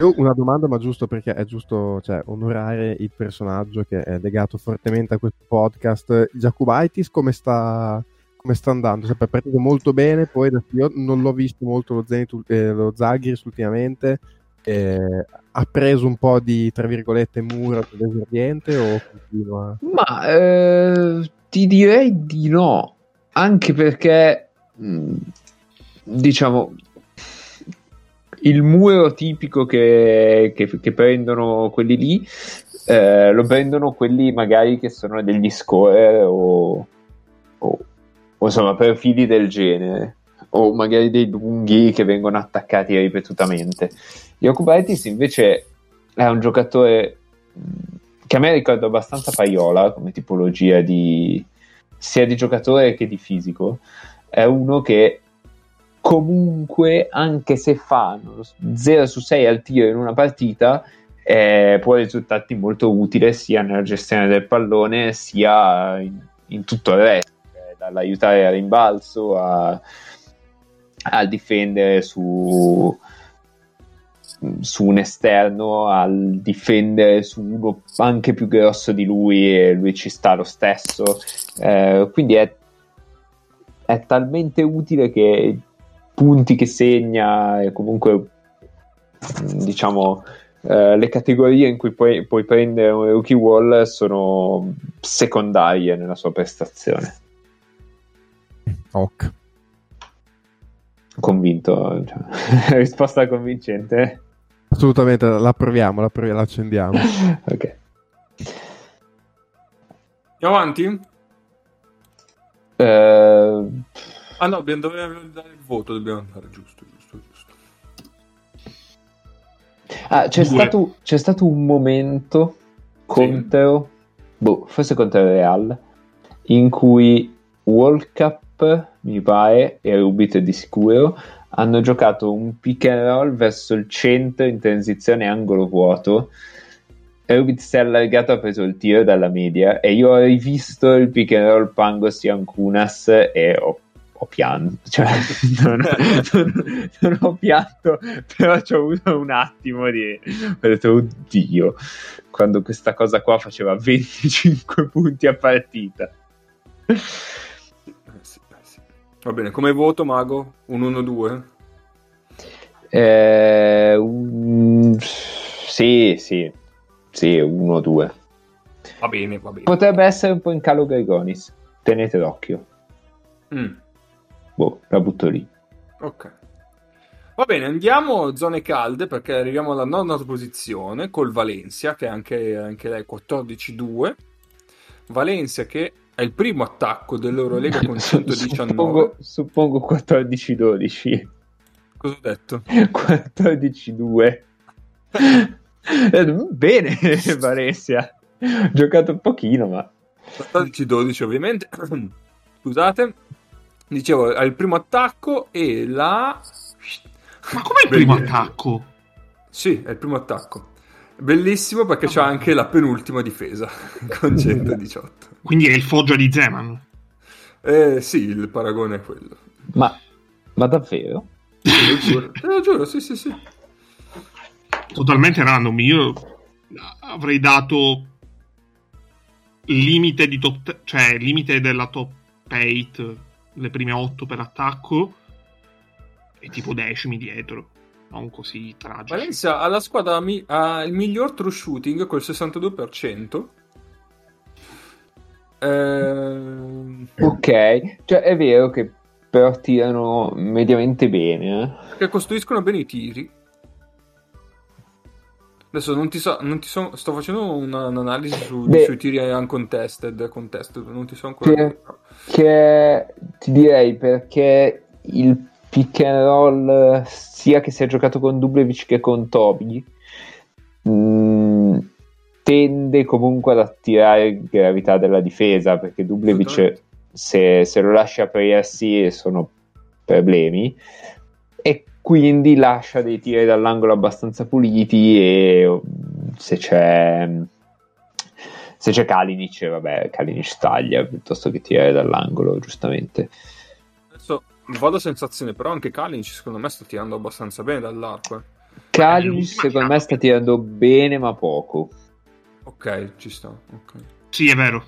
Io una domanda, ma giusto perché è giusto, cioè, onorare il personaggio che è legato fortemente a questo podcast. Giacobaitis come sta come sta andando? Cioè, è partito molto bene, poi io non l'ho visto molto lo, Zenit, eh, lo Zalgiris ultimamente. Eh, ha preso un po' di, tra virgolette, muro dell'Oriente o continua? Ma eh, ti direi di no, anche perché mh, diciamo il muro tipico che, che, che prendono quelli lì eh, lo prendono quelli magari che sono degli scorer o, o, o insomma profili del genere, o magari dei lunghi che vengono attaccati ripetutamente. Jokubaitis invece è un giocatore che a me ricorda abbastanza Paiola come tipologia, di sia di giocatore che di fisico. È uno che comunque, anche se fa zero su sei al tiro in una partita, eh, può risultarti molto utile sia nella gestione del pallone sia in, in tutto il resto, eh, dall'aiutare al rimbalzo a, a difendere su su un esterno, al difendere su uno anche più grosso di lui e lui ci sta lo stesso, eh, quindi è, è talmente utile che punti che segna e comunque diciamo eh, le categorie in cui puoi, puoi prendere un rookie wall sono secondarie nella sua prestazione. Ok, convinto, cioè, risposta convincente. Assolutamente, la proviamo, la proviamo, la accendiamo. Ok. Andiamo avanti? Uh... Ah no, dobbiamo dare il voto, dobbiamo andare, giusto, giusto, giusto. Ah, c'è stato, c'è stato un momento contro, sì. boh, forse contro il Real, in cui World Cup, mi pare, e Rubito di sicuro, hanno giocato un pick and roll verso il centro in transizione angolo vuoto. Rubit si è allargato, ha preso il tiro dalla media e io ho rivisto il pick and roll Pangos e Ancunas e ho, ho pianto, cioè non, non, non ho pianto, però ci ho avuto un attimo di, ho detto oddio, quando questa cosa qua faceva venticinque punti a partita. Va bene, come voto, Mago? Un uno due? Eh, un... Sì, sì, sì, uno due. Va bene, va bene. Potrebbe essere un po' in calo Gregonis, tenete d'occhio. Mm. Boh, la butto lì. Ok. Va bene, andiamo zone calde, perché arriviamo alla nona posizione, col Valencia, che è anche, anche lei quattordici due. Valencia che è il primo attacco dell'Eurolega con centodiciannove. Suppongo, suppongo quattordici dodici. Cosa ho detto? quattordici due. Bene, Valencia. Ho giocato un pochino, ma... quattordici dodici ovviamente. Scusate. Dicevo, è il primo attacco e la... Ma com'è il primo Bellissimo. attacco? Sì, è il primo attacco. Bellissimo perché ah, c'ha anche la penultima difesa con centodiciotto. Quindi è il Foggia di Zeman. Eh sì, il paragone è quello. Ma, ma davvero? Te lo giuro, te lo giuro, sì, sì, sì. Totalmente random. Io avrei dato limite di top, t- cioè limite della top otto, le prime otto per attacco e tipo decimi dietro. Non così tragico. Valencia alla squadra mi- ha il miglior true shooting col sessantadue per cento. Ok, cioè è vero che però tirano mediamente bene, eh? Che costruiscono bene i tiri. Adesso non ti so, non ti so sto facendo una, un'analisi su, Beh, sui tiri uncontested, contested, non ti so ancora che, che ti direi, perché il pick and roll, sia che sia giocato con Dublevic che con Toby, mh, tende comunque ad attirare gravità della difesa, perché Dublevic se, se lo lascia aprirsi sono problemi, e quindi lascia dei tiri dall'angolo abbastanza puliti, e se c'è Se c'è Kalinic, vabbè, Kalinic taglia piuttosto che tirare dall'angolo, giustamente. Adesso vado a sensazione, però anche Kalinic secondo me sta tirando abbastanza bene dall'arco. Kalinic secondo me sta tirando bene ma poco. Ok, ci sta. Okay. Sì, è vero.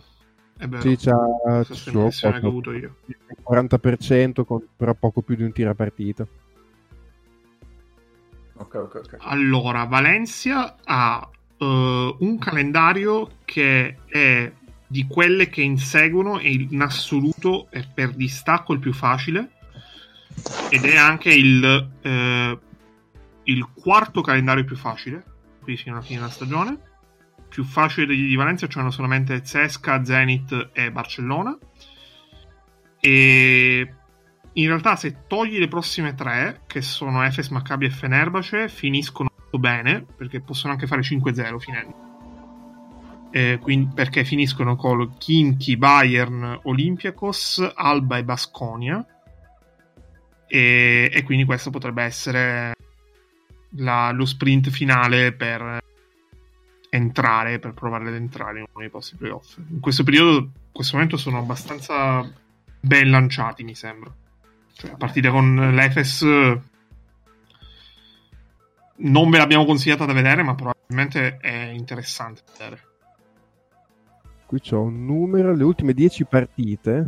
È vero. Sì, c'ha la sensazione che ho avuto io. quaranta per cento con però poco più di un tiro a partita. Okay, okay, okay. Allora, Valencia ha uh, un calendario che è di quelle che inseguono e in assoluto è per distacco il più facile ed è anche il, uh, il quarto calendario più facile, quindi fino alla fine della stagione. Più facile di Valencia c'erano solamente Sesca, Zenit e Barcellona, e in realtà se togli le prossime tre, che sono Efes, Maccabi e Fenerbahce, finiscono bene, perché possono anche fare cinque zero finendo. Eh, quindi, perché finiscono con Kinky, Bayern, Olympiacos, Alba e Baskonia, e, e quindi questo potrebbe essere la, lo sprint finale per entrare, per provare ad entrare in uno dei posti playoff. In questo periodo, in questo momento sono abbastanza ben lanciati, mi sembra. Cioè, a partire con l'Efes non ve l'abbiamo consigliata da vedere, ma probabilmente è interessante vedere. Qui c'ho un numero, le ultime dieci partite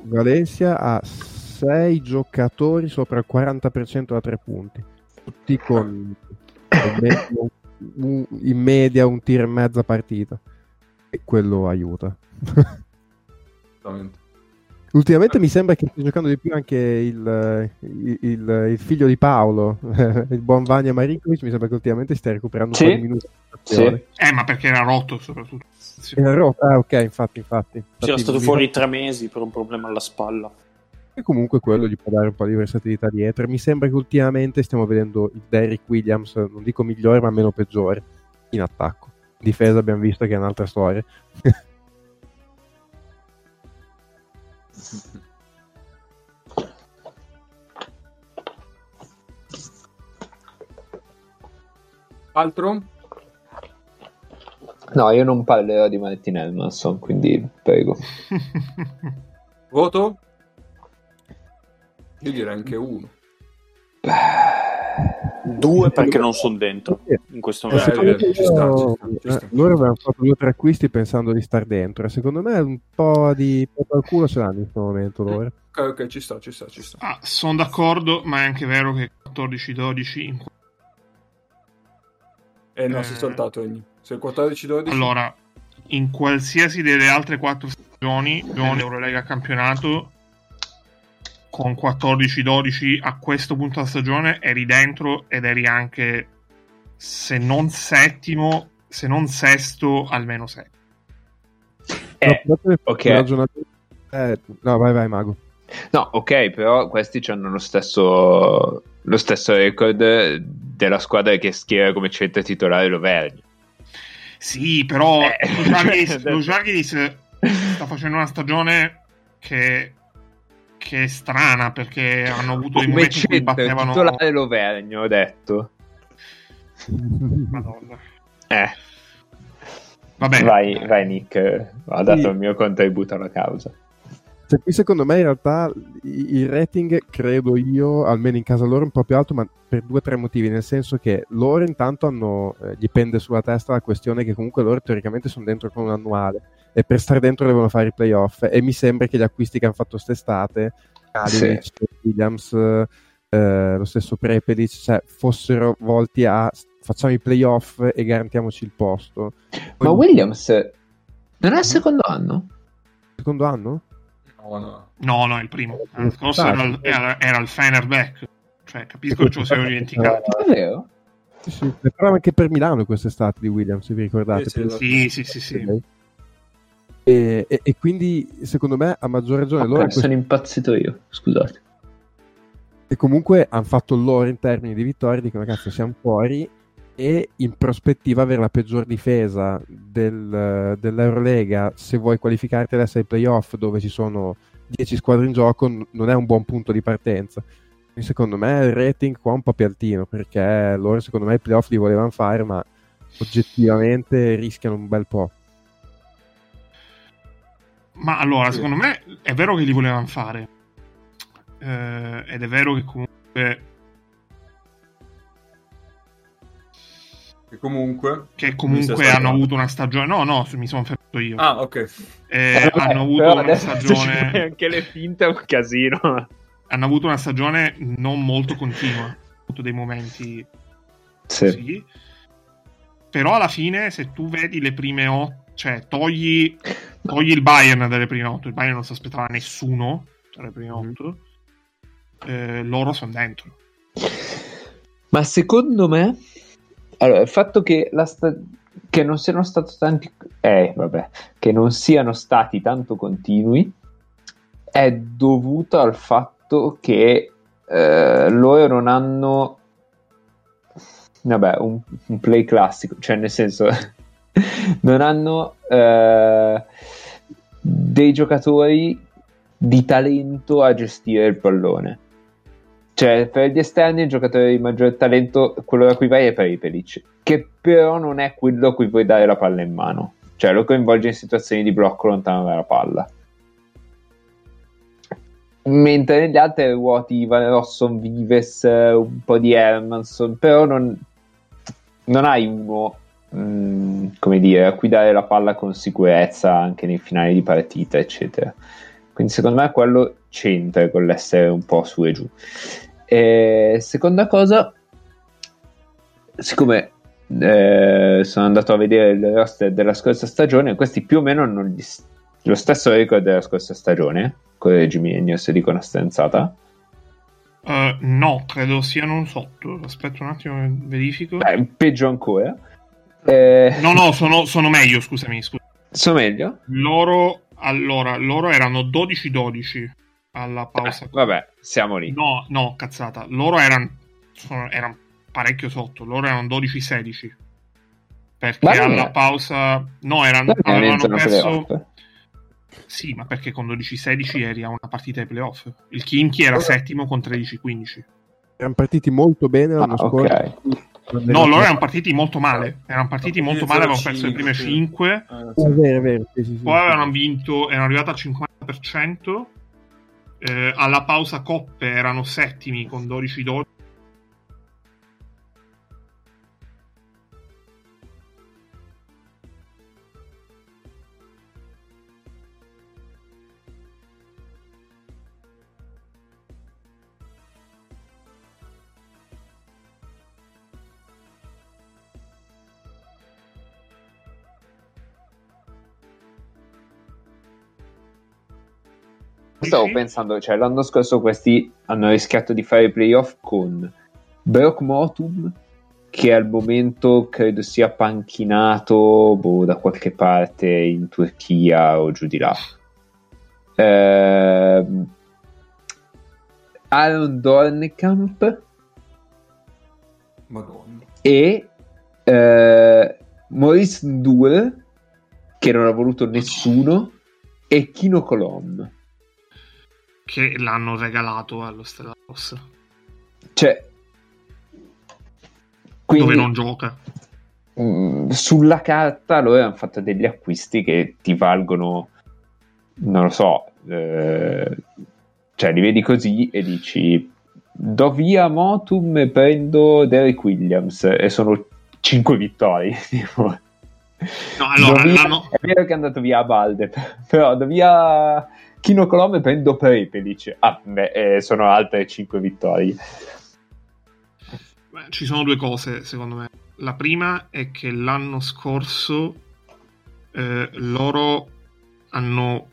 Valencia ha sei giocatori sopra il quaranta per cento da tre punti, tutti con in media un tiro e mezza partita, e quello aiuta. Ultimamente mi sembra che stia giocando di più anche il, il, il, il figlio di Paolo, il buon Vanja Marinkovic. Mi sembra che ultimamente stia recuperando sì. un po' di minuti. Sì. Eh, ma perché era rotto soprattutto. Sì. Era rotto? Ah, ok, infatti, infatti. C'era sì, stato fuori tre mesi per un problema alla spalla. E comunque quello gli può dare un po' di versatilità dietro. Mi sembra che ultimamente stiamo vedendo il Derrick Williams, non dico migliore, ma meno peggiore, in attacco. Difesa abbiamo visto che è un'altra storia. Altro? No, io non parlerò di Martin Elmason, quindi prego. Voto? Io direi anche uno. Due perché non sono dentro in questo momento. Eh, eh, ci sta, ci sta, ci sta. Eh, loro avevano fatto due o tre acquisti pensando di star dentro. Secondo me un po' di qualcuno ce l'hanno in questo momento loro. Ok, ok, ci sta, ci sta, ci sta. Ah, sono d'accordo, ma è anche vero che quattordici dodici. Eh no, eh... si è saltato ogni. Se il quattordici dodici. Allora, in qualsiasi delle altre quattro stagioni, non Eurolega campionato, con quattordici dodici a questo punto della stagione eri dentro ed eri anche, se non settimo, se non sesto, almeno settimo. Eh, no, ok. Eh, no, vai, vai, Mago. No, ok, però questi hanno lo stesso, lo stesso record della squadra che schiera come centro titolare l'Auvergne. Sì, però eh. lo Zalgiris sta facendo una stagione che... che è strana, perché hanno avuto dei momenti in cui battevano il titolare l'Auvergne, ho detto. Madonna. Eh. Vabbè. Vai, vai Nick, ho dato sì. il mio contributo alla causa. Cioè, qui secondo me in realtà il rating, credo io, almeno in casa loro, è un po' più alto, ma per due o tre motivi, nel senso che loro intanto hanno, eh, gli pende sulla testa la questione che comunque loro teoricamente sono dentro con un annuale, e per stare dentro devono fare i playoff, e mi sembra che gli acquisti che hanno fatto quest'estate, Kalinic, sì. Williams, eh, lo stesso Prepelic, cioè, fossero volti a facciamo i playoff e garantiamoci il posto. Poi, ma Williams non è il secondo anno? Secondo anno? No, no, no, no, è il primo. L'anno scorso era, era, era il Fenerbahce, cioè capisco che ce lo siamo dimenticati. È vero? Sì, sì. Però anche per Milano quest'estate di Williams, se vi ricordate. Sì, sì, sì, sì, sì. E, e, e quindi secondo me a maggior ragione okay, loro sono questo... impazzito io, scusate. E comunque hanno fatto loro in termini di vittorie, dicono cazzo siamo fuori, e in prospettiva avere la peggior difesa del, dell'Eurolega se vuoi qualificarti adesso ai playoff dove ci sono dieci squadre in gioco non è un buon punto di partenza. Quindi secondo me il rating qua è un po' più altino, perché loro secondo me i playoff li volevano fare ma oggettivamente rischiano un bel po'. Ma allora, sì. secondo me è vero che li volevano fare, eh, ed è vero che comunque che comunque che comunque hanno avuto una stagione. No, no, mi sono fermato io. Ah, ok. Eh, vabbè, hanno avuto una stagione anche le finte è un casino. Hanno avuto una stagione non molto continua, hanno avuto dei momenti sì. sì. Però alla fine, se tu vedi le prime otto, cioè togli togli il Bayern dalle prime otto, il Bayern non si aspettava nessuno dalle prime otto, eh, loro sono dentro. Ma secondo me, allora, il fatto che la sta... che non siano stati tanti eh vabbè che non siano stati tanto continui è dovuto al fatto che eh, loro non hanno vabbè un, un play classico, cioè nel senso non hanno eh, dei giocatori di talento a gestire il pallone. Cioè, per gli esterni il giocatore di maggior talento, quello da cui vai, è Peripelic, che però non è quello a cui puoi dare la palla in mano. Cioè, lo coinvolge in situazioni di blocco lontano dalla palla. Mentre negli altri ruoti, Ivan Rosson, Vives, un po' di Hermanson, però non, non hai uno, mh, come dire, a cui dare la palla con sicurezza anche nei finali di partita, eccetera. Quindi secondo me quello c'entra con l'essere un po' su e giù. E seconda cosa, siccome eh, sono andato a vedere il roster della scorsa stagione, questi più o meno hanno gli st- lo stesso record della scorsa stagione, correggimi Ennio se dico una stronzata. Uh, no, credo siano un sotto, aspetta un attimo, verifico. Beh, peggio ancora. Eh... No, no, sono, sono meglio, scusami, scusami. Sono meglio? Loro, allora, loro erano dodici dodici alla pausa. Eh, vabbè, siamo lì. No, no, cazzata. Loro erano, sono, erano parecchio sotto. Loro erano dodici sedici. Perché Beh, alla no. pausa... No, erano, avevano perso... Sì, ma perché con dodici sedici eri a una partita ai playoff. Il Kinky era settimo con tredici quindici. Erano partiti molto bene l'anno ah, scorso. Okay. No, loro erano partiti molto male. Erano partiti molto male, avevano perso le prime cinque. Poi avevano vinto, erano arrivati al cinquanta per cento. Eh, alla pausa coppe erano settimi con dodici dodici. Stavo pensando, cioè l'anno scorso questi hanno rischiato di fare i playoff con Brock Motum, che al momento credo sia panchinato boh, da qualche parte in Turchia o giù di là, eh, Aaron Dornkamp, Madonna, e eh, Maurice Ndure, che non ha voluto nessuno, e Kino Colom, che l'hanno regalato allo Stella Rossa, cioè quindi, dove non gioca. Mh, sulla carta loro hanno fatto degli acquisti che ti valgono, non lo so, eh, cioè li vedi così e dici do via Motum e prendo Derek Williams e sono cinque vittorie. Tipo. No, allora, via, l'hanno... è vero che è andato via Balde, però do via Kino Colom e prendo Peripelic. Ah, beh, eh, sono altre cinque vittorie. Beh, ci sono due cose, secondo me. La prima è che l'anno scorso eh, loro hanno,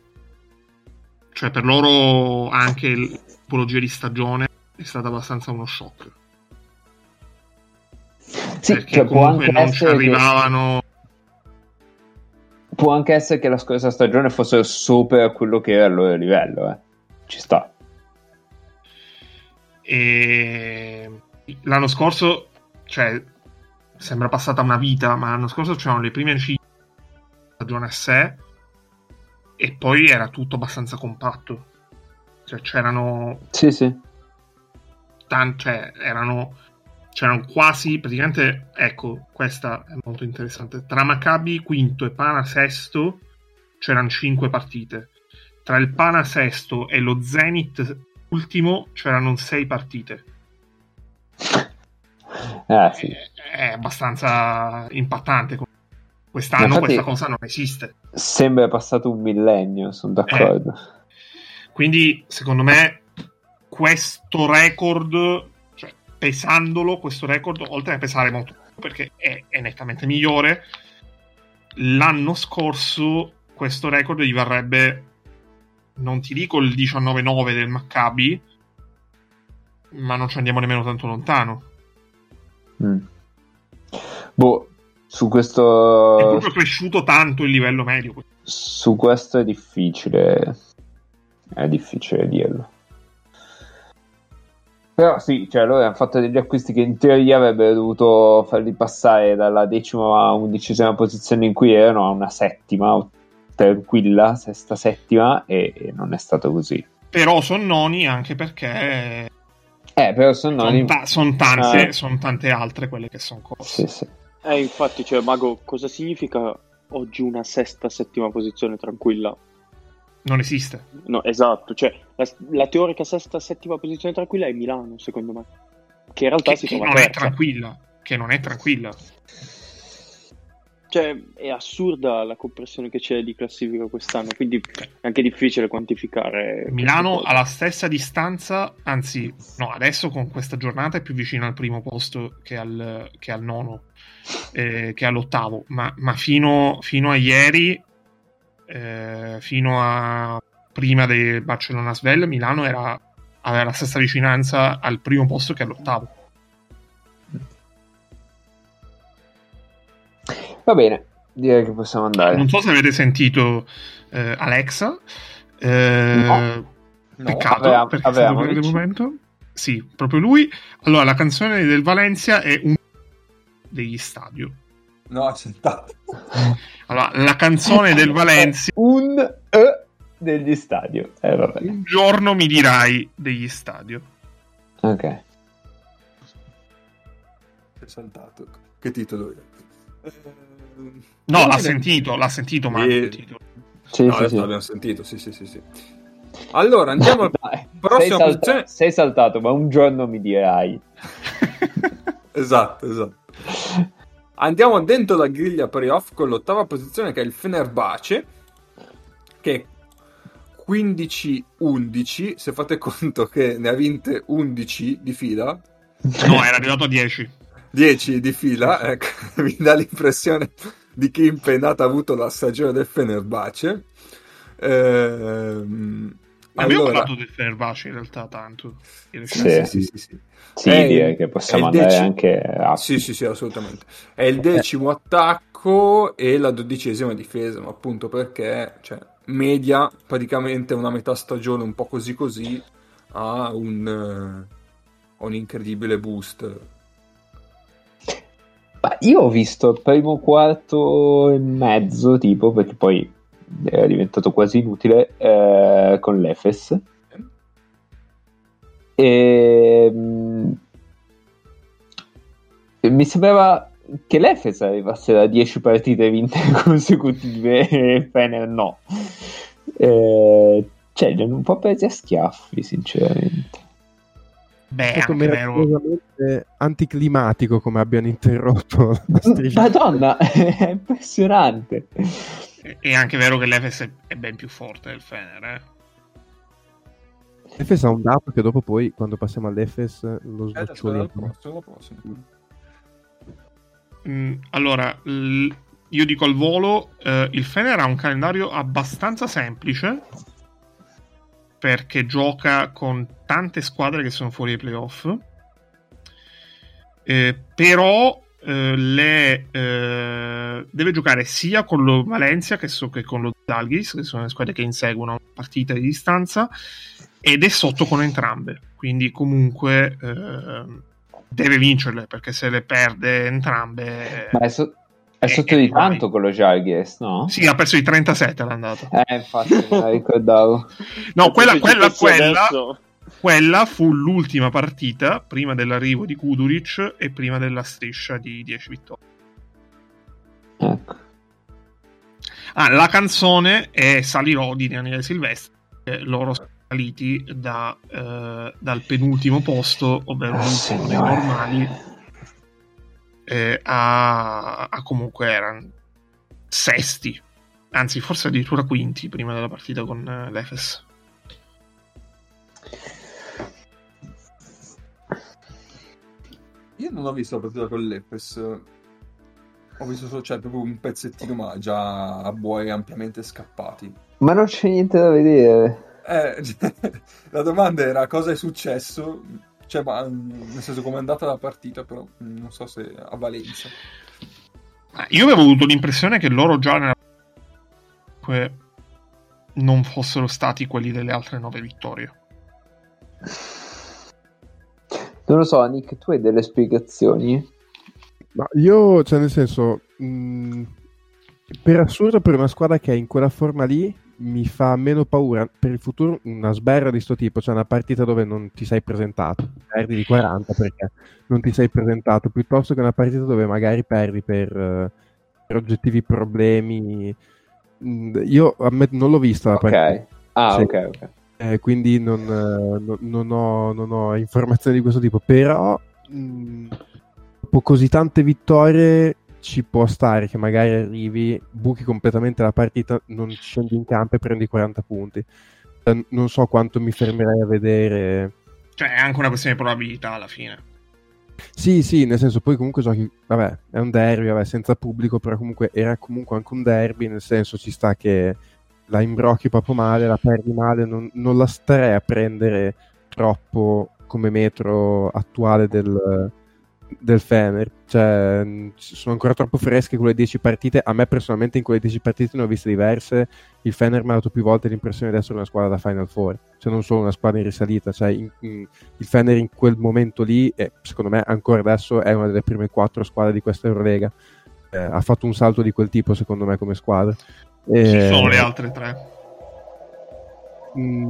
cioè per loro anche la tipologia di stagione è stata abbastanza uno shock. Sì, perché cioè, comunque non ci arrivavano. Che... Può anche essere che la scorsa stagione fosse sopra quello che era il loro livello, eh. Ci sta. E... l'anno scorso, cioè, sembra passata una vita, ma l'anno scorso c'erano le prime cinque stagione a sé e poi era tutto abbastanza compatto. Cioè c'erano... Sì, sì. Tan- cioè, erano... c'erano quasi, praticamente, ecco, questa è molto interessante, tra Maccabi quinto e Pana sesto c'erano cinque partite, tra il Pana sesto e lo Zenit ultimo c'erano sei partite. Ah, sì. È abbastanza impattante. Quest'anno infatti, questa cosa non esiste. Sembra passato un millennio, sono d'accordo. Eh, quindi, secondo me, questo record, cioè, pesandolo, questo record, oltre a pesare molto, perché è, è nettamente migliore, l'anno scorso questo record gli varrebbe, non ti dico il diciannove nove del Maccabi, ma non ci andiamo nemmeno tanto lontano. Mm. Boh, su questo... È proprio cresciuto tanto il livello medio. Su questo è difficile, è difficile dirlo. Però sì, cioè loro hanno fatto degli acquisti che in teoria avrebbero dovuto farli passare dalla decima a undicesima posizione in cui erano a una settima, tranquilla, sesta, settima, e, e non è stato così. Però son noni anche perché... Eh, però son noni... Sono ta- son tante, eh. son tante altre quelle che sono corse. Sì, sì. Eh, infatti, cioè, Mago, cosa significa oggi una sesta, settima posizione tranquilla? Non esiste. No, esatto, cioè la, la teorica sesta, settima posizione tranquilla è Milano, secondo me, che in realtà che, si che trova non terza. È tranquilla, che non è tranquilla. Cioè è assurda la compressione che c'è di classifica quest'anno, quindi è anche difficile quantificare. Milano ha la stessa distanza, anzi no, adesso con questa giornata è più vicina al primo posto che al, che al nono, eh, che all'ottavo, ma, ma fino, fino a ieri... Eh, fino a prima del Barcellona-Svel, Milano era, aveva la stessa vicinanza al primo posto che all'ottavo. Va bene, direi che possiamo andare. Non so se avete sentito eh, Alexa, eh, no. Peccato, no, avevamo, perché avevamo è stato del momento. Sì, proprio lui. Allora, la canzone del Valencia è un degli stadio. No, accettato. Allora, la canzone del Valencia un e degli stadio. Eh, vabbè. Un giorno mi dirai degli stadio. Ok. È saltato. Che titolo è? No, che l'ha sentito, è... l'ha sentito, ma e... sì, no, sì, sì. L'abbiamo sentito, sì, sì, sì, sì. Allora, andiamo al prossimo. Sei saltato, sei saltato, ma un giorno mi dirai. Esatto, esatto. Andiamo dentro la griglia playoff con l'ottava posizione che è il Fenerbahce, che quindici undici, se fate conto che ne ha vinte undici di fila. No, era arrivato a dieci. dieci di fila, ecco, mi dà l'impressione di che impennata ha avuto la stagione del Fenerbahce. Ehm... Abbiamo allora... parlato del Fenerbahce in realtà tanto. Sì, sì, sì, sì. Sì, è, direi che possiamo andare decimo... anche a... Sì, sì, sì, assolutamente. È il decimo attacco e la dodicesima difesa, ma appunto perché, cioè, media praticamente una metà stagione un po' così così ha un, uh, un incredibile boost. Ma io ho visto il primo quarto e mezzo, tipo, perché poi era diventato quasi inutile eh, con l'Efes e, mh, e mi sembrava che l'Efes arrivasse da dieci partite vinte consecutive e Fener no, eh, cioè li hanno un po' presi a schiaffi sinceramente. Beh, è anche vero, anticlimatico come abbiano interrotto la striscia. Madonna, è impressionante. È anche vero che l'Efes è ben più forte del Fener, eh? L'Efes ha un dato che dopo poi, quando passiamo all'Efes, lo snoccioliamo. Mm, allora, l- io dico al volo, eh, il Fener ha un calendario abbastanza semplice, perché gioca con tante squadre che sono fuori ai playoff, eh, però... Uh, le, uh, deve giocare sia con lo Valencia che, so, che con lo Zalgiris, che sono le squadre che inseguono partite di distanza, ed è sotto con entrambe, quindi comunque uh, deve vincerle, perché se le perde entrambe... Ma è, so- è, è sotto è di tanto mai. Con lo Zalgiris, no? Sì, ha perso di trentasette all'andata. Eh, infatti, me la ricordavo. No, quella, quella, quella... Quella fu l'ultima partita prima dell'arrivo di Kuduric e prima della striscia di dieci vittorie. Ecco. Ah, la canzone è Salirò di Daniele Silvestri, eh, loro sono saliti da, eh, dal penultimo posto, ovvero l'ultimo dei normali, eh, a, a comunque erano sesti, anzi forse addirittura quinti prima della partita con eh, l'Efes. Io non ho visto la partita con l'Efes, ho visto solo, cioè, proprio un pezzettino, ma già a buoi ampiamente scappati. Ma non c'è niente da vedere. Eh, la domanda era cosa è successo, cioè, ma, nel senso, com'è andata la partita, però non so se a Valenza. Io avevo avuto l'impressione che loro già nella non fossero stati quelli delle altre nove vittorie. Non lo so, Nick, tu hai delle spiegazioni? Ma io, cioè, nel senso, mh, per assurdo, per una squadra che è in quella forma lì, mi fa meno paura per il futuro una sberra di sto tipo, cioè una partita dove non ti sei presentato, perdi di quaranta perché non ti sei presentato, piuttosto che una partita dove magari perdi per, per oggettivi problemi. Io ammetto, non l'ho vista la partita. Okay. Ah, cioè, ok, ok. Eh, quindi non, eh, non, ho, non ho informazioni di questo tipo, però mh, dopo così tante vittorie ci può stare che magari arrivi, buchi completamente la partita, non scendi in campo e prendi quaranta punti. Eh, non so quanto mi fermerei a vedere. Cioè è anche una questione di probabilità alla fine. Sì, sì, nel senso, poi comunque giochi, vabbè, è un derby, vabbè, senza pubblico, però comunque era comunque anche un derby, nel senso ci sta che la imbrocchi proprio male, la perdi male, non, non la starei a prendere troppo come metro attuale del, del Fener, cioè sono ancora troppo fresche quelle dieci partite, a me personalmente in quelle dieci partite ne ho viste diverse, il Fener mi ha dato più volte l'impressione di essere una squadra da Final Four, cioè non solo una squadra in risalita, cioè in, in, il Fener in quel momento lì, e secondo me ancora adesso è una delle prime quattro squadre di questa Eurolega, eh, ha fatto un salto di quel tipo secondo me come squadra. E... ci sono le altre tre. Mm,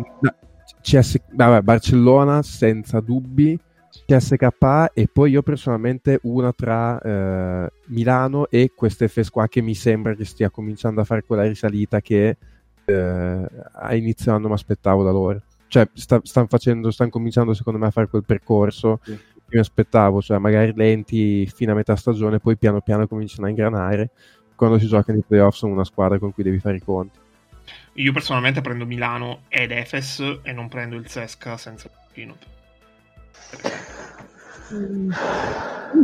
C S... Vabbè, Barcellona senza dubbi, C S K A, e poi io personalmente una tra eh, Milano e queste Efes qua, che mi sembra che stia cominciando a fare quella risalita che eh, a inizio anno mi aspettavo da loro, cioè sta, stanno facendo, stanno cominciando secondo me a fare quel percorso sì. che mi aspettavo, cioè magari lenti fino a metà stagione, poi piano piano cominciano a ingranare. Quando si gioca nei playoff sono una squadra con cui devi fare i conti. Io personalmente prendo Milano ed Efes e non prendo il Sesca senza Pino.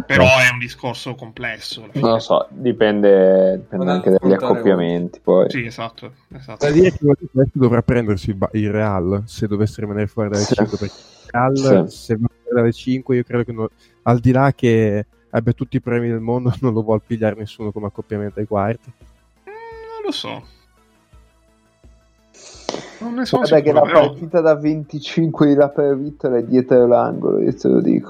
Però è un discorso complesso. Non lo so, dipende, dipende anche dagli accoppiamenti. Poi. Sì, esatto. esatto. Da dire che questo dovrà prendersi il Real se dovesse rimanere fuori dalle sì. cinque. Perché il Real, sì. se va fuori dalle cinque, io credo che non... al di là che abbia tutti i premi del mondo, non lo vuol pigliare nessuno come accoppiamento ai quarti. Mm, non lo so. Non ne so. Guarda sicuro, che la però... partita da venticinque di là per vittoria è dietro l'angolo, io te lo dico.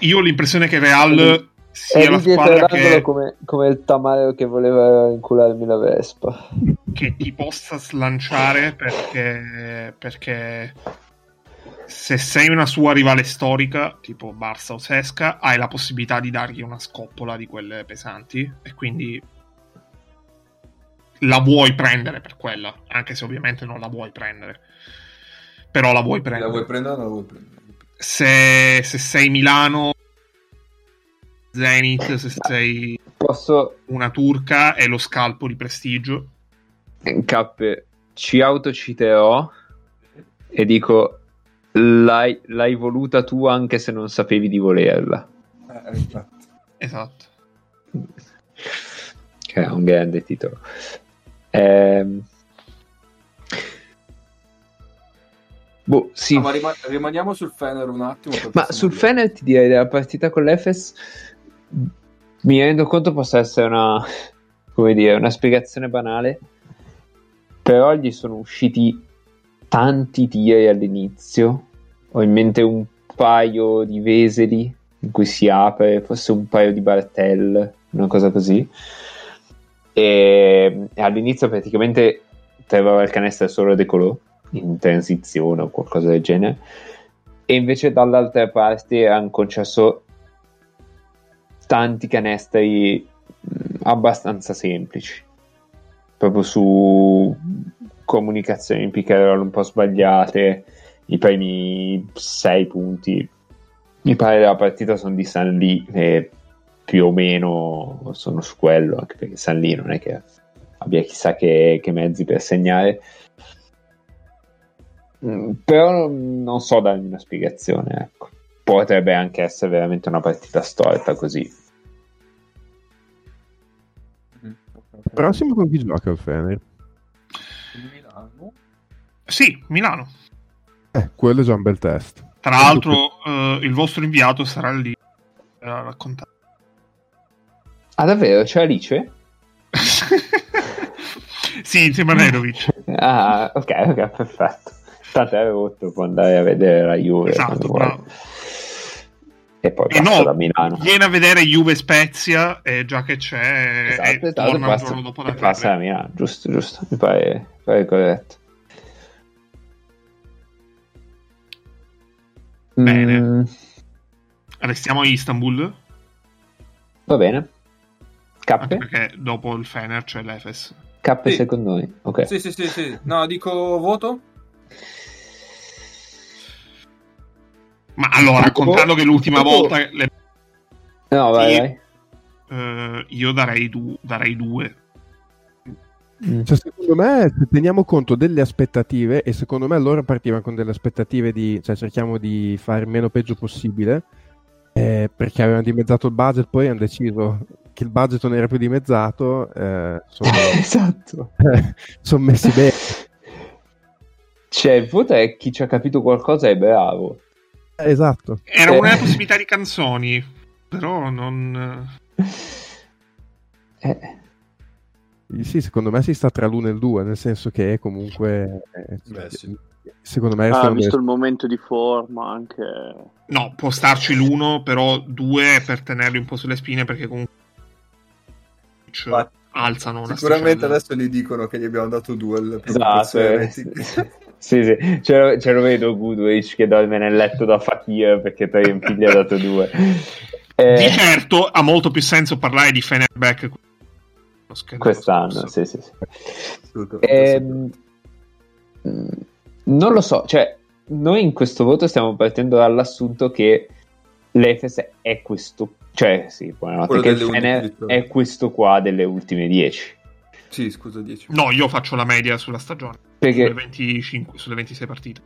Io ho l'impressione che Real sia è la squadra che... come, come il tamareo che voleva incularmi la Vespa. Che ti possa slanciare perché... perché... se sei una sua rivale storica, tipo Barça o Sesca, hai la possibilità di dargli una scoppola di quelle pesanti e quindi la vuoi prendere per quella, anche se ovviamente non la vuoi prendere, però la vuoi prendere. La vuoi prendere o non la vuoi prendere? Se, se sei Milano, Zenit, se sei Posso... una turca, è lo scalpo di prestigio. K, ci autociterò e dico... L'hai, l'hai voluta tu anche se non sapevi di volerla. Eh, infatti. Esatto. Che è un grande titolo. Eh... Boh, sì. No, ma rima- rimaniamo sul Fener un attimo. Ma sul dire. Fener ti direi della partita con l'Efes mi rendo conto possa essere una, come dire, una spiegazione banale, però gli sono usciti tanti tiri all'inizio, ho in mente un paio di Veseli in cui si apre, forse un paio di Bartel, una cosa così, e all'inizio praticamente trovava il canestro solo De Colo in transizione o qualcosa del genere, e invece dall'altra parte hanno concesso tanti canestri abbastanza semplici, proprio su comunicazioni in pick and roll un po' sbagliate. I primi sei punti mi pare della partita sono di Sanlì, e più o meno sono su quello, anche perché Sanlì non è che abbia chissà che, che mezzi per segnare. Però non so darmi una spiegazione, ecco. Potrebbe anche essere veramente una partita storta così. Però sembra con chi gioca il Fener? Milano? Sì, Milano. Eh, quello è già un bel test. Tra l'altro eh, il vostro inviato sarà lì a raccontare. Ah davvero? C'è Alice? Sì, insieme a Nerovic. Ah, ok, ok, perfetto. Tanto è rotto, può andare a vedere la Juve. Esatto, bravo. E poi e no, da Milano. Viene a vedere Juve Spezia, e già che c'è, esatto, e esatto, torna passa, il giorno dopo la Juve. Passa a Milano, giusto, giusto, mi pare, mi pare corretto. Bene. Mm. Restiamo a Istanbul. Va bene. K. Perché dopo il Fener c'è l'Efes. K sì. Secondo noi. Ok. Sì, sì, sì, sì. No, dico voto. Ma allora, contando che l'ultima volta le... no, vai, vai. Eh, io darei, du- darei due. Cioè, secondo me, se teniamo conto delle aspettative, e secondo me allora partiva con delle aspettative di, cioè cerchiamo di fare il meno peggio possibile, eh, perché avevano dimezzato il budget, poi hanno deciso che il budget non era più dimezzato, eh, sono... esatto, eh, sono messi bene. Cioè, il voto è chi ci ha capito qualcosa è bravo. Esatto. Era una eh. possibilità di canzoni, però non... Eh. Sì, secondo me si sta tra l'uno e il due, nel senso che comunque... Beh, sì. Secondo me... Ah, visto del... il momento di forma anche... No, può starci l'uno, però due per tenerli un po' sulle spine, perché comunque... Cioè, alzano una sicuramente sticella. Adesso gli dicono che gli abbiamo dato due. Esatto. Sì, sì, ce lo, ce lo vedo Goodrich che dorme nel letto da Fakir perché per in gli ha dato due. Eh, di certo ha molto più senso parlare di Fenerback quest'anno, sì, sì, sì. Eh, non lo so, cioè noi in questo voto stiamo partendo dall'assunto che l'Efes è questo, cioè sì, buonanotte, che il Fener è questo qua delle ultime dieci. Sì, scusa, dieci. No, io faccio la media sulla stagione. Perché... Sulle venticinque, sulle ventisei partite.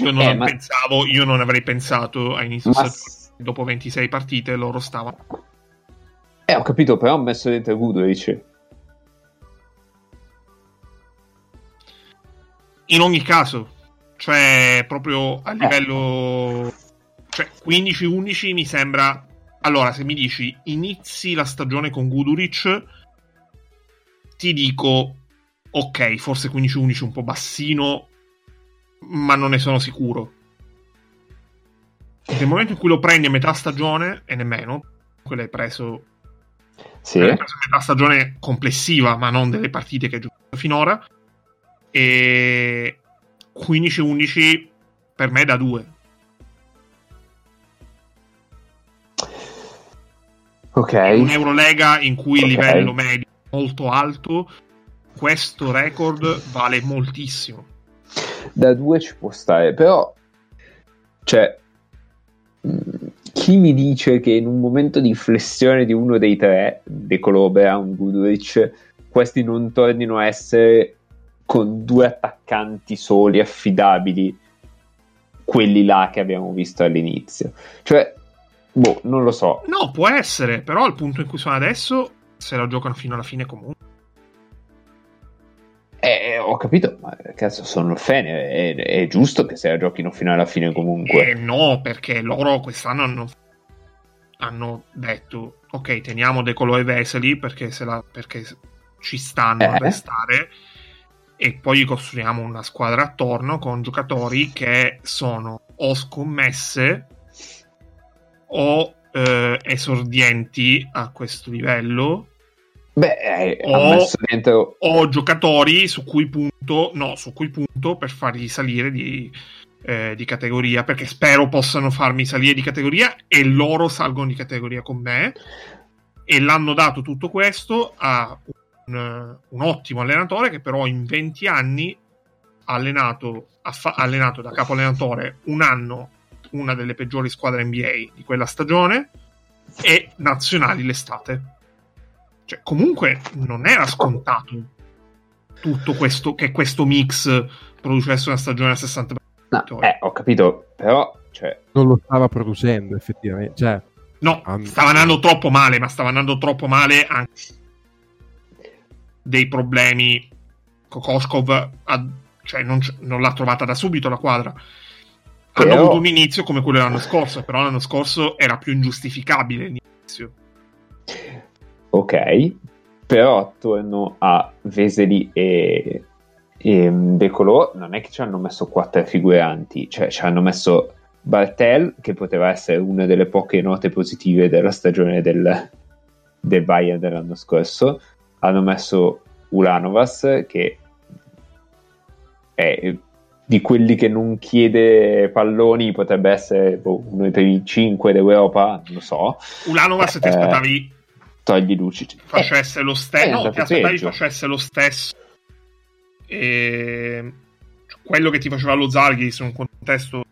Io non eh, ma... pensavo, io non avrei pensato a inizio ma... stagione. Dopo ventisei partite loro stavano. Eh, ho capito, però ho messo dentro Goodrich. In ogni caso, cioè proprio a livello eh. cioè quindici undici mi sembra. Allora, se mi dici inizi la stagione con Guduric, ti dico ok, forse quindici undici un po' bassino, ma non ne sono sicuro. Nel momento in cui lo prendi a metà stagione, e nemmeno, quello hai preso, sì. L'hai preso a metà stagione complessiva, ma non delle partite che hai giocato finora, e quindici undici per me è da due. Okay. Un Eurolega in cui okay. il livello medio è molto alto, questo record vale moltissimo. Da due ci può stare, però cioè chi mi dice che in un momento di inflessione di uno dei tre, De Colobra, un Goodrich, questi non tornino a essere con due attaccanti soli affidabili quelli là che abbiamo visto all'inizio, cioè boh, non lo so. No, può essere, però al punto in cui sono adesso se la giocano fino alla fine comunque. Eh, ho capito, ma cazzo, sono il Fener, è, è giusto che se la giochino fino alla fine comunque. Eh, no, perché loro quest'anno hanno, hanno detto ok, teniamo De Colo e Vesely perché, se la, perché ci stanno eh. a restare, e poi costruiamo una squadra attorno con giocatori che sono o scommesse o eh, esordienti a questo livello. Beh, o, messo dentro... o giocatori su cui punto no, su cui punto per fargli salire di, eh, di categoria, perché spero possano farmi salire di categoria e loro salgono di categoria con me, e l'hanno dato tutto questo a un, un ottimo allenatore che però in venti anni ha allenato, ha fa- allenato da capo allenatore un anno una delle peggiori squadre N B A di quella stagione e nazionali l'estate. Cioè, comunque non era scontato tutto questo, che questo mix producesse una stagione a sessanta per cento. No, eh, ho capito, però cioè... non lo stava producendo effettivamente, cioè... no, um... stava andando troppo male, ma stava andando troppo male anche dei problemi. Kokoškov ha... cioè non, c- non l'ha trovata da subito la quadra. Però... hanno avuto un inizio come quello dell'anno scorso, però l'anno scorso era più ingiustificabile l'inizio. Ok, però attorno a Vesely e, e De Colò non è che ci hanno messo quattro figuranti, cioè ci hanno messo Bartel, che poteva essere una delle poche note positive della stagione del, del Bayern dell'anno scorso, hanno messo Ulanovas, che è di quelli che non chiede palloni, potrebbe essere boh, uno dei primi cinque d'Europa, non lo so. Ulanovas eh, ti aspettavi togli Lucic facesse eh, lo stesso, no, ti aspettavi peggio. Facesse lo stesso e... quello che ti faceva lo Zalgiris in un contesto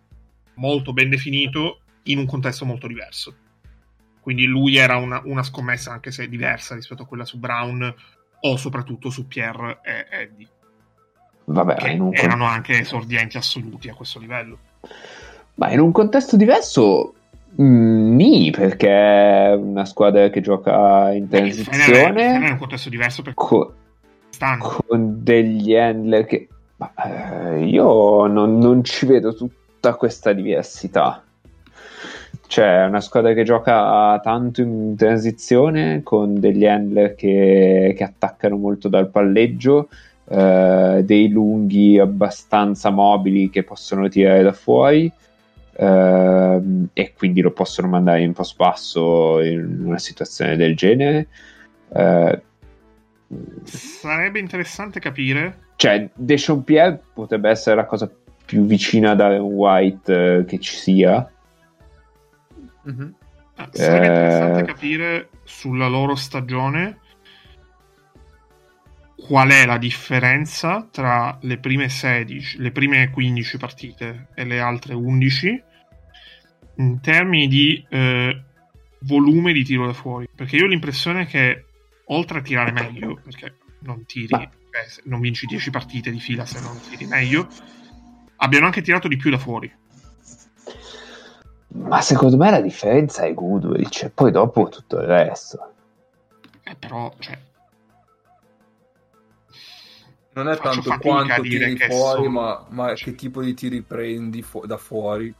molto ben definito, in un contesto molto diverso, quindi lui era una, una scommessa anche se diversa rispetto a quella su Brown o soprattutto su Pierre e Eddie. Vabbè, che in un erano cont- anche esordienti assoluti a questo livello. Ma in un contesto diverso nì, perché è una squadra che gioca in transizione in un contesto diverso perché con, con degli handler che ma, eh, io non, non ci vedo tutta questa diversità. Cioè, una squadra che gioca tanto in transizione con degli handler che, che attaccano molto dal palleggio, Uh, dei lunghi abbastanza mobili che possono tirare da fuori uh, e quindi lo possono mandare in post basso in una situazione del genere. Uh, sarebbe interessante capire, cioè Dechampierre potrebbe essere la cosa più vicina ad Aaron White uh, che ci sia. Mm-hmm. Ah, sarebbe uh, interessante capire sulla loro stagione qual è la differenza tra le prime sedici, le prime quindici partite e le altre undici in termini di eh, volume di tiro da fuori, perché io ho l'impressione che oltre a tirare meglio, perché non tiri, eh, non vinci dieci partite di fila se non tiri meglio, abbiano anche tirato di più da fuori. Ma secondo me la differenza è Goodrich e poi dopo tutto il resto. Eh, però cioè non è faccio tanto quanto tiri fuori, sono... ma, ma che tipo di tiri prendi fu- da fuori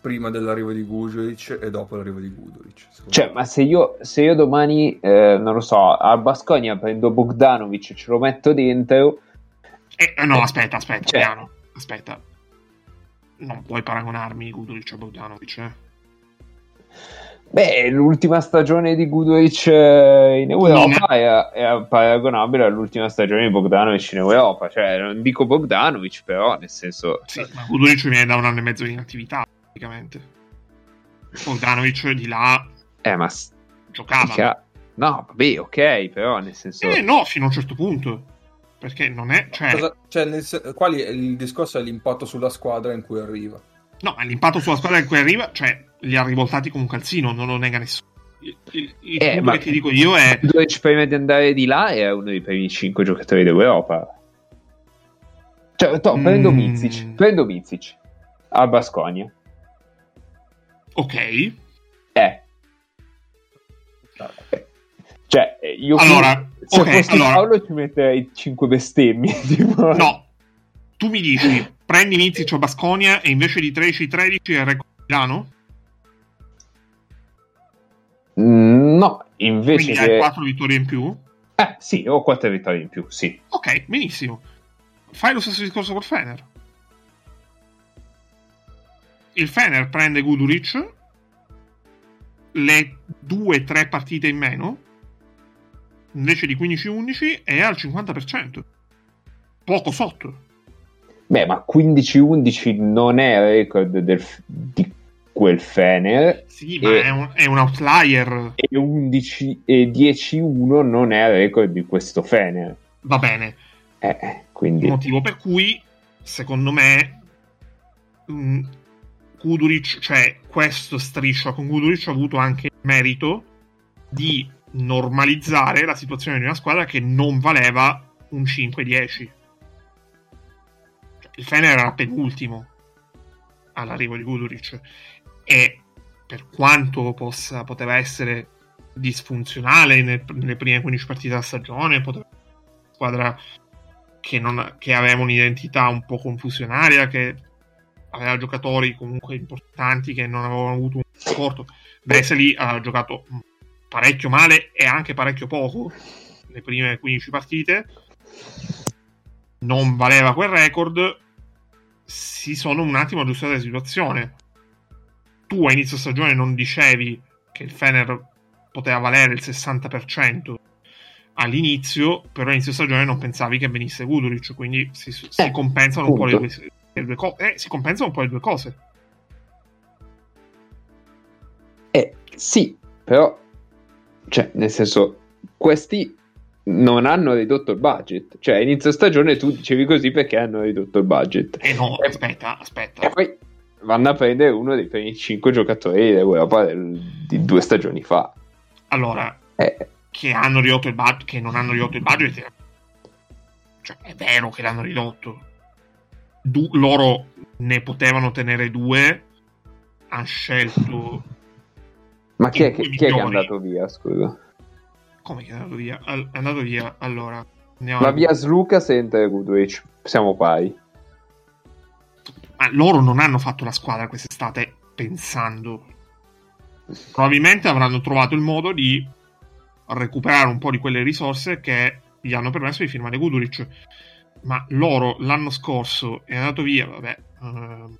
prima dell'arrivo di Gudurić e dopo l'arrivo di Gudurić. Cioè, me. ma se io, se io domani, eh, non lo so, a Baskonia prendo Bogdanovic e ce lo metto dentro... Eh, no, aspetta, aspetta, cioè... piano, aspetta. Non puoi paragonarmi Gudurić a Bogdanovic, eh? Beh, l'ultima stagione di Gudurić in Europa è, è paragonabile all'ultima stagione di Bogdanovic in Europa. Cioè, non dico Bogdanovic, però, nel senso... Sì, ma Gudurić viene da un anno e mezzo di inattività, praticamente. Bogdanovic di là... Eh, ma... giocava. Chiar- no, vabbè, ok, però, nel senso... Eh, no, fino a un certo punto. Perché non è... Cioè, Cosa, cioè nel, qual è, il discorso è l'impatto sulla squadra in cui arriva. No, ma l'impatto sulla squadra in cui arriva, cioè... li ha rivoltati con un calzino, non lo nega nessuno. Il, il, il eh, ma, che ti dico io è Gudurić prima di andare di là è uno dei primi cinque giocatori d'Europa. Cioè, to, prendo mm. Micic, prendo Micic a Baskonia. Ok. Eh. Cioè, io allora, se okay, fossi allora... Paolo ci metterei cinque bestemmie. Tipo. No. Tu mi dici, prendi Micic a Baskonia e invece di tredici tredici è Reggio Milano? No, invece quindi hai quattro vittorie in più? Eh, sì, ho quattro vittorie in più, sì. Ok, benissimo. Fai lo stesso discorso col Fener. Il Fener prende Gudurić, le due tre partite in meno, invece di quindici undici, è al cinquanta per cento. Poco sotto. Beh, ma quindici undici non è record del... di quel Fener. Sì, ma è un, è un outlier. E undici e dieci uno non è il record di questo Fener. Va bene. Eh, quindi. Motivo per cui, secondo me, mh, Kuduric, cioè questo striscia con Kuduric ha avuto anche il merito di normalizzare la situazione di una squadra che non valeva un cinque dieci. Cioè, il Fener era penultimo all'arrivo di Kuduric e per quanto possa, poteva essere disfunzionale nel, nelle prime quindici partite della stagione, poteva essere una squadra che, non, che aveva un'identità un po' confusionaria, che aveva giocatori comunque importanti che non avevano avuto un supporto. Vesely ha giocato parecchio male e anche parecchio poco nelle prime quindici partite, non valeva quel record. Si sono un attimo aggiustate la situazione. Tu a inizio stagione non dicevi che il Fener poteva valere il sessanta per cento all'inizio, però a inizio stagione non pensavi che venisse Kuduric, quindi si, si eh, compensano punto. un po' le due, le due co- eh, si compensano un po' le due cose. Eh sì, però cioè nel senso questi non hanno ridotto il budget, cioè inizio stagione tu dicevi così perché hanno ridotto il budget. Eh no, e aspetta, aspetta. E poi vanno a prendere uno dei primi cinque giocatori dell'Europa di due stagioni fa. Allora, eh. che hanno ridotto il budget, che non hanno ridotto il budget, cioè è vero che l'hanno ridotto. Du- loro ne potevano tenere due, hanno scelto. Ma chi è che, chi è, che è andato via, scusa? Come che è andato via? All- è andato via, allora... Andiamo la via Lucas e entra Goodwich, siamo pari. Ma loro non hanno fatto la squadra quest'estate pensando. Probabilmente avranno trovato il modo di recuperare un po' di quelle risorse che gli hanno permesso di firmare Goodwich. Ma loro l'anno scorso è andato via, vabbè... Uh,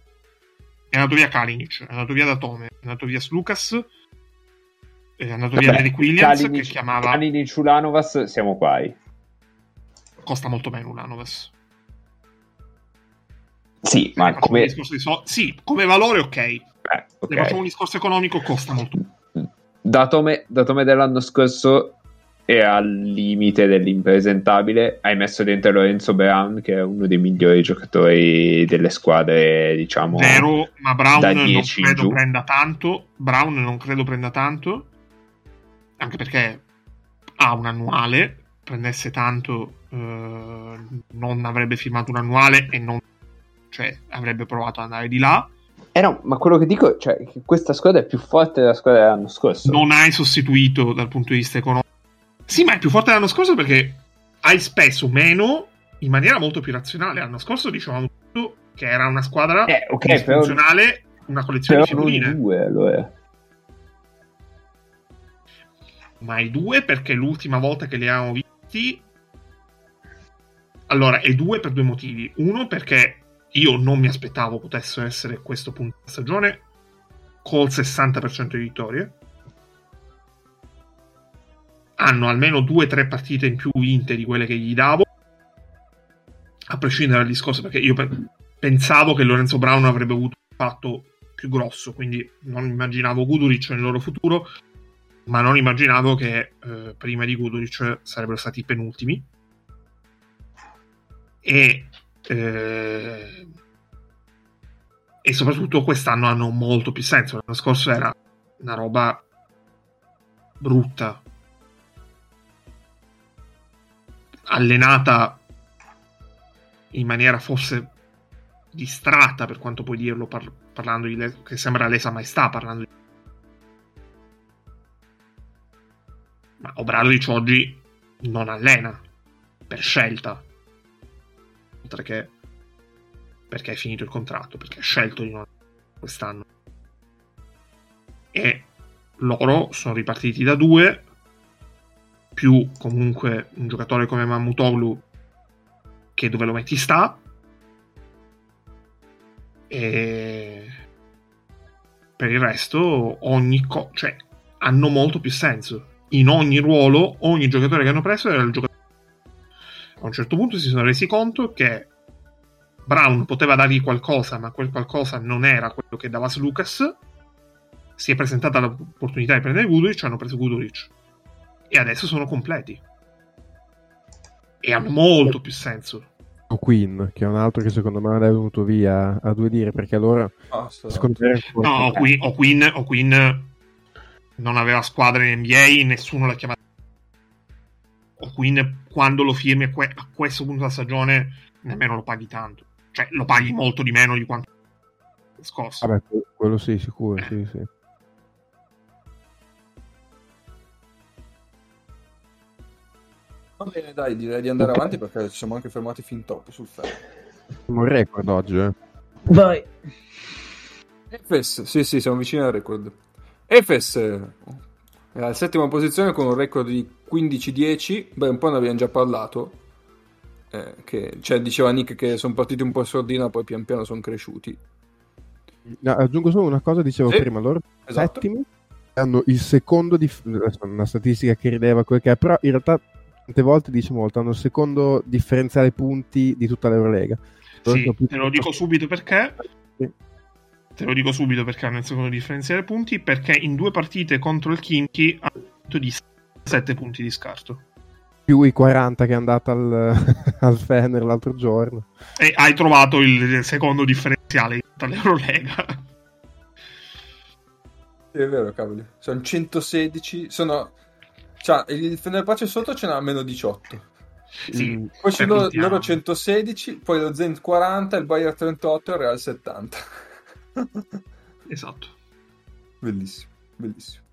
è andato via Kalinic, è andato via Datome, è andato via Lucas... è andato vabbè, via Eric Williams Kalinic, che chiamava Kalinic Ulanovas, siamo qua, costa molto meno Ulanovas, sì, ma come... Di so... sì, come valore ok, eh, okay. Se facciamo un discorso economico costa molto. Datome, Datome dell'anno scorso è al limite dell'impresentabile, hai messo dentro Lorenzo Brown che è uno dei migliori giocatori delle squadre, diciamo vero, ma Brown non credo giù. prenda tanto Brown non credo prenda tanto anche perché ha un annuale, prendesse tanto eh, non avrebbe firmato un annuale e non, cioè, avrebbe provato ad andare di là. Eh no, ma quello che dico, cioè, che questa squadra è più forte della squadra dell'anno scorso. Non hai sostituito dal punto di vista economico. Sì, ma è più forte dell'anno scorso perché hai speso meno in maniera molto più razionale. L'anno scorso dicevamo che era una squadra eh, okay, funzionale, una collezione di figurine. Due, allora. Ma i due perché l'ultima volta che li abbiamo visti, allora, e due per due motivi. Uno perché io non mi aspettavo potessero essere a questo punto della stagione col sessanta per cento di vittorie. Hanno almeno due o tre partite in più vinte di quelle che gli davo, a prescindere dal discorso, perché io pe- pensavo che Lorenzo Brown avrebbe avuto un impatto più grosso, quindi non immaginavo Kuduric nel loro futuro, ma non immaginavo che eh, prima di Kuduric sarebbero stati i penultimi. E, eh, e soprattutto quest'anno hanno molto più senso. L'anno scorso era una roba brutta, allenata in maniera forse distratta, per quanto puoi dirlo, par- parlando di le- che sembra lesa maestà, parlando di... Ma Obradovic oggi non allena per scelta, oltre che perché è finito il contratto, perché ha scelto di non quest'anno. E loro sono ripartiti da due, più comunque un giocatore come Mamutoglu che dove lo metti sta, e per il resto ogni co- cioè hanno molto più senso. In ogni ruolo, ogni giocatore che hanno preso era il giocatore. A un certo punto si sono resi conto che Brown poteva dargli qualcosa, ma quel qualcosa non era quello che dava Lucas, si è presentata l'opportunità di prendere Guduric, hanno preso Guduric e adesso sono completi e hanno molto più senso. Queen, che è un altro che secondo me è venuto via a due dire, perché allora oh, no, Queen, o Queen, o Queen non aveva squadra in N B A, nessuno l'ha chiamato. O Queen, quando lo firmi a, que- a questo punto della stagione nemmeno lo paghi tanto, cioè lo paghi molto di meno di quanto scorso. Vabbè, quello sì, sicuro, eh. sì, sì. Va bene, dai, direi di andare avanti perché ci siamo anche fermati fin troppo sul ferro. Siamo un record oggi, eh. Vai. Efes, sì, sì, siamo vicini al record. Efes è alla settima posizione con un record di quindici dieci. Beh, un po' ne abbiamo già parlato. Eh, che, cioè, diceva Nick che sono partiti un po' in sordina, poi pian piano sono cresciuti. No, aggiungo solo una cosa, dicevo sì, prima, loro esatto. Settimi hanno il secondo, dif- una statistica che rideva quel che è, però in realtà tante volte dice molto, hanno il secondo differenziale punti di tutta l'Eurolega. Sì, te lo dico subito perché sì. te lo dico subito perché hanno il secondo differenziale punti, perché in due partite contro il Kinky hanno fatto di sette punti di scarto più i quaranta che è andata al, al Fener l'altro giorno, e hai trovato il secondo differenziale dall'Eurolega. Sì, è vero, cavolo, sono centosedici, sono... Cioè, il Fenerbahce sotto ce n'ha meno diciotto. Sì, poi c'è lo, loro centosedici, poi lo Zenit quaranta, il Bayer trentotto e il Real settanta. Esatto. Bellissimo, bellissimo.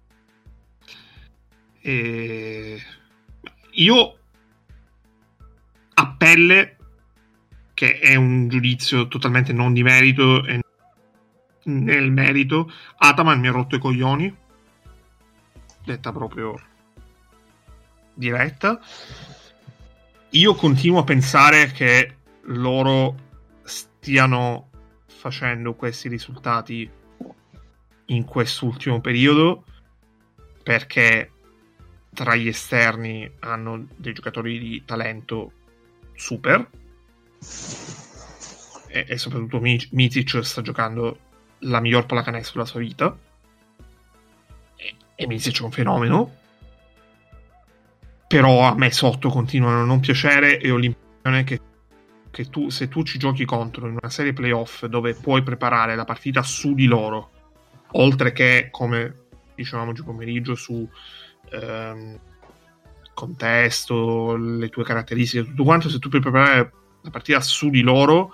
E... Io a pelle, che è un giudizio totalmente non di merito e nel merito, Ataman mi ha rotto i coglioni. Detta proprio... diretta. Io continuo a pensare che loro stiano facendo questi risultati in quest'ultimo periodo perché tra gli esterni hanno dei giocatori di talento super e, e soprattutto Mitic sta giocando la miglior pallacanestro della sua vita e, e Mitic è un fenomeno. Però a me sotto continuano a non piacere e ho l'impressione che, che tu, se tu ci giochi contro in una serie playoff dove puoi preparare la partita su di loro, oltre che, come dicevamo oggi pomeriggio, su ehm, contesto, le tue caratteristiche, tutto quanto, se tu puoi preparare la partita su di loro,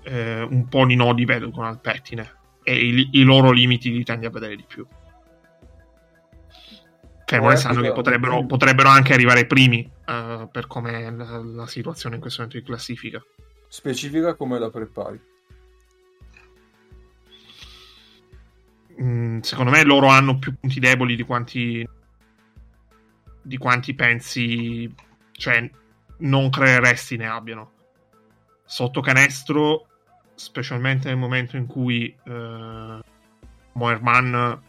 eh, un po' di nodi vedono al pettine e i, i loro limiti li tendi a vedere di più. Fermo restando che potrebbero, potrebbero anche arrivare primi uh, per com'è la, la situazione in questo momento di classifica. Specifica come la prepari? Mm, secondo me loro hanno più punti deboli di quanti di quanti pensi, cioè non creeresti ne abbiano. Sotto canestro, specialmente nel momento in cui uh, Moerman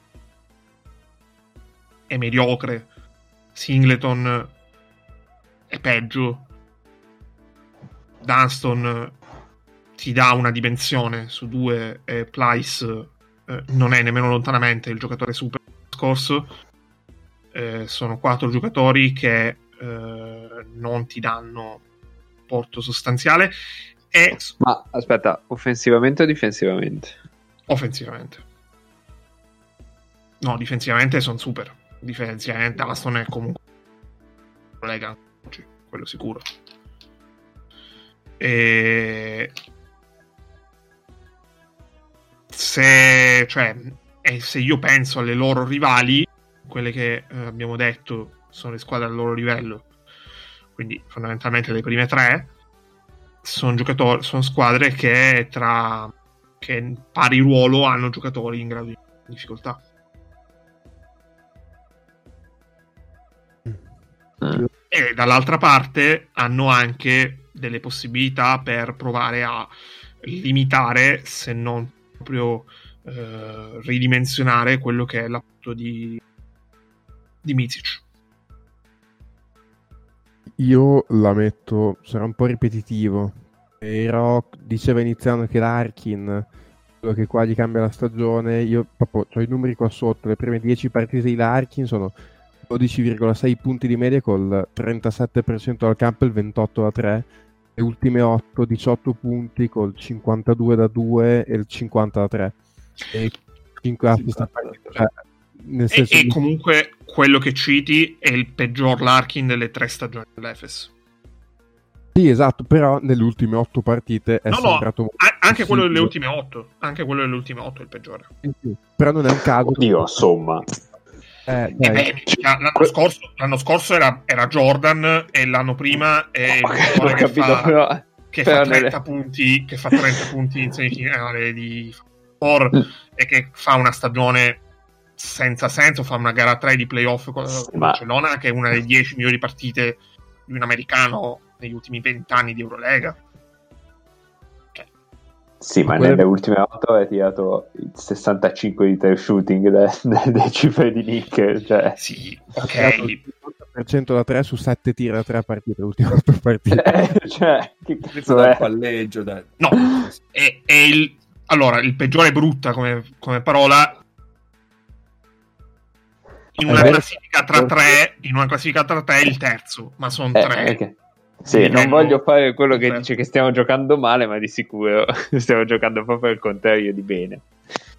è mediocre, Singleton è peggio, Dunston ti dà una dimensione su due e Plyce eh, non è nemmeno lontanamente il giocatore super scorso. Eh, sono quattro giocatori che eh, non ti danno porto sostanziale e... Ma aspetta, offensivamente o difensivamente? Offensivamente no, difensivamente sono super. Difensivamente Aston è comunque collega, quello sicuro, e... se cioè e se io penso alle loro rivali, quelle che eh, abbiamo detto sono le squadre al loro livello, quindi fondamentalmente le prime tre sono giocatori, sono squadre che tra che pari ruolo hanno giocatori in grado di difficoltà. E dall'altra parte hanno anche delle possibilità per provare a limitare, se non proprio eh, ridimensionare quello che è l'appunto di di Mitic. Io la metto, sarà un po' ripetitivo, però diceva iniziando che l'Arkin solo che qua gli cambia la stagione. Io proprio ho i numeri qua sotto, le prime dieci partite di Larkin sono dodici virgola sei punti di media col trentasette per cento dal campo, il ventotto da tre, le ultime otto, diciotto punti col cinquantadue da due e il cinquanta da tre e cinque assist a partita, cioè, nel senso e, di... e comunque quello che citi è il peggior Larkin delle tre stagioni dell'Efes. Sì, esatto, però nelle ultime otto partite è no, sembrato no, anche quello delle ultime otto, anche quello delle ultime otto è il peggiore. Sì, sì. Però non è un caso. Oddio, insomma. Eh, eh beh, l'anno scorso, l'anno scorso era, era Jordan e l'anno prima è oh, che, capito, fa, però, che però fa trenta nelle... punti, che fa trenta punti in semifinale di Four mm. e che fa una stagione senza senso, fa una gara tre di playoff con sì, Barcellona ma... che è una delle dieci migliori partite di un americano negli ultimi vent'anni di Eurolega. Cioè, sì, ma quello... nelle ultime otto ha tirato il sessantacinque di tre shooting delle de cifre di Nick, cioè sì, ok, il da tre su sette tiri da tre partite, l'ultima otto partite. Eh, cioè, che cazzo è? Palleggio, dai. No, è, è il allora, il peggiore è brutta come, come parola. In una, eh, classifica tra tre, in una classifica tra tre è il terzo, ma sono eh, tre. Okay. Sì, Quindi non vengo... voglio fare quello che Beh. dice che stiamo giocando male, ma di sicuro stiamo giocando proprio il contrario di bene.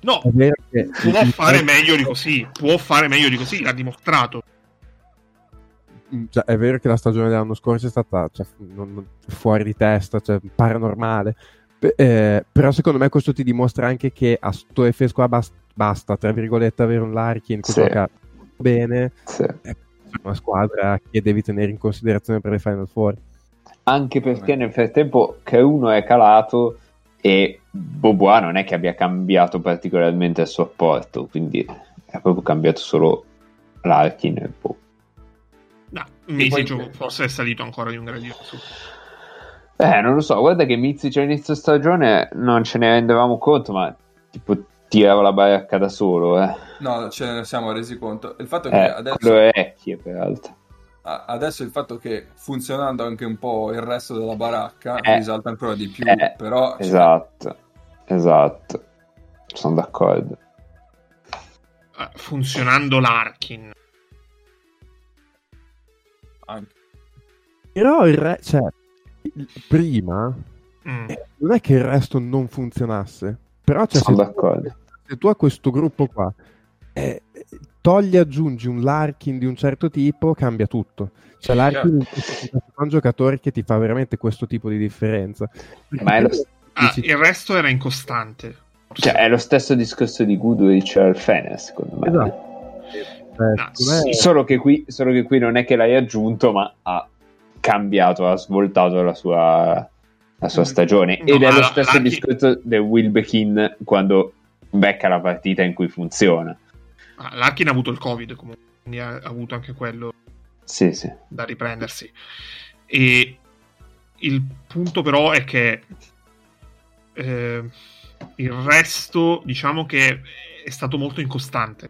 No, può fare meglio di così, può fare meglio di così, l'ha dimostrato. Cioè, è vero che la stagione dell'anno scorso è stata cioè, non, non, fuori di testa, cioè, paranormale. Eh, però secondo me questo ti dimostra anche che a sto Efes qua bast- basta, tra virgolette, avere un Larkin che sì. gioca bene, sì. è una squadra che devi tenere in considerazione per le Final Four, anche perché nel frattempo che uno è calato e Bobois non è che abbia cambiato particolarmente il suo apporto, quindi ha proprio cambiato solo Larkin e Bob. No, Misic forse è salito ancora di un gradino su. Eh, non lo so, guarda che Misic all'inizio stagione non ce ne rendevamo conto, ma tipo tirava la baracca da solo, eh. No, ce ne siamo resi conto. Il fatto che eh, adesso è chi, peraltro. Adesso il fatto che funzionando anche un po' il resto della baracca eh, risalta ancora di più, eh, però esatto, esatto. Sono d'accordo. Funzionando Larkin. Anche. Però il re, cioè, il, prima mm. non è che il resto non funzionasse. Però cioè, se, tu, se tu a questo gruppo qua eh, togli aggiungi un Larkin di un certo tipo, cambia tutto. Cioè Larkin certo. è un giocatore che ti fa veramente questo tipo di differenza. Ma è lo... ah, il resto era incostante. Cioè è lo stesso discorso di Goodwich al Fener, secondo me. Esatto. No, sì. solo, che qui, solo che qui non è che l'hai aggiunto, ma ha cambiato, ha svoltato la sua... la sua stagione no, ed è lo stesso Larkin... discorso del Wilbekin quando becca la partita in cui funziona. ah, Larkin ha avuto il Covid comunque, quindi ha avuto anche quello sì, sì. da riprendersi, e il punto però è che eh, il resto diciamo che è stato molto incostante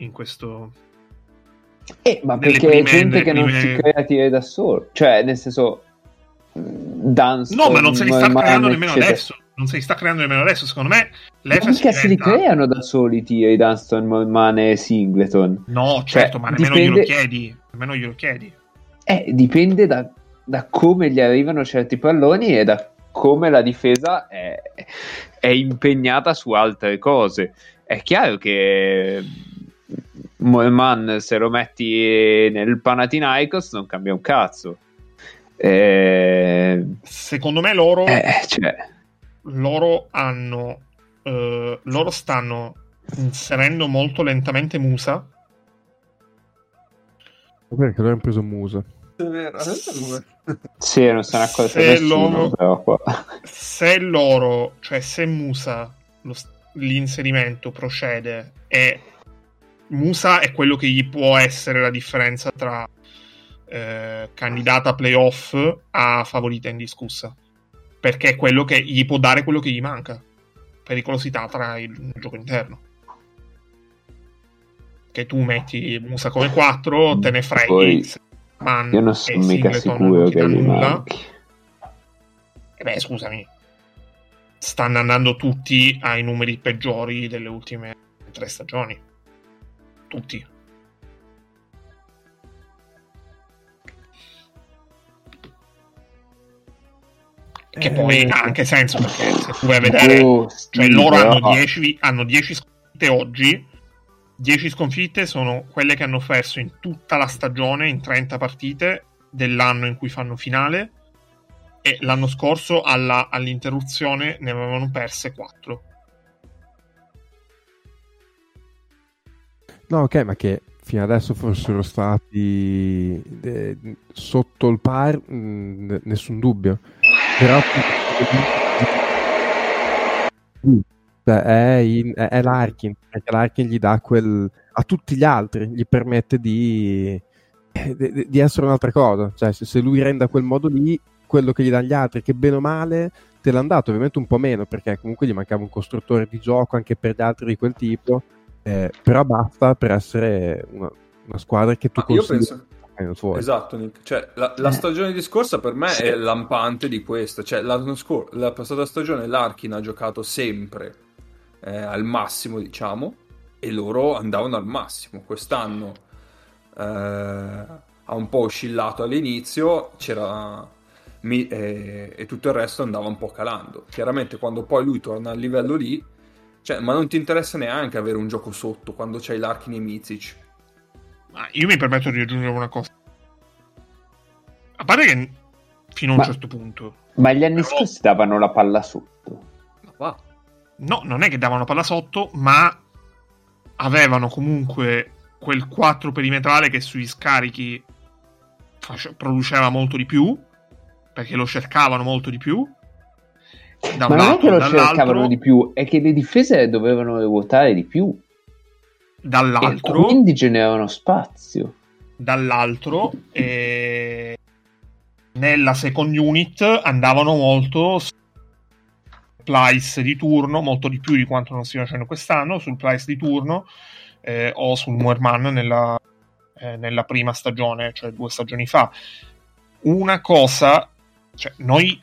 in questo eh, ma perché prime, è gente che prime... non si crea tirare da solo, cioè nel senso Dance, no, ma non se li sta man, creando nemmeno eccetera. adesso. Non se li sta creando nemmeno adesso. Secondo me, l'Efes diventa... se li creano da soli i Dunston, Molman e Singleton. No, certo, cioè, ma nemmeno dipende... glielo chiedi. Nemmeno glielo chiedi. Eh, dipende da, da come gli arrivano certi palloni e da come la difesa è, è impegnata su altre cose. È chiaro che Molman, se lo metti nel Panathinaikos, non cambia un cazzo. Eh... secondo me loro eh, cioè... loro hanno eh, loro stanno inserendo molto lentamente Musa, perché loro hanno preso Musa è vero, è vero. Sì, non se ne accorge nessuno loro... però qua. Se loro cioè se Musa lo, l'inserimento procede, e Musa è quello che gli può essere la differenza tra Eh, candidata playoff a favorita indiscussa, perché è quello che gli può dare quello che gli manca, pericolosità tra il, il gioco interno, che tu metti Musa come quattro, te ne freghi Man, io non sono mica Singleton, sicuro che gli manchi. Eh beh, scusami, stanno andando tutti ai numeri peggiori delle ultime tre stagioni. Tutti. Che poi eh, ha anche senso, perché se tu vai a vedere, oh, cioè loro hanno dieci, hanno dieci sconfitte oggi, dieci sconfitte sono quelle che hanno perso in tutta la stagione, in trenta partite dell'anno in cui fanno finale, e l'anno scorso alla, all'interruzione ne avevano perse quattro. No, ok, ma che fino adesso fossero stati eh, sotto il par, mh, nessun dubbio. Però è, in, è l'Arkin, perché l'Arkin gli dà quel, a tutti gli altri gli permette di, di, di essere un'altra cosa, cioè se, se lui rende a quel modo lì quello che gli dà gli altri, che bene o male te l'hanno dato, ovviamente un po' meno perché comunque gli mancava un costruttore di gioco anche per gli altri di quel tipo, eh, però basta per essere una, una squadra che tu ah, consideri... Io penso... Esatto, Nick. Cioè, la, la stagione discorsa per me è lampante di questa. Cioè, l'anno scorso, la passata stagione, l'Arkin ha giocato sempre eh, al massimo, diciamo, e loro andavano al massimo. Quest'anno eh, ha un po' oscillato all'inizio, c'era mi, eh, e tutto il resto andava un po' calando. Chiaramente, quando poi lui torna al livello lì, cioè, ma non ti interessa neanche avere un gioco sotto quando c'hai l'Arkin e Mizic. Ma io mi permetto di aggiungere una cosa, a parte che fino a un ma, certo punto ma gli anni scorsi però... davano la palla sotto. Wow. No, non è che davano palla sotto, ma avevano comunque quel quattro perimetrale che sui scarichi produceva molto di più, perché lo cercavano molto di più da ma non è che lo dall'altro... cercavano di più, è che le difese dovevano ruotare di più dall'altro, e quindi generavano spazio dall'altro, e nella second unit andavano molto sul price di turno, molto di più di quanto non stiano facendo quest'anno sul price di turno, eh, o sul Moerman nella, eh, nella prima stagione, cioè due stagioni fa. Una cosa, cioè noi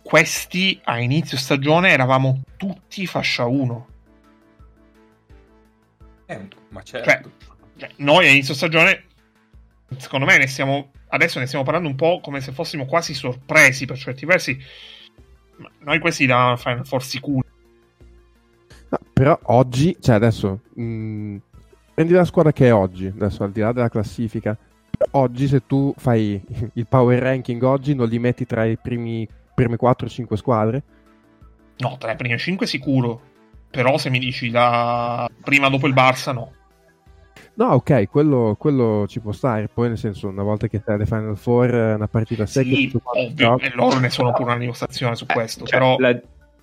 questi a inizio stagione eravamo tutti fascia uno. Eh, ma certo. Cioè, cioè, noi a inizio stagione secondo me ne stiamo adesso ne stiamo parlando un po' come se fossimo quasi sorpresi per certi versi, ma noi questi da Final Four sicuri. No, però oggi, cioè adesso mh, prendi la squadra che è oggi, adesso al di là della classifica, oggi se tu fai il power ranking oggi non li metti tra i primi prime quattro cinque squadre? No, tra i primi cinque sicuro. Però se mi dici la prima dopo il Barça, no. No, ok, quello, quello ci può stare. Poi nel senso, una volta che sei alle Final Four, una partita secca... Sì, ovvio, no, e loro ne sono pure una dimostrazione su eh, questo. Cioè, però la,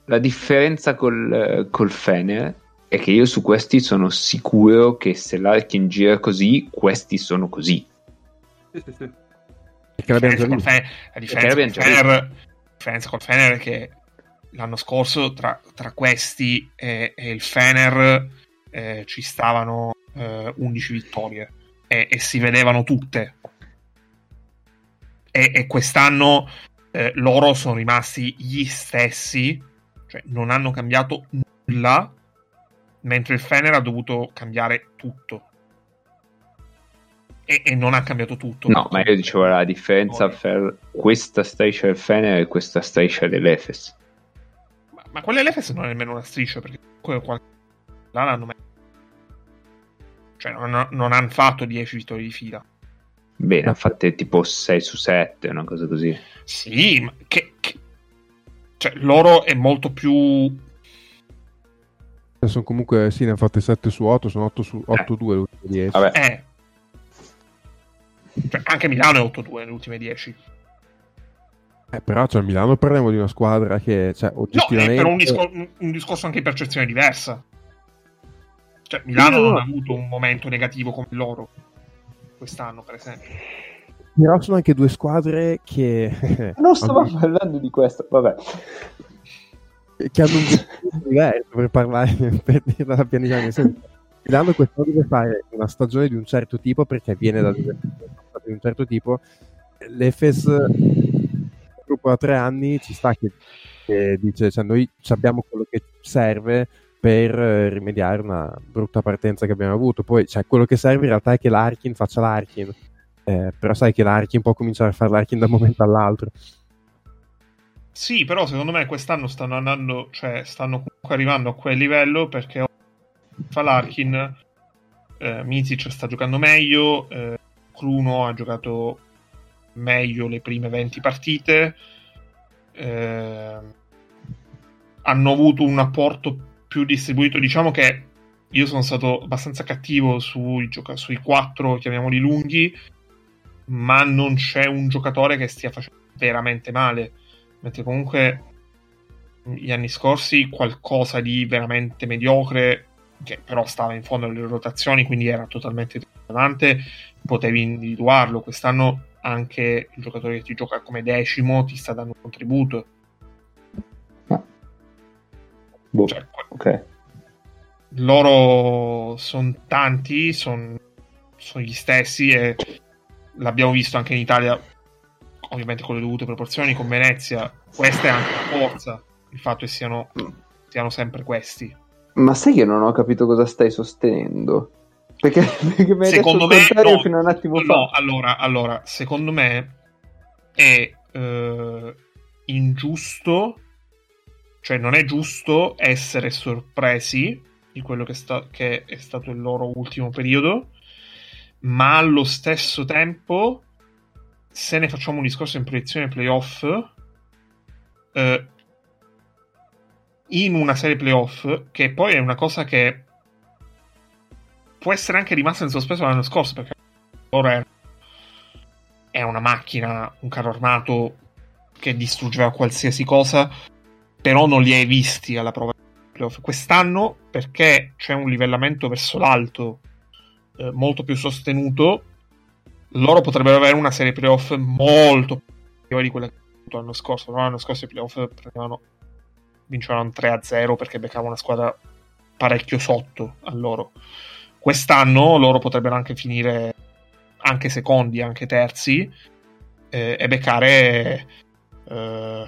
la differenza col, col Fener è che io su questi sono sicuro che se l'Arkin gira così, questi sono così. Perché l'abbiamo già visto. La differenza col Fener è che l'anno scorso tra, tra questi e, e il Fener eh, ci stavano eh, undici vittorie e, e si vedevano tutte, e, e quest'anno eh, loro sono rimasti gli stessi, cioè non hanno cambiato nulla, mentre il Fener ha dovuto cambiare tutto e, e non ha cambiato tutto. No, ma io dicevo la differenza per questa striscia del Fener e questa striscia dell'Efes. Ma quella dell'Efes non è nemmeno una striscia, perché comunque là l'hanno messo. Cioè non, non hanno fatto dieci vittorie di fila. Beh, hanno fatte tipo sei su sette, una cosa così. Sì, ma che, che... Cioè loro è molto più... Sono comunque, sì, ne hanno fatte sette su otto, sono otto su otto due eh. le ultime dieci. Vabbè. Eh. Cioè, anche Milano è otto due le ultime dieci. Eh, però cioè, a Milano parliamo di una squadra che cioè, oggettivamente... No, è un, discor- un discorso anche di percezione diversa. Cioè, Milano non ha avuto un momento negativo come loro quest'anno, per esempio. Però sono anche due squadre che... Non stavo parlando di questo, vabbè. Che hanno un discorso diverso per parlare, per dire la pianità. Nel senso, Milano quest'anno deve fare una stagione di un certo tipo, perché viene da di un certo tipo. L'Efes... ancora tre anni ci sta che, che dice, cioè noi abbiamo quello che serve per rimediare una brutta partenza che abbiamo avuto. Poi cioè, quello che serve in realtà è che l'Arkin faccia l'Arkin, eh, però sai che l'Arkin può cominciare a fare l'Arkin da un momento all'altro. Sì, però secondo me quest'anno stanno andando, cioè stanno comunque arrivando a quel livello, perché fa l'Arkin, eh, Mizic sta giocando meglio, eh, Kruno ha giocato meglio le prime venti partite, eh, hanno avuto un apporto più distribuito. Diciamo che io sono stato abbastanza cattivo sui, gioca- sui quattro, chiamiamoli lunghi, ma non c'è un giocatore che stia facendo veramente male, mentre comunque gli anni scorsi qualcosa di veramente mediocre, che però stava in fondo alle rotazioni, quindi era totalmente irrilevante, potevi individuarlo. Quest'anno anche il giocatore che ti gioca come decimo ti sta dando un contributo. Ah. Boh. Cioè, ok. Loro sono tanti, sono son gli stessi, e l'abbiamo visto anche in Italia, ovviamente con le dovute proporzioni, con Venezia. Questa è anche la forza, il fatto che siano, siano sempre questi. Ma sai che non ho capito cosa stai sostenendo? Perché, perché mi hai secondo detto il contrario no, fino a un attimo fa. No, allora, allora secondo me è eh, ingiusto, cioè non è giusto essere sorpresi di quello che, sta, che è stato il loro ultimo periodo, ma allo stesso tempo, se ne facciamo un discorso in proiezione playoff, eh, in una serie playoff, che poi è una cosa che può essere anche rimasta in sospeso l'anno scorso, perché ora è una macchina, un carro armato che distruggeva qualsiasi cosa, però non li hai visti alla prova playoff. Quest'anno, perché c'è un livellamento verso l'alto eh, molto più sostenuto, loro potrebbero avere una serie playoff molto più di quella che hanno avuto l'anno scorso. Però l'anno scorso i playoff prendevano, vincevano tre a zero perché beccavano una squadra parecchio sotto a loro. Quest'anno loro potrebbero anche finire anche secondi, anche terzi, eh, e beccare eh,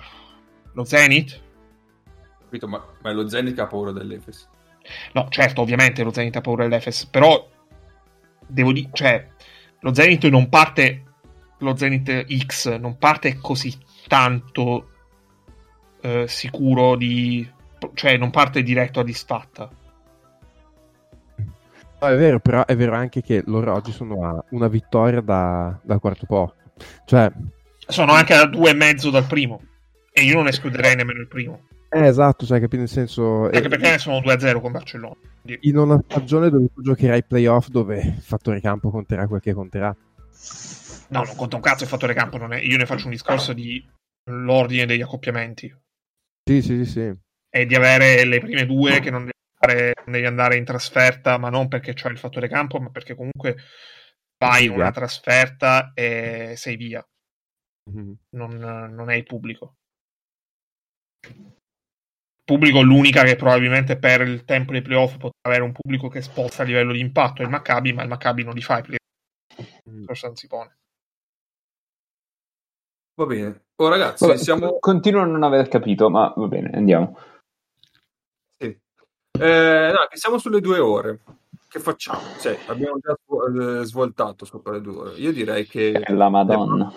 lo Zenit. Capito, ma, ma è lo Zenit che ha paura dell'Efes? No, certo, ovviamente lo Zenit ha paura dell'Efes, però devo dire, cioè, lo Zenit non parte, lo Zenit X non parte così tanto eh, sicuro di, cioè non parte diretto a disfatta. No, è vero, però è vero anche che loro oggi sono a una vittoria da, dal quarto posto, cioè sono anche a due e mezzo dal primo, e io non escluderei nemmeno il primo. Eh, esatto, cioè capito, nel senso, anche eh, perché sono due a zero con Barcellona, in una stagione dove tu giocherai playoff, dove il fattore campo conterà quel che conterà. No, non conta un cazzo il fattore campo, non è... io ne faccio un discorso di l'ordine degli accoppiamenti. Sì, sì, sì. E di avere le prime due che non devi andare, non devi andare in trasferta, ma non perché c'è il fattore campo, ma perché comunque vai in una trasferta e sei via. Mm-hmm. Non, non è il pubblico. Pubblico l'unica che probabilmente per il tempo dei playoff potrà avere un pubblico che sposta a livello di impatto è il Maccabi, ma il Maccabi non li fa i playoff. Mm. Forse non si pone. Va bene. Oh ragazzi, vabbè, siamo... continuo a non aver capito, ma va bene, andiamo. Sì. Eh, no, siamo sulle due ore. Che facciamo? Cioè, abbiamo già svoltato sopra le due ore. Io direi che... la Madonna.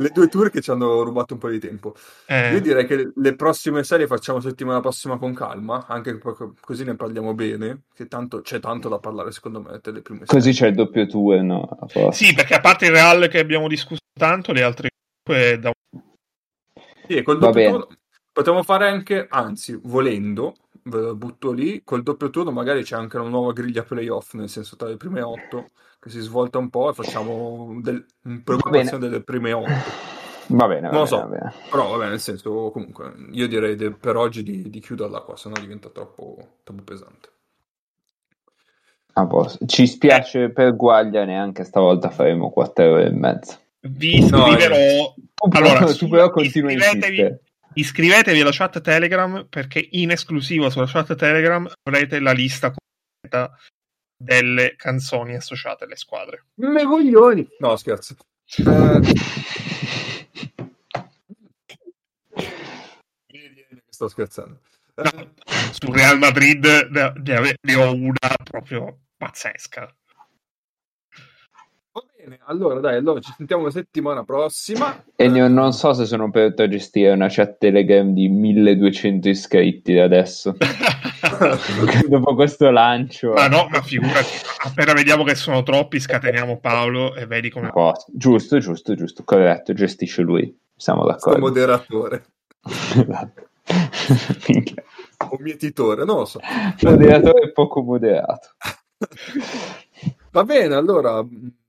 Le due tour che ci hanno rubato un po' di tempo. Eh. Io direi che le prossime serie facciamo settimana prossima con calma, anche così ne parliamo bene, che tanto c'è tanto da parlare secondo me delle prime serie. Così c'è il doppio due, no? Sì, perché a parte il Real che abbiamo discusso tanto, le altre due da... Sì, col doppio turno potremmo fare anche, anzi, volendo, ve lo butto lì, col doppio turno magari c'è anche una nuova griglia playoff, nel senso tra le prime otto, che si svolta un po' e facciamo del, un preoccupazione delle prime otto. Va bene, va non bene, so, va bene. Però va bene, nel senso, comunque, io direi de, per oggi di, di chiuderla qua, sennò diventa troppo, troppo pesante. Ah, boh, ci spiace per Guaglia, neanche stavolta faremo quattro ore e mezza. Vi scriverò... No, allora, no, su, però continua iscrivetevi, iscrivetevi alla chat Telegram, perché in esclusiva sulla chat Telegram avrete la lista completa delle canzoni associate alle squadre. Me coglioni! No, scherzo. Eh, sto scherzando. Eh. No, su Real Madrid ne, ne ho una proprio pazzesca. Va bene, allora dai, allora ci sentiamo la settimana prossima. E io non so se sono per te gestire una chat Telegram di milleduecento iscritti da adesso. Dopo questo lancio. Ma no, ma figurati, appena vediamo che sono troppi scateniamo Paolo e vedi come... Oh, giusto, giusto, giusto, corretto, gestisce lui, siamo d'accordo. Questo moderatore. Esatto. O mietitore, non lo so. Moderatore poco moderato. Va bene, allora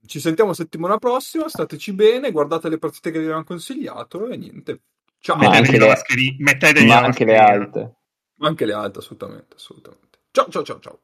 ci sentiamo settimana prossima, stateci bene, guardate le partite che vi abbiamo consigliato e niente. Ciao. Ma anche le, mascheri, ma anche le alte. Ma anche le alte, assolutamente, assolutamente. Ciao, ciao, ciao, ciao.